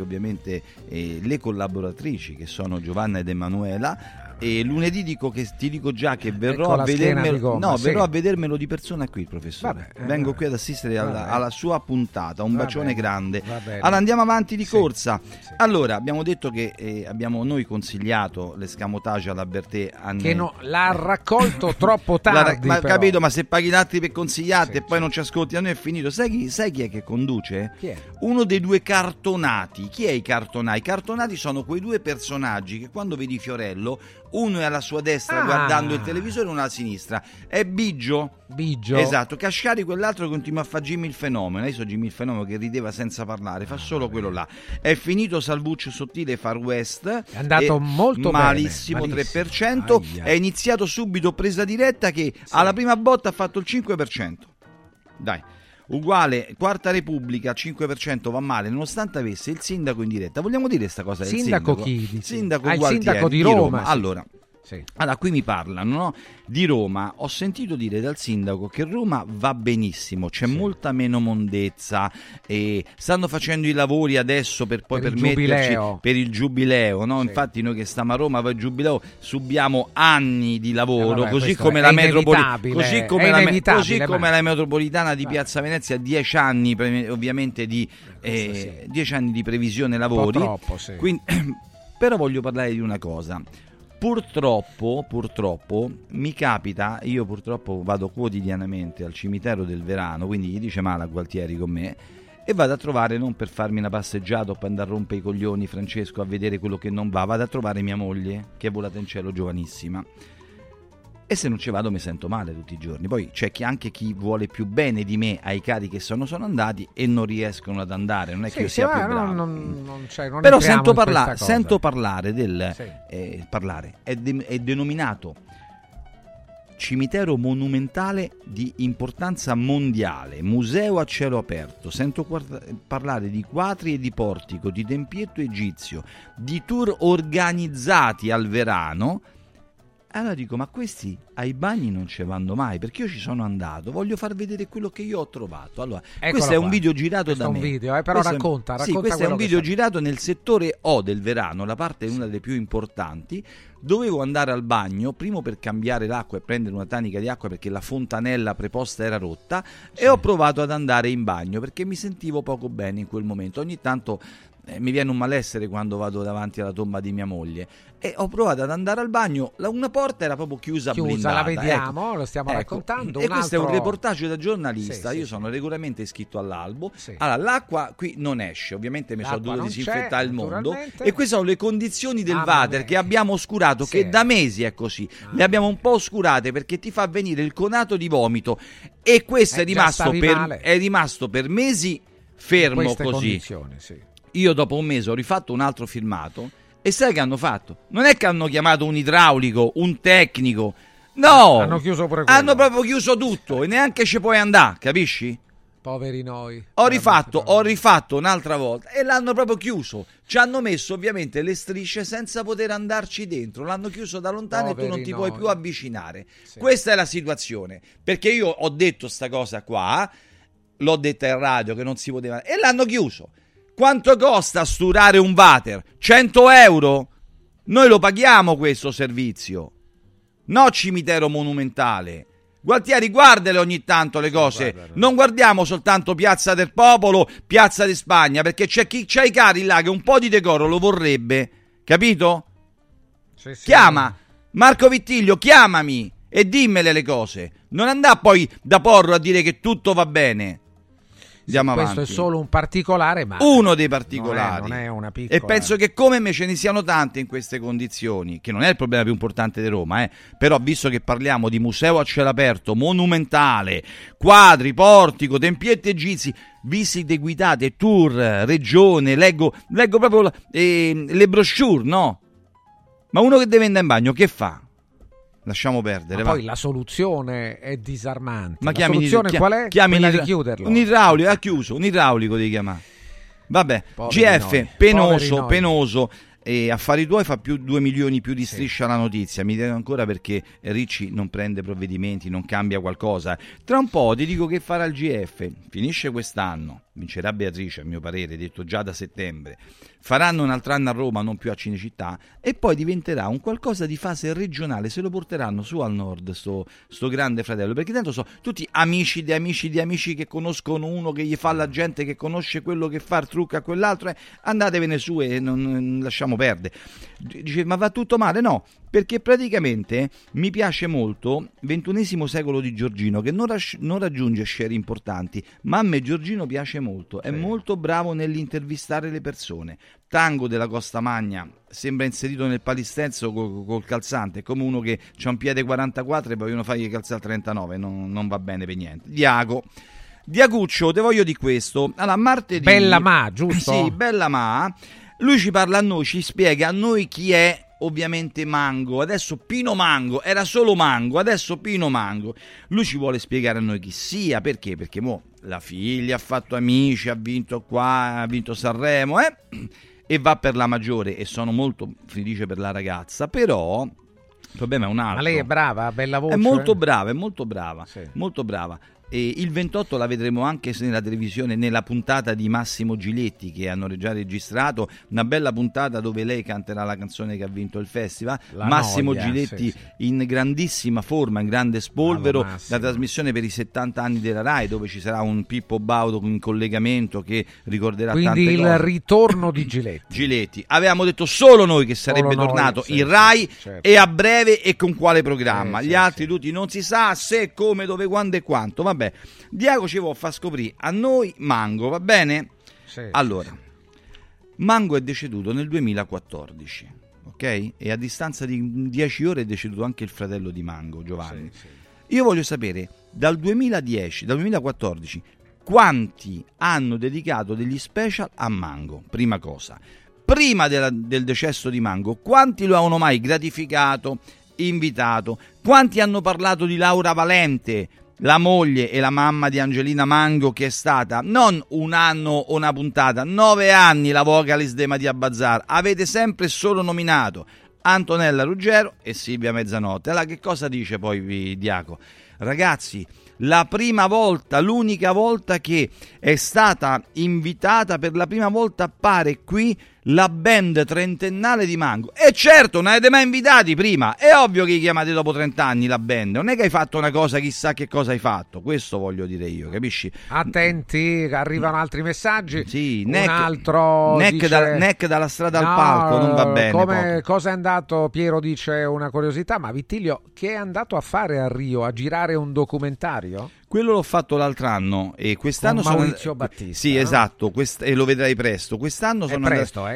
ovviamente le collaboratrici, che sono Giovanna ed Emanuela. E lunedì ti dico già che verrò a vedermelo, verrò a vedermelo di persona qui, il professore. Vabbè, vengo qui ad assistere alla sua puntata. Un bacione grande. Allora andiamo avanti di corsa. Sì. Allora abbiamo detto che abbiamo noi consigliato l'escamotage alla Bertè, che l'ha raccolto troppo tardi. Ma però. Capito, ma se paghi l'altri per consigliarti e poi non ci ascolti a noi è finito. Sai chi è che conduce? Chi è? Uno dei due cartonati. Chi è i cartonati? I cartonati sono quei due personaggi che quando vedi Fiorello, uno è alla sua destra guardando il televisore, uno alla sinistra. È Biggio. Esatto, Casciari, quell'altro che continua a fare Jimmy il fenomeno. Adesso Jimmy il fenomeno che rideva senza parlare, fa solo quello là. È finito Salvuccio Sottile Far West. È andato molto malissimo, 3%. Aia. È iniziato subito Presa diretta che alla prima botta ha fatto il 5%. Dai. Uguale, Quarta Repubblica 5% va male, nonostante avesse il sindaco in diretta. Vogliamo dire questa cosa del sindaco? Sindaco di Roma. Allora, allora qui mi parlano di Roma. Ho sentito dire dal sindaco che Roma va benissimo, c'è molta meno mondezza e stanno facendo i lavori adesso per poi permetterci per il giubileo, no? Sì. Infatti noi che stiamo a Roma va il giubileo, subiamo anni di lavoro, così come la metropolitana di Piazza Venezia, 10 anni ovviamente di 10 anni di previsione lavori. Un po' troppo, sì. Quindi, però voglio parlare di una cosa. Purtroppo mi capita, io purtroppo vado quotidianamente al cimitero del Verano, quindi gli dice male a Gualtieri con me, e vado a trovare, non per farmi una passeggiata o per andare a rompere i coglioni, Francesco, a vedere quello che non va, vado a trovare mia moglie che è volata in cielo giovanissima. E se non ci vado mi sento male tutti i giorni. Poi c'è anche chi vuole più bene di me ai cari che sono andati e non riescono ad andare. Non è che io sia più bravo. Non però sento parlare del... è denominato cimitero monumentale di importanza mondiale, museo a cielo aperto. Sento parlare di quadri e di portico, di tempietto egizio, di tour organizzati al Verano. Allora dico, ma questi ai bagni non ci vanno mai, perché io ci sono andato, voglio far vedere quello che io ho trovato. Allora, eccola, questo è un video girato da me. Questo è un video, però racconta. Sì, questo è un video girato nel settore O del Verano, la parte una delle più importanti. Dovevo andare al bagno, primo per cambiare l'acqua e prendere una tanica di acqua perché la fontanella preposta era rotta, e ho provato ad andare in bagno perché mi sentivo poco bene in quel momento. Ogni tanto mi viene un malessere quando vado davanti alla tomba di mia moglie, e ho provato ad andare al bagno, una porta era proprio chiusa, blindata. La vediamo, ecco. Lo stiamo raccontando. E questo è un reportage da giornalista, io sono regolarmente iscritto all'albo. Allora l'acqua qui non esce, ovviamente mi sono dovuto disinfettare il mondo, e queste sono le condizioni del water che abbiamo oscurato, che da mesi è così, le abbiamo un po' oscurate perché ti fa venire il conato di vomito, e questo è rimasto per mesi fermo così. Io dopo un mese ho rifatto un altro filmato, e sai che hanno fatto? Non è che hanno chiamato un idraulico, un tecnico, no, hanno proprio chiuso tutto e neanche ci puoi andare, capisci? Poveri noi. Ho rifatto un'altra volta e l'hanno proprio chiuso. Ci hanno messo ovviamente le strisce senza poter andarci dentro. L'hanno chiuso da lontano e tu non ti puoi più avvicinare. Sì. Questa è la situazione. Perché io ho detto sta cosa qua, l'ho detta in radio che non si poteva... E l'hanno chiuso. Quanto costa sturare un water? 100 euro? Noi lo paghiamo questo servizio. No cimitero monumentale. Gualtieri, guardale ogni tanto le cose, non guardiamo soltanto Piazza del Popolo, Piazza di Spagna, perché c'è chi c'ha i cari là che un po' di decoro lo vorrebbe, capito? Sì, sì. Chiama Marco Vittiglio, chiamami e dimmele le cose, non andà poi da Porro a dire che tutto va bene. Andiamo avanti. Questo è solo un particolare, ma uno dei particolari, non è una piccola. E penso che come me ce ne siano tante in queste condizioni, che non è il problema più importante di Roma, però visto che parliamo di museo a cielo aperto, monumentale, quadri, portico, tempietti egizi, visite guidate, tour, regione, leggo proprio le brochure, no? Ma uno che deve andare in bagno che fa? Lasciamo perdere. Ma poi la soluzione è disarmante. Ma la soluzione qual è? Chiami di chiuderlo. Un idraulico, ha chiuso, un idraulico devi chiamare. Vabbè, poveri GF, noi. penoso. E affari tuoi fa più 2 milioni più di Striscia la Notizia. Mi dico ancora perché Ricci non prende provvedimenti, non cambia qualcosa. Tra un po' ti dico che farà il GF. Finisce quest'anno, vincerà Beatrice, a mio parere, detto già da settembre. Faranno un altro anno a Roma, non più a Cinecittà, e poi diventerà un qualcosa di fase regionale. Se lo porteranno su al nord sto grande fratello, perché tanto so tutti amici di amici di amici che conoscono uno che gli fa la gente che conosce quello che fa il trucco a quell'altro. Andatevene su e non lasciamo perde. Dice ma va tutto male? No, perché praticamente mi piace molto XXI secolo di Giorgino, che non raggiunge share importanti, ma a me Giorgino piace molto, è molto bravo nell'intervistare le persone. Tango della Costa Magna sembra inserito nel palistenzo col calzante, come uno che c'ha un piede 44 e poi uno fa che calza al 39, non va bene per niente. Diaguccio, te voglio di questo. Allora, martedì Bella Ma lui ci parla a noi, ci spiega a noi chi è ovviamente Mango, adesso Pino Mango, era solo Mango, adesso Pino Mango. Lui ci vuole spiegare a noi chi sia, perché? Perché mo la figlia ha fatto Amici, ha vinto qua, ha vinto Sanremo, e va per la maggiore e sono molto felice per la ragazza, però il problema è un altro. Ma lei è brava, ha bella voce. È molto brava, sì. Molto brava. E il 28 la vedremo anche nella televisione, nella puntata di Massimo Giletti che hanno già registrato, una bella puntata dove lei canterà la canzone che ha vinto il festival. Massimo Giletti in grandissima forma, in grande spolvero, la trasmissione per i 70 anni della Rai, dove ci sarà un Pippo Baudo in collegamento che ricorderà tante cose. Quindi il ritorno di Giletti. Avevamo detto solo noi che sarebbe tornato in Rai e a breve e con quale programma. Gli altri tutti non si sa se, come, dove, quando e quanto. Vabbè. Diago ci vuol far scoprire a noi Mango, va bene? Sì. Allora, Mango è deceduto nel 2014, ok? E a distanza di 10 ore è deceduto anche il fratello di Mango, Giovanni. Sì, sì. Io voglio sapere, dal 2014, quanti hanno dedicato degli special a Mango, prima cosa. Prima del decesso di Mango, quanti lo hanno mai gratificato, invitato? Quanti hanno parlato di Laura Valente, la moglie e la mamma di Angelina Mango, che è stata non un anno o una puntata, 9 anni la vocalist di Maria Bazzar? Avete sempre solo nominato Antonella Ruggero e Silvia Mezzanotte. Allora che cosa dice poi Diaco? Ragazzi, la prima volta, l'unica volta che è stata invitata per la prima volta appare qui la band trentennale di Mango. E certo, non avete mai invitati prima, è ovvio che li chiamate dopo 30 anni la band, non è che hai fatto una cosa chissà che cosa hai fatto, questo voglio dire io, capisci? Attenti, arrivano altri messaggi. Sì, Neck dalla strada al palco, non va bene. Come cosa è andato, Piero dice una curiosità, ma Vittiglio che è andato a fare a Rio, a girare un documentario? Quello l'ho fatto l'altro anno e quest'anno con Maurizio Battista. Sì, no? Esatto, e lo vedrai presto. Quest'anno sono presto,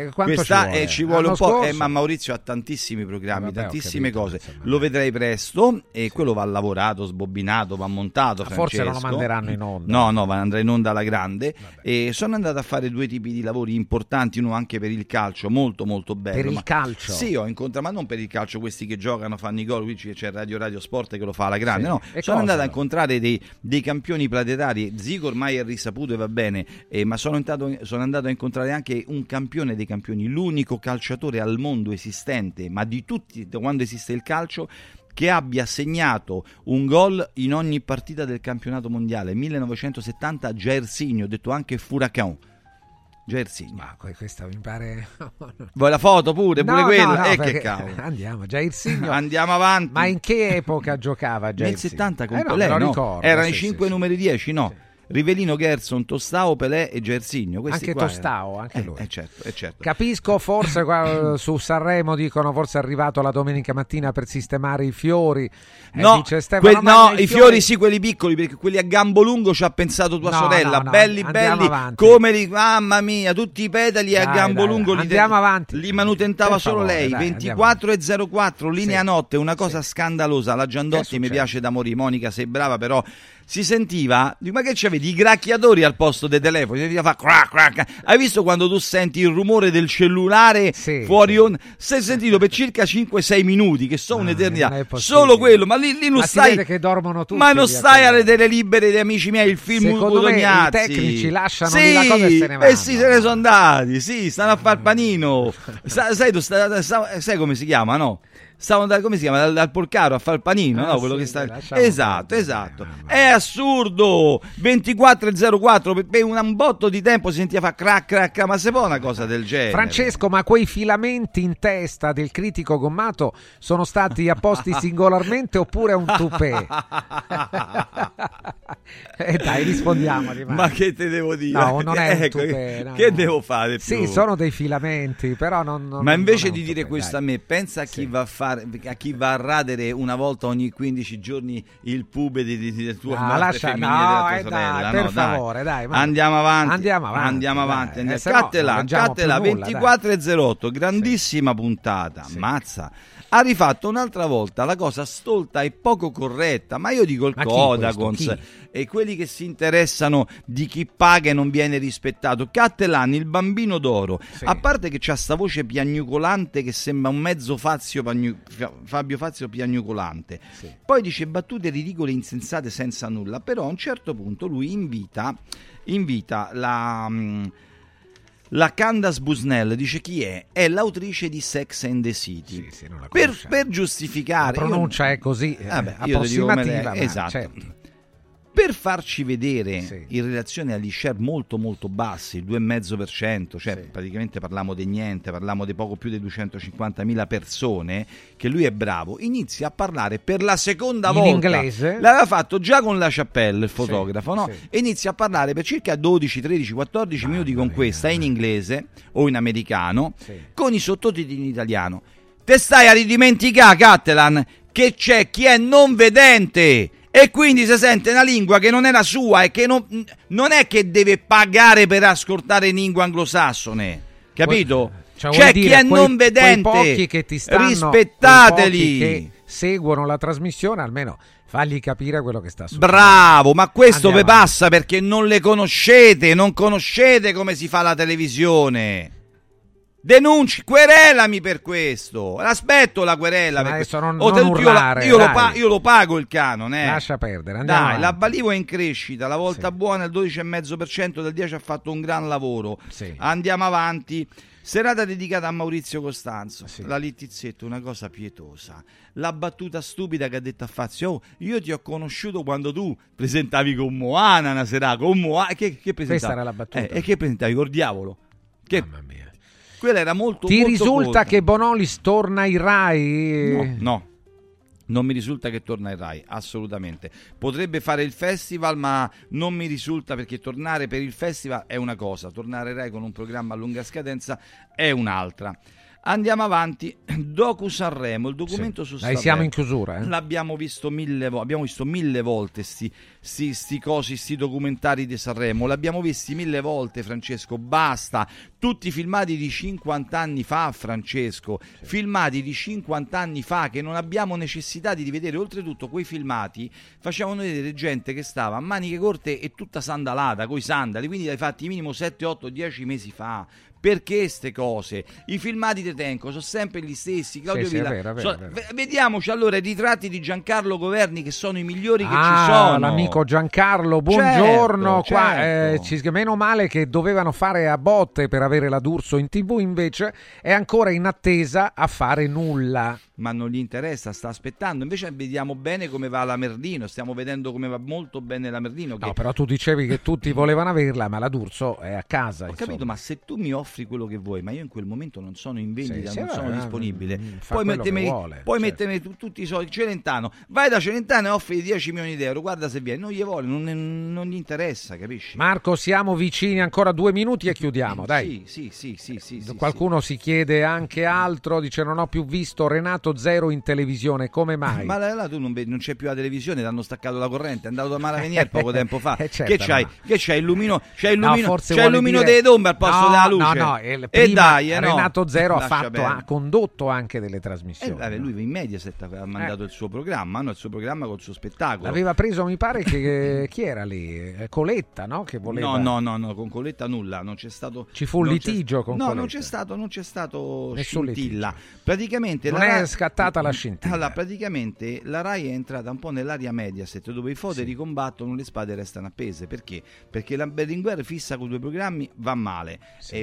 ci vuole un po', ma Maurizio ha tantissimi programmi, tantissime cose. Lo vedrai presto e quello va lavorato, sbobbinato, va montato, forse non lo manderanno in onda. No, andrà in onda alla grande. E sono andato a fare 2 tipi di lavori importanti, uno anche per il calcio, molto molto bello. Per il calcio? Sì, ho incontrato, ma non per il calcio questi che giocano, fanno i gol, qui c'è Radio Sport che lo fa alla grande, no. Sono andato a incontrare dei dei campioni planetari. Zico ormai è risaputo e va bene, ma sono andato a incontrare anche un campione dei campioni, l'unico calciatore al mondo esistente, ma di tutti, da quando esiste il calcio, che abbia segnato un gol in ogni partita del campionato mondiale. 1970 Jairzinho, detto anche Furacão. Jairzinho. Ma questa mi pare. Vuoi la foto pure no, quella? No, che cavolo. Andiamo, Jairzinho. Andiamo avanti. Ma in che epoca giocava Jairzinho? Nel 70 con Pelé, no? Ricordo, erano i 5 numeri 10, no? Sì. Rivelino, Gerson, Tostao, Pelé e Jairzinho. Anche qua Tostao, anche lui. Certo. Capisco, forse su Sanremo dicono forse è arrivato la domenica mattina per sistemare i fiori. No, dice Stefano, no, i fiori sì, quelli piccoli, perché quelli a gambo lungo ci ha pensato tua sorella. No, belli, avanti. Come li, mamma mia, tutti i pedali a gambo lungo. Andiamo avanti. Li manutentava solo lei. 24:04, linea sì. Notte, una cosa sì. Scandalosa. La Giandotti mi piace da morire. Monica, sei brava, però si sentiva, ma che c'è? Vedi i gracchiatori al posto dei telefoni, fa crac, crac. Hai visto quando tu senti il rumore del cellulare fuori onda? Sei sentito per circa 5-6 minuti, che sono un'eternità, solo quello, ma lì non stai, che dormono tutti, ma non stai alle tele libere degli amici miei, il film Gudognazzi. I tecnici lasciano lì la cosa e se ne vanno. Se ne sono andati, stanno a far panino. Sai come si chiama, no? Stavano come si chiama dal Porcaro a far panino, no? Quello che sta. Esatto. È assurdo. 24:04 per un botto di tempo si sentiva fa crac, ma se può una cosa del genere. Francesco, ma quei filamenti in testa del critico gommato sono stati apposti singolarmente oppure è un toupé? E dai, rispondiamoli. Ma che te devo dire? No, non è un toupé, no. Che devo fare? Più? Sì, sono dei filamenti, però non. Ma invece non di dire questo, dai. A me, pensa a chi va a fare, a chi va a radere una volta ogni 15 giorni il pube del tuo amante femminile, della tua sorella. Per favore, dai. Andiamo avanti. Cattela, 24:08, grandissima puntata, ammazza. Ha rifatto un'altra volta la cosa stolta e poco corretta, ma io dico il Codacons e quelli che si interessano di chi paga e non viene rispettato. Cattelani, il bambino d'oro, a parte che c'ha sta voce piagnucolante che sembra un mezzo Fabio Fazio piagnucolante, poi dice battute ridicole, insensate, senza nulla, però a un certo punto lui invita la Candace Busnell, dice chi è? È l'autrice di Sex and the City. Sì, non la conosce. Per giustificare la pronuncia è così approssimativa, esatto. Certo. Per farci vedere in relazione agli share molto molto bassi, il 2,5%, cioè praticamente parliamo di niente, parliamo di poco più di 250.000 persone, che lui è bravo, inizia a parlare per la seconda volta. In inglese? L'aveva fatto già con La Chapelle, il fotografo, no? E inizia a parlare per circa 12, 13, 14 minuti con questa, in inglese o in americano, con i sottotitoli in italiano. Te stai a ridimenticare, Cattelan, che c'è chi è non vedente! E quindi si sente una lingua che non è la sua e che non è che deve pagare per ascoltare lingua anglosassone, capito? C'è chi è non vedente, pochi che ti stanno, rispettateli, che seguono la trasmissione, almeno fagli capire quello che sta succedendo. Bravo, ma questo vi passa perché non le conoscete, non conoscete come si fa la televisione. Denunci, querelami per questo. Aspetto la querela. Adesso non urlare, io lo pago il canone. Lascia perdere. Dai, la Balivo è in crescita. La volta buona il 12,5%, del 10% ha fatto un gran lavoro. Andiamo avanti. Serata dedicata a Maurizio Costanzo, la Littizzetto, una cosa pietosa, la battuta stupida che ha detto a Fazio: oh, io ti ho conosciuto quando tu presentavi con Moana una serata, con Moana che presentavi? Questa era la battuta. E che presentavi col diavolo? Mamma mia. Quella era molto. Ti molto risulta corta. Che Bonolis torna ai Rai? No, non mi risulta che torna ai Rai, assolutamente. Potrebbe fare il festival, ma non mi risulta, perché tornare per il festival è una cosa, tornare ai Rai con un programma a lunga scadenza è un'altra. Andiamo avanti. Docu Sanremo, il documento su Sanremo. Dai, siamo in chiusura. L'abbiamo visto mille volte, sti documentari di Sanremo. L'abbiamo visti mille volte, Francesco. Basta. Tutti filmati di 50 anni fa, Francesco. Filmati di 50 anni fa che non abbiamo necessità di rivedere. Oltretutto, quei filmati facevano vedere gente che stava a maniche corte e tutta sandalata, coi sandali. Quindi li hai fatti minimo 7, 8, 10 mesi fa. perché ste cose? I filmati di Tenco sono sempre gli stessi, Claudio Villa. È vero. Vediamoci allora i ritratti di Giancarlo Governi, che sono i migliori che ci sono. L'amico Giancarlo, buongiorno. Certo, qua, certo. Meno male che dovevano fare a botte per avere la D'Urso in TV, invece è ancora in attesa a fare nulla. Ma non gli interessa, sta aspettando. Invece vediamo bene come va la Merdino, stiamo vedendo come va molto bene la Merdino. Che... No, però tu dicevi che tutti volevano averla, ma la D'Urso è a casa. Ho capito, ma se tu mi offri quello che vuoi, ma io in quel momento non sono in vendita, non sono disponibile, puoi mettermi tutti i soldi. Celentano, vai da Celentano e offri 10 milioni d'euro, guarda se viene. Non gli vuole, non gli interessa, capisci? Marco, siamo vicini, ancora 2 minuti e chiudiamo, dai. Sì. Qualcuno si chiede anche altro, dice non ho più visto Renato Zero in televisione, come mai? Ma là tu non c'è più la televisione, l'hanno staccato la corrente, è andato a Maravenier poco tempo fa. Certo, che c'è il lumino, c'è il lumino delle tombe al posto della luce. Renato Zero ha condotto anche delle trasmissioni. Lui in Mediaset ha mandato il suo programma, il suo programma col suo spettacolo. L'aveva preso, mi pare che chi era lì? Coletta, no? Che voleva... No, con Coletta nulla, non c'è stato. Ci fu un litigio con Coletta. No, non c'è stato scintilla. Praticamente scattata la scintilla. Allora, praticamente la Rai è entrata un po' nell'area Mediaset, dove i foderi combattono, le spade restano appese. Perché? Perché la Berlinguer fissa con 2 programmi, va male.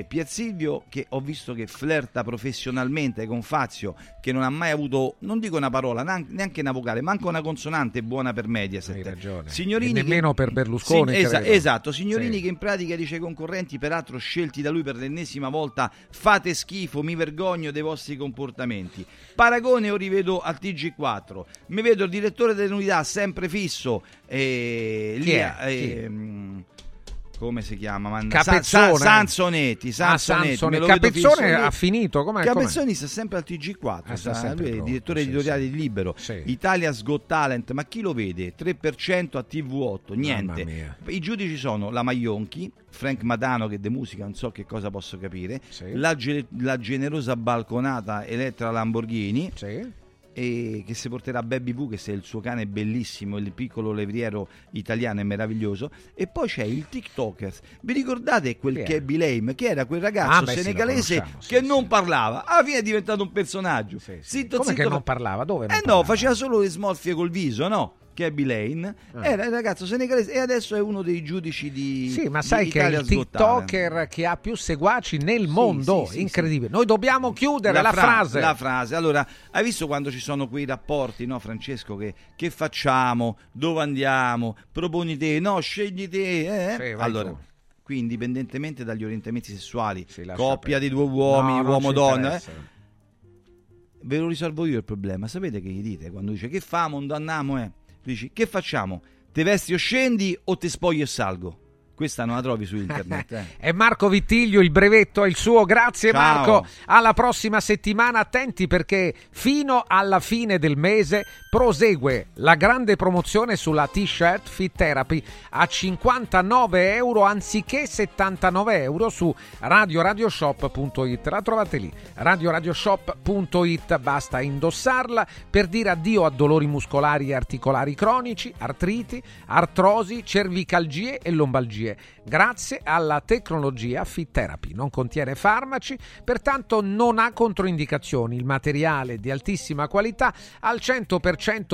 Pier Silvio, che ho visto che flirta professionalmente con Fazio, che non ha mai avuto, non dico una parola, neanche una vocale, manco una consonante buona per Mediaset. Hai ragione. Signorini, e nemmeno per Berlusconi. Esatto, Signorini che in pratica dice ai concorrenti, peraltro scelti da lui per l'ennesima volta, fate schifo, mi vergogno dei vostri comportamenti. Paragone o rivedo al TG4, mi vedo il direttore delle nudità sempre fisso, come si chiama? Sansonetti. Capezzone ha finito. Capezzoni sta sempre al TG4, lui è il direttore editoriale di Libero. Italia's Got Talent, ma chi lo vede? 3% a TV8, niente. I giudici sono la Maionchi, Frank Matano, che de musica non so che cosa posso capire, la generosa balconata Elettra Lamborghini, e che si porterà Baby V, che se il suo cane è bellissimo, il piccolo levriero italiano è meraviglioso. E poi c'è il TikToker, vi ricordate quel Kebby Lame, che era quel ragazzo senegalese che non parlava, alla fine è diventato un personaggio. Come che non parlava? Dove non parlava? No, faceva solo le smorfie col viso, no? Kebby Lane era il ragazzo senegalese e adesso è uno dei giudici di ma sai che è il TikToker che ha più seguaci nel mondo, incredibile. Noi dobbiamo chiudere la frase. Allora, hai visto quando ci sono quei rapporti, no Francesco, che facciamo, dove andiamo, proponi te, no scegli te, allora tu. Quindi indipendentemente dagli orientamenti sessuali, coppia di 2 uomini, uomo-donna, ve lo risolvo io il problema. Sapete che gli dite quando dice che famo, non andiamo, dici, che facciamo? Te vesti o scendi o te spoglio e salgo? Questa non la trovi su internet. È Marco Vittiglio, il brevetto è il suo. Grazie. Ciao Marco, alla prossima settimana. Attenti perché fino alla fine del mese prosegue la grande promozione sulla t-shirt Fit Therapy a 59 € anziché 79 € su radioradioshop.it. La trovate lì, radioradioshop.it. Basta indossarla per dire addio a dolori muscolari e articolari cronici, artriti, artrosi, cervicalgie e lombalgie. Grazie alla tecnologia Fit Therapy. Non contiene farmaci, pertanto non ha controindicazioni. Il materiale di altissima qualità, al 100%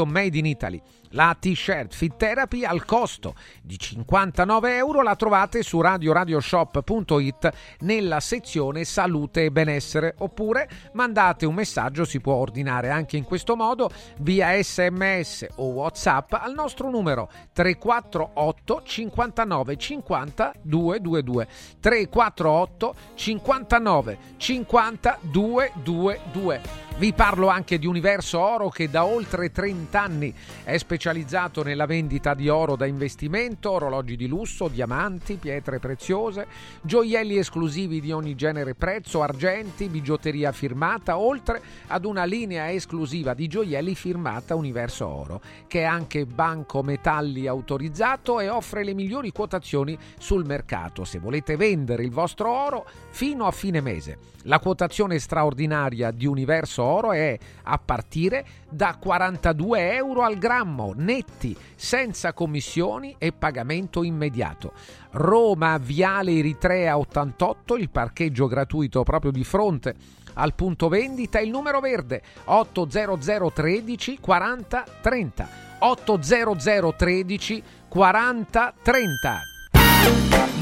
made in Italy. La t-shirt Fit Therapy al costo di 59 € la trovate su radioradioshop.it nella sezione salute e benessere, oppure mandate un messaggio, si può ordinare anche in questo modo via SMS o WhatsApp al nostro numero 348 59 50 222 348 59 50 222. Vi parlo anche di Universo Oro, che da oltre 30 anni è specializzato nella vendita di oro da investimento, orologi di lusso, diamanti, pietre preziose, gioielli esclusivi di ogni genere e prezzo, argenti, bigiotteria firmata, oltre ad una linea esclusiva di gioielli firmata Universo Oro, che è anche banco metalli autorizzato e offre le migliori quotazioni sul mercato. Se volete vendere il vostro oro fino a fine mese, la quotazione straordinaria di Universo Oro oro è a partire da 42 euro al grammo netti, senza commissioni e pagamento immediato. Roma, Viale Eritrea 88, il parcheggio gratuito proprio di fronte al punto vendita, il numero verde 800 13 40 30 800 13 40 30.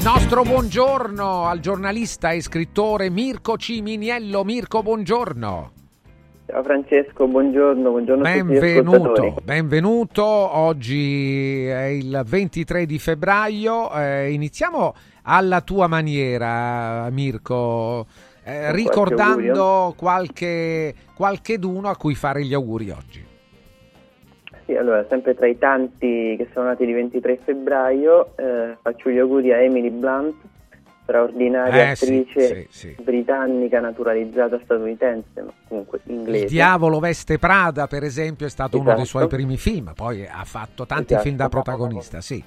Nostro buongiorno al giornalista e scrittore Mirko Ciminiello. Mirko, buongiorno. Ciao Francesco, buongiorno, buongiorno a tutti gli ascoltatori. Benvenuto, oggi è il 23 di febbraio, iniziamo alla tua maniera, Mirko, ricordando qualcheduno a cui fare gli auguri oggi. Sì, allora, sempre tra i tanti che sono nati il 23 febbraio, faccio gli auguri a Emily Blunt, straordinaria attrice britannica naturalizzata statunitense, ma comunque inglese. Il diavolo veste Prada, per esempio, è stato uno dei suoi primi film, poi ha fatto tanti film da protagonista, sì.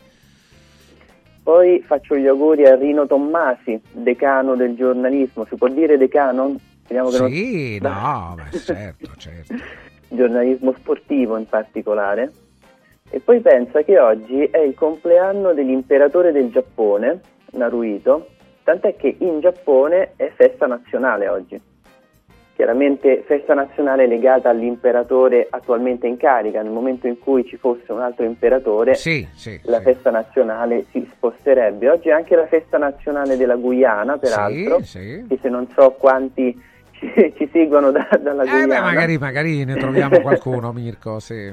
Poi faccio gli auguri a Rino Tommasi, decano del giornalismo. Si può dire decano? Speriamo che certo. Giornalismo sportivo in particolare. E poi pensa che oggi è il compleanno dell'imperatore del Giappone, Naruhito, tant'è che in Giappone è festa nazionale oggi. Chiaramente festa nazionale legata all'imperatore attualmente in carica. Nel momento in cui ci fosse un altro imperatore, festa nazionale si sposterebbe. Oggi è anche la festa nazionale della Guyana, peraltro, che se non so quanti ci seguono dalla Guyana. Beh, magari ne troviamo qualcuno, Mirko, sì.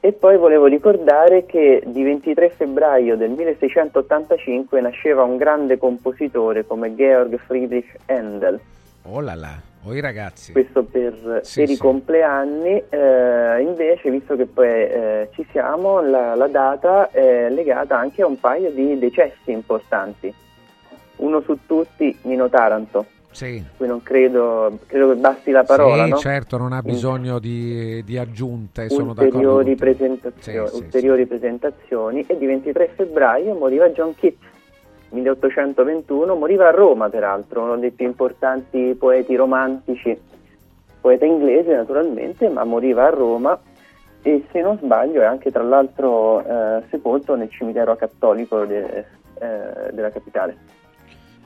E poi volevo ricordare che di 23 febbraio del 1685 nasceva un grande compositore come Georg Friedrich Händel. Oh là là, oi ragazzi. Questo per i compleanni, invece, visto che poi ci siamo, la data è legata anche a un paio di decessi importanti. Uno su tutti, Nino Taranto. Sì. Qui non credo che basti la parola, sì, no? Certo, non ha bisogno di aggiunte, ulteriori presentazioni. E di 23 febbraio moriva John Keats, 1821, moriva a Roma peraltro, uno dei più importanti poeti romantici, poeta inglese naturalmente, ma moriva a Roma e se non sbaglio è anche tra l'altro sepolto nel cimitero cattolico della capitale.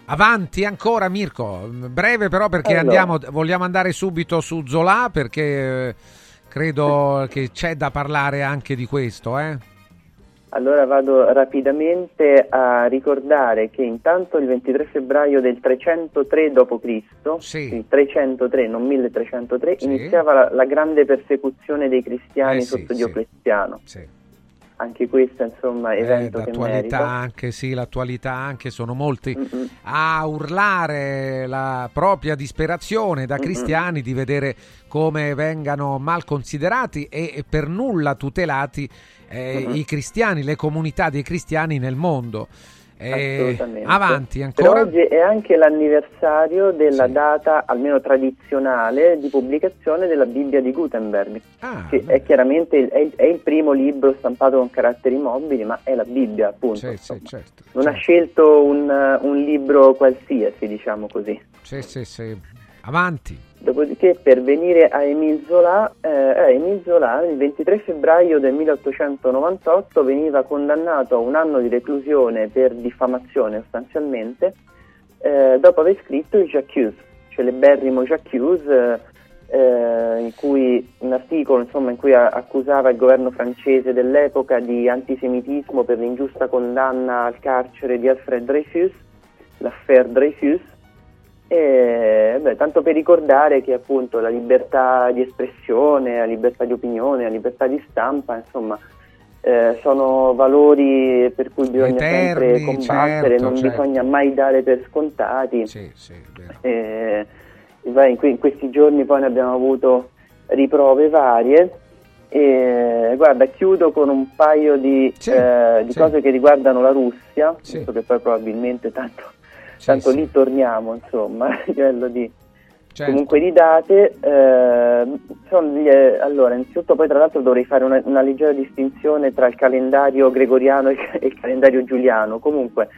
Avanti ancora, Mirko, breve però, perché vogliamo andare subito su Zola, perché credo che c'è da parlare anche di questo. Allora vado rapidamente a ricordare che intanto il 23 febbraio del 303 d.C., il 303, non 1303, iniziava la grande persecuzione dei cristiani sotto Diocleziano. Sì. Anche questo, insomma, evento l'attualità che merita. L'attualità anche, sono molti a urlare la propria disperazione da cristiani di vedere come vengano mal considerati e per nulla tutelati i cristiani, le comunità dei cristiani nel mondo. Avanti ancora. Però oggi è anche l'anniversario della data, almeno tradizionale, di pubblicazione della Bibbia di Gutenberg, che è chiaramente il primo libro stampato con caratteri mobili, ma è la Bibbia, appunto. Ha scelto un libro qualsiasi, diciamo così. Avanti. Dopodiché, per venire a Émile Zola, il 23 febbraio del 1898 veniva condannato a un anno di reclusione per diffamazione, sostanzialmente, dopo aver scritto il J'accuse, celeberrimo J'accuse, in cui accusava il governo francese dell'epoca di antisemitismo per l'ingiusta condanna al carcere di Alfred Dreyfus, l'affaire Dreyfus. Tanto per ricordare che appunto la libertà di espressione, la libertà di opinione, la libertà di stampa, insomma, sono valori per cui bisogna sempre combattere, bisogna mai dare per scontati. In questi giorni poi ne abbiamo avuto riprove varie. Guarda, chiudo con un paio di cose che riguardano la Russia, visto che poi probabilmente tanto lì torniamo, insomma, a livello di comunque di date. Allora, innanzitutto poi tra l'altro dovrei fare una leggera distinzione tra il calendario gregoriano e il calendario giuliano. Comunque,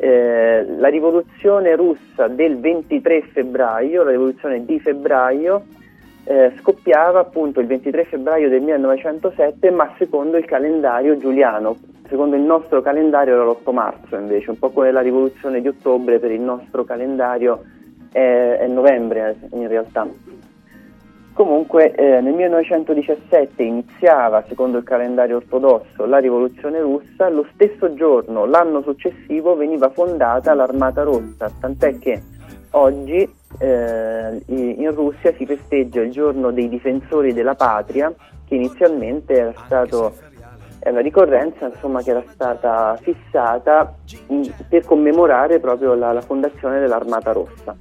la rivoluzione russa del 23 febbraio, la rivoluzione di febbraio, scoppiava appunto il 23 febbraio del 1907, ma secondo il calendario giuliano. Secondo il nostro calendario era l'8 marzo invece, un po' come la rivoluzione di ottobre per il nostro calendario è novembre in realtà. Comunque nel 1917 iniziava, secondo il calendario ortodosso, la rivoluzione russa. Lo stesso giorno, l'anno successivo, veniva fondata l'Armata Rossa, tant'è che oggi in Russia si festeggia il giorno dei difensori della patria, che inizialmente era stato... È una ricorrenza, insomma, che era stata fissata per commemorare proprio la fondazione dell'Armata Rossa.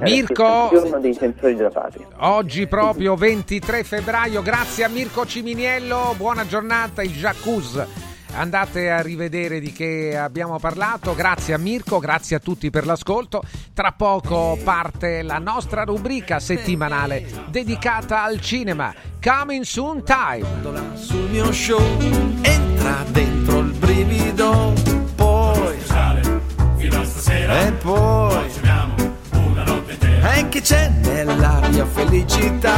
Mirko, il giorno dei sensori della patria. Oggi proprio 23 febbraio, grazie a Mirko Ciminiello, buona giornata, il Jacuzzi. Andate a rivedere di che abbiamo parlato. Grazie a Mirko, grazie a tutti per l'ascolto. Tra poco parte la nostra rubrica settimanale dedicata al cinema, Coming Soon Time. Sul mio show entra dentro il brivido, poi sale fino a stasera e poi una notte intera. E che c'è nella mia felicità?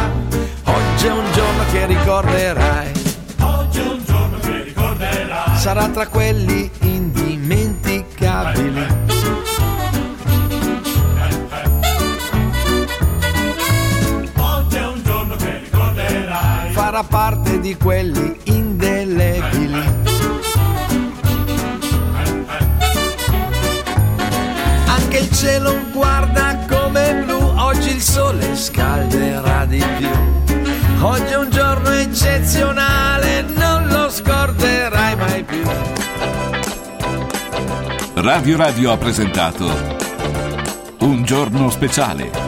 Oggi è un giorno che ricorderai. Oggi è un giorno che ricorderai. Sarà tra quelli indimenticabili. Oggi è un giorno che ricorderai. Farà parte di quelli indelebili. Anche il cielo guarda come blu. Oggi il sole scalderà di più. Oggi è un giorno eccezionale, non lo scorderai mai più. Radio Radio ha presentato Un giorno speciale.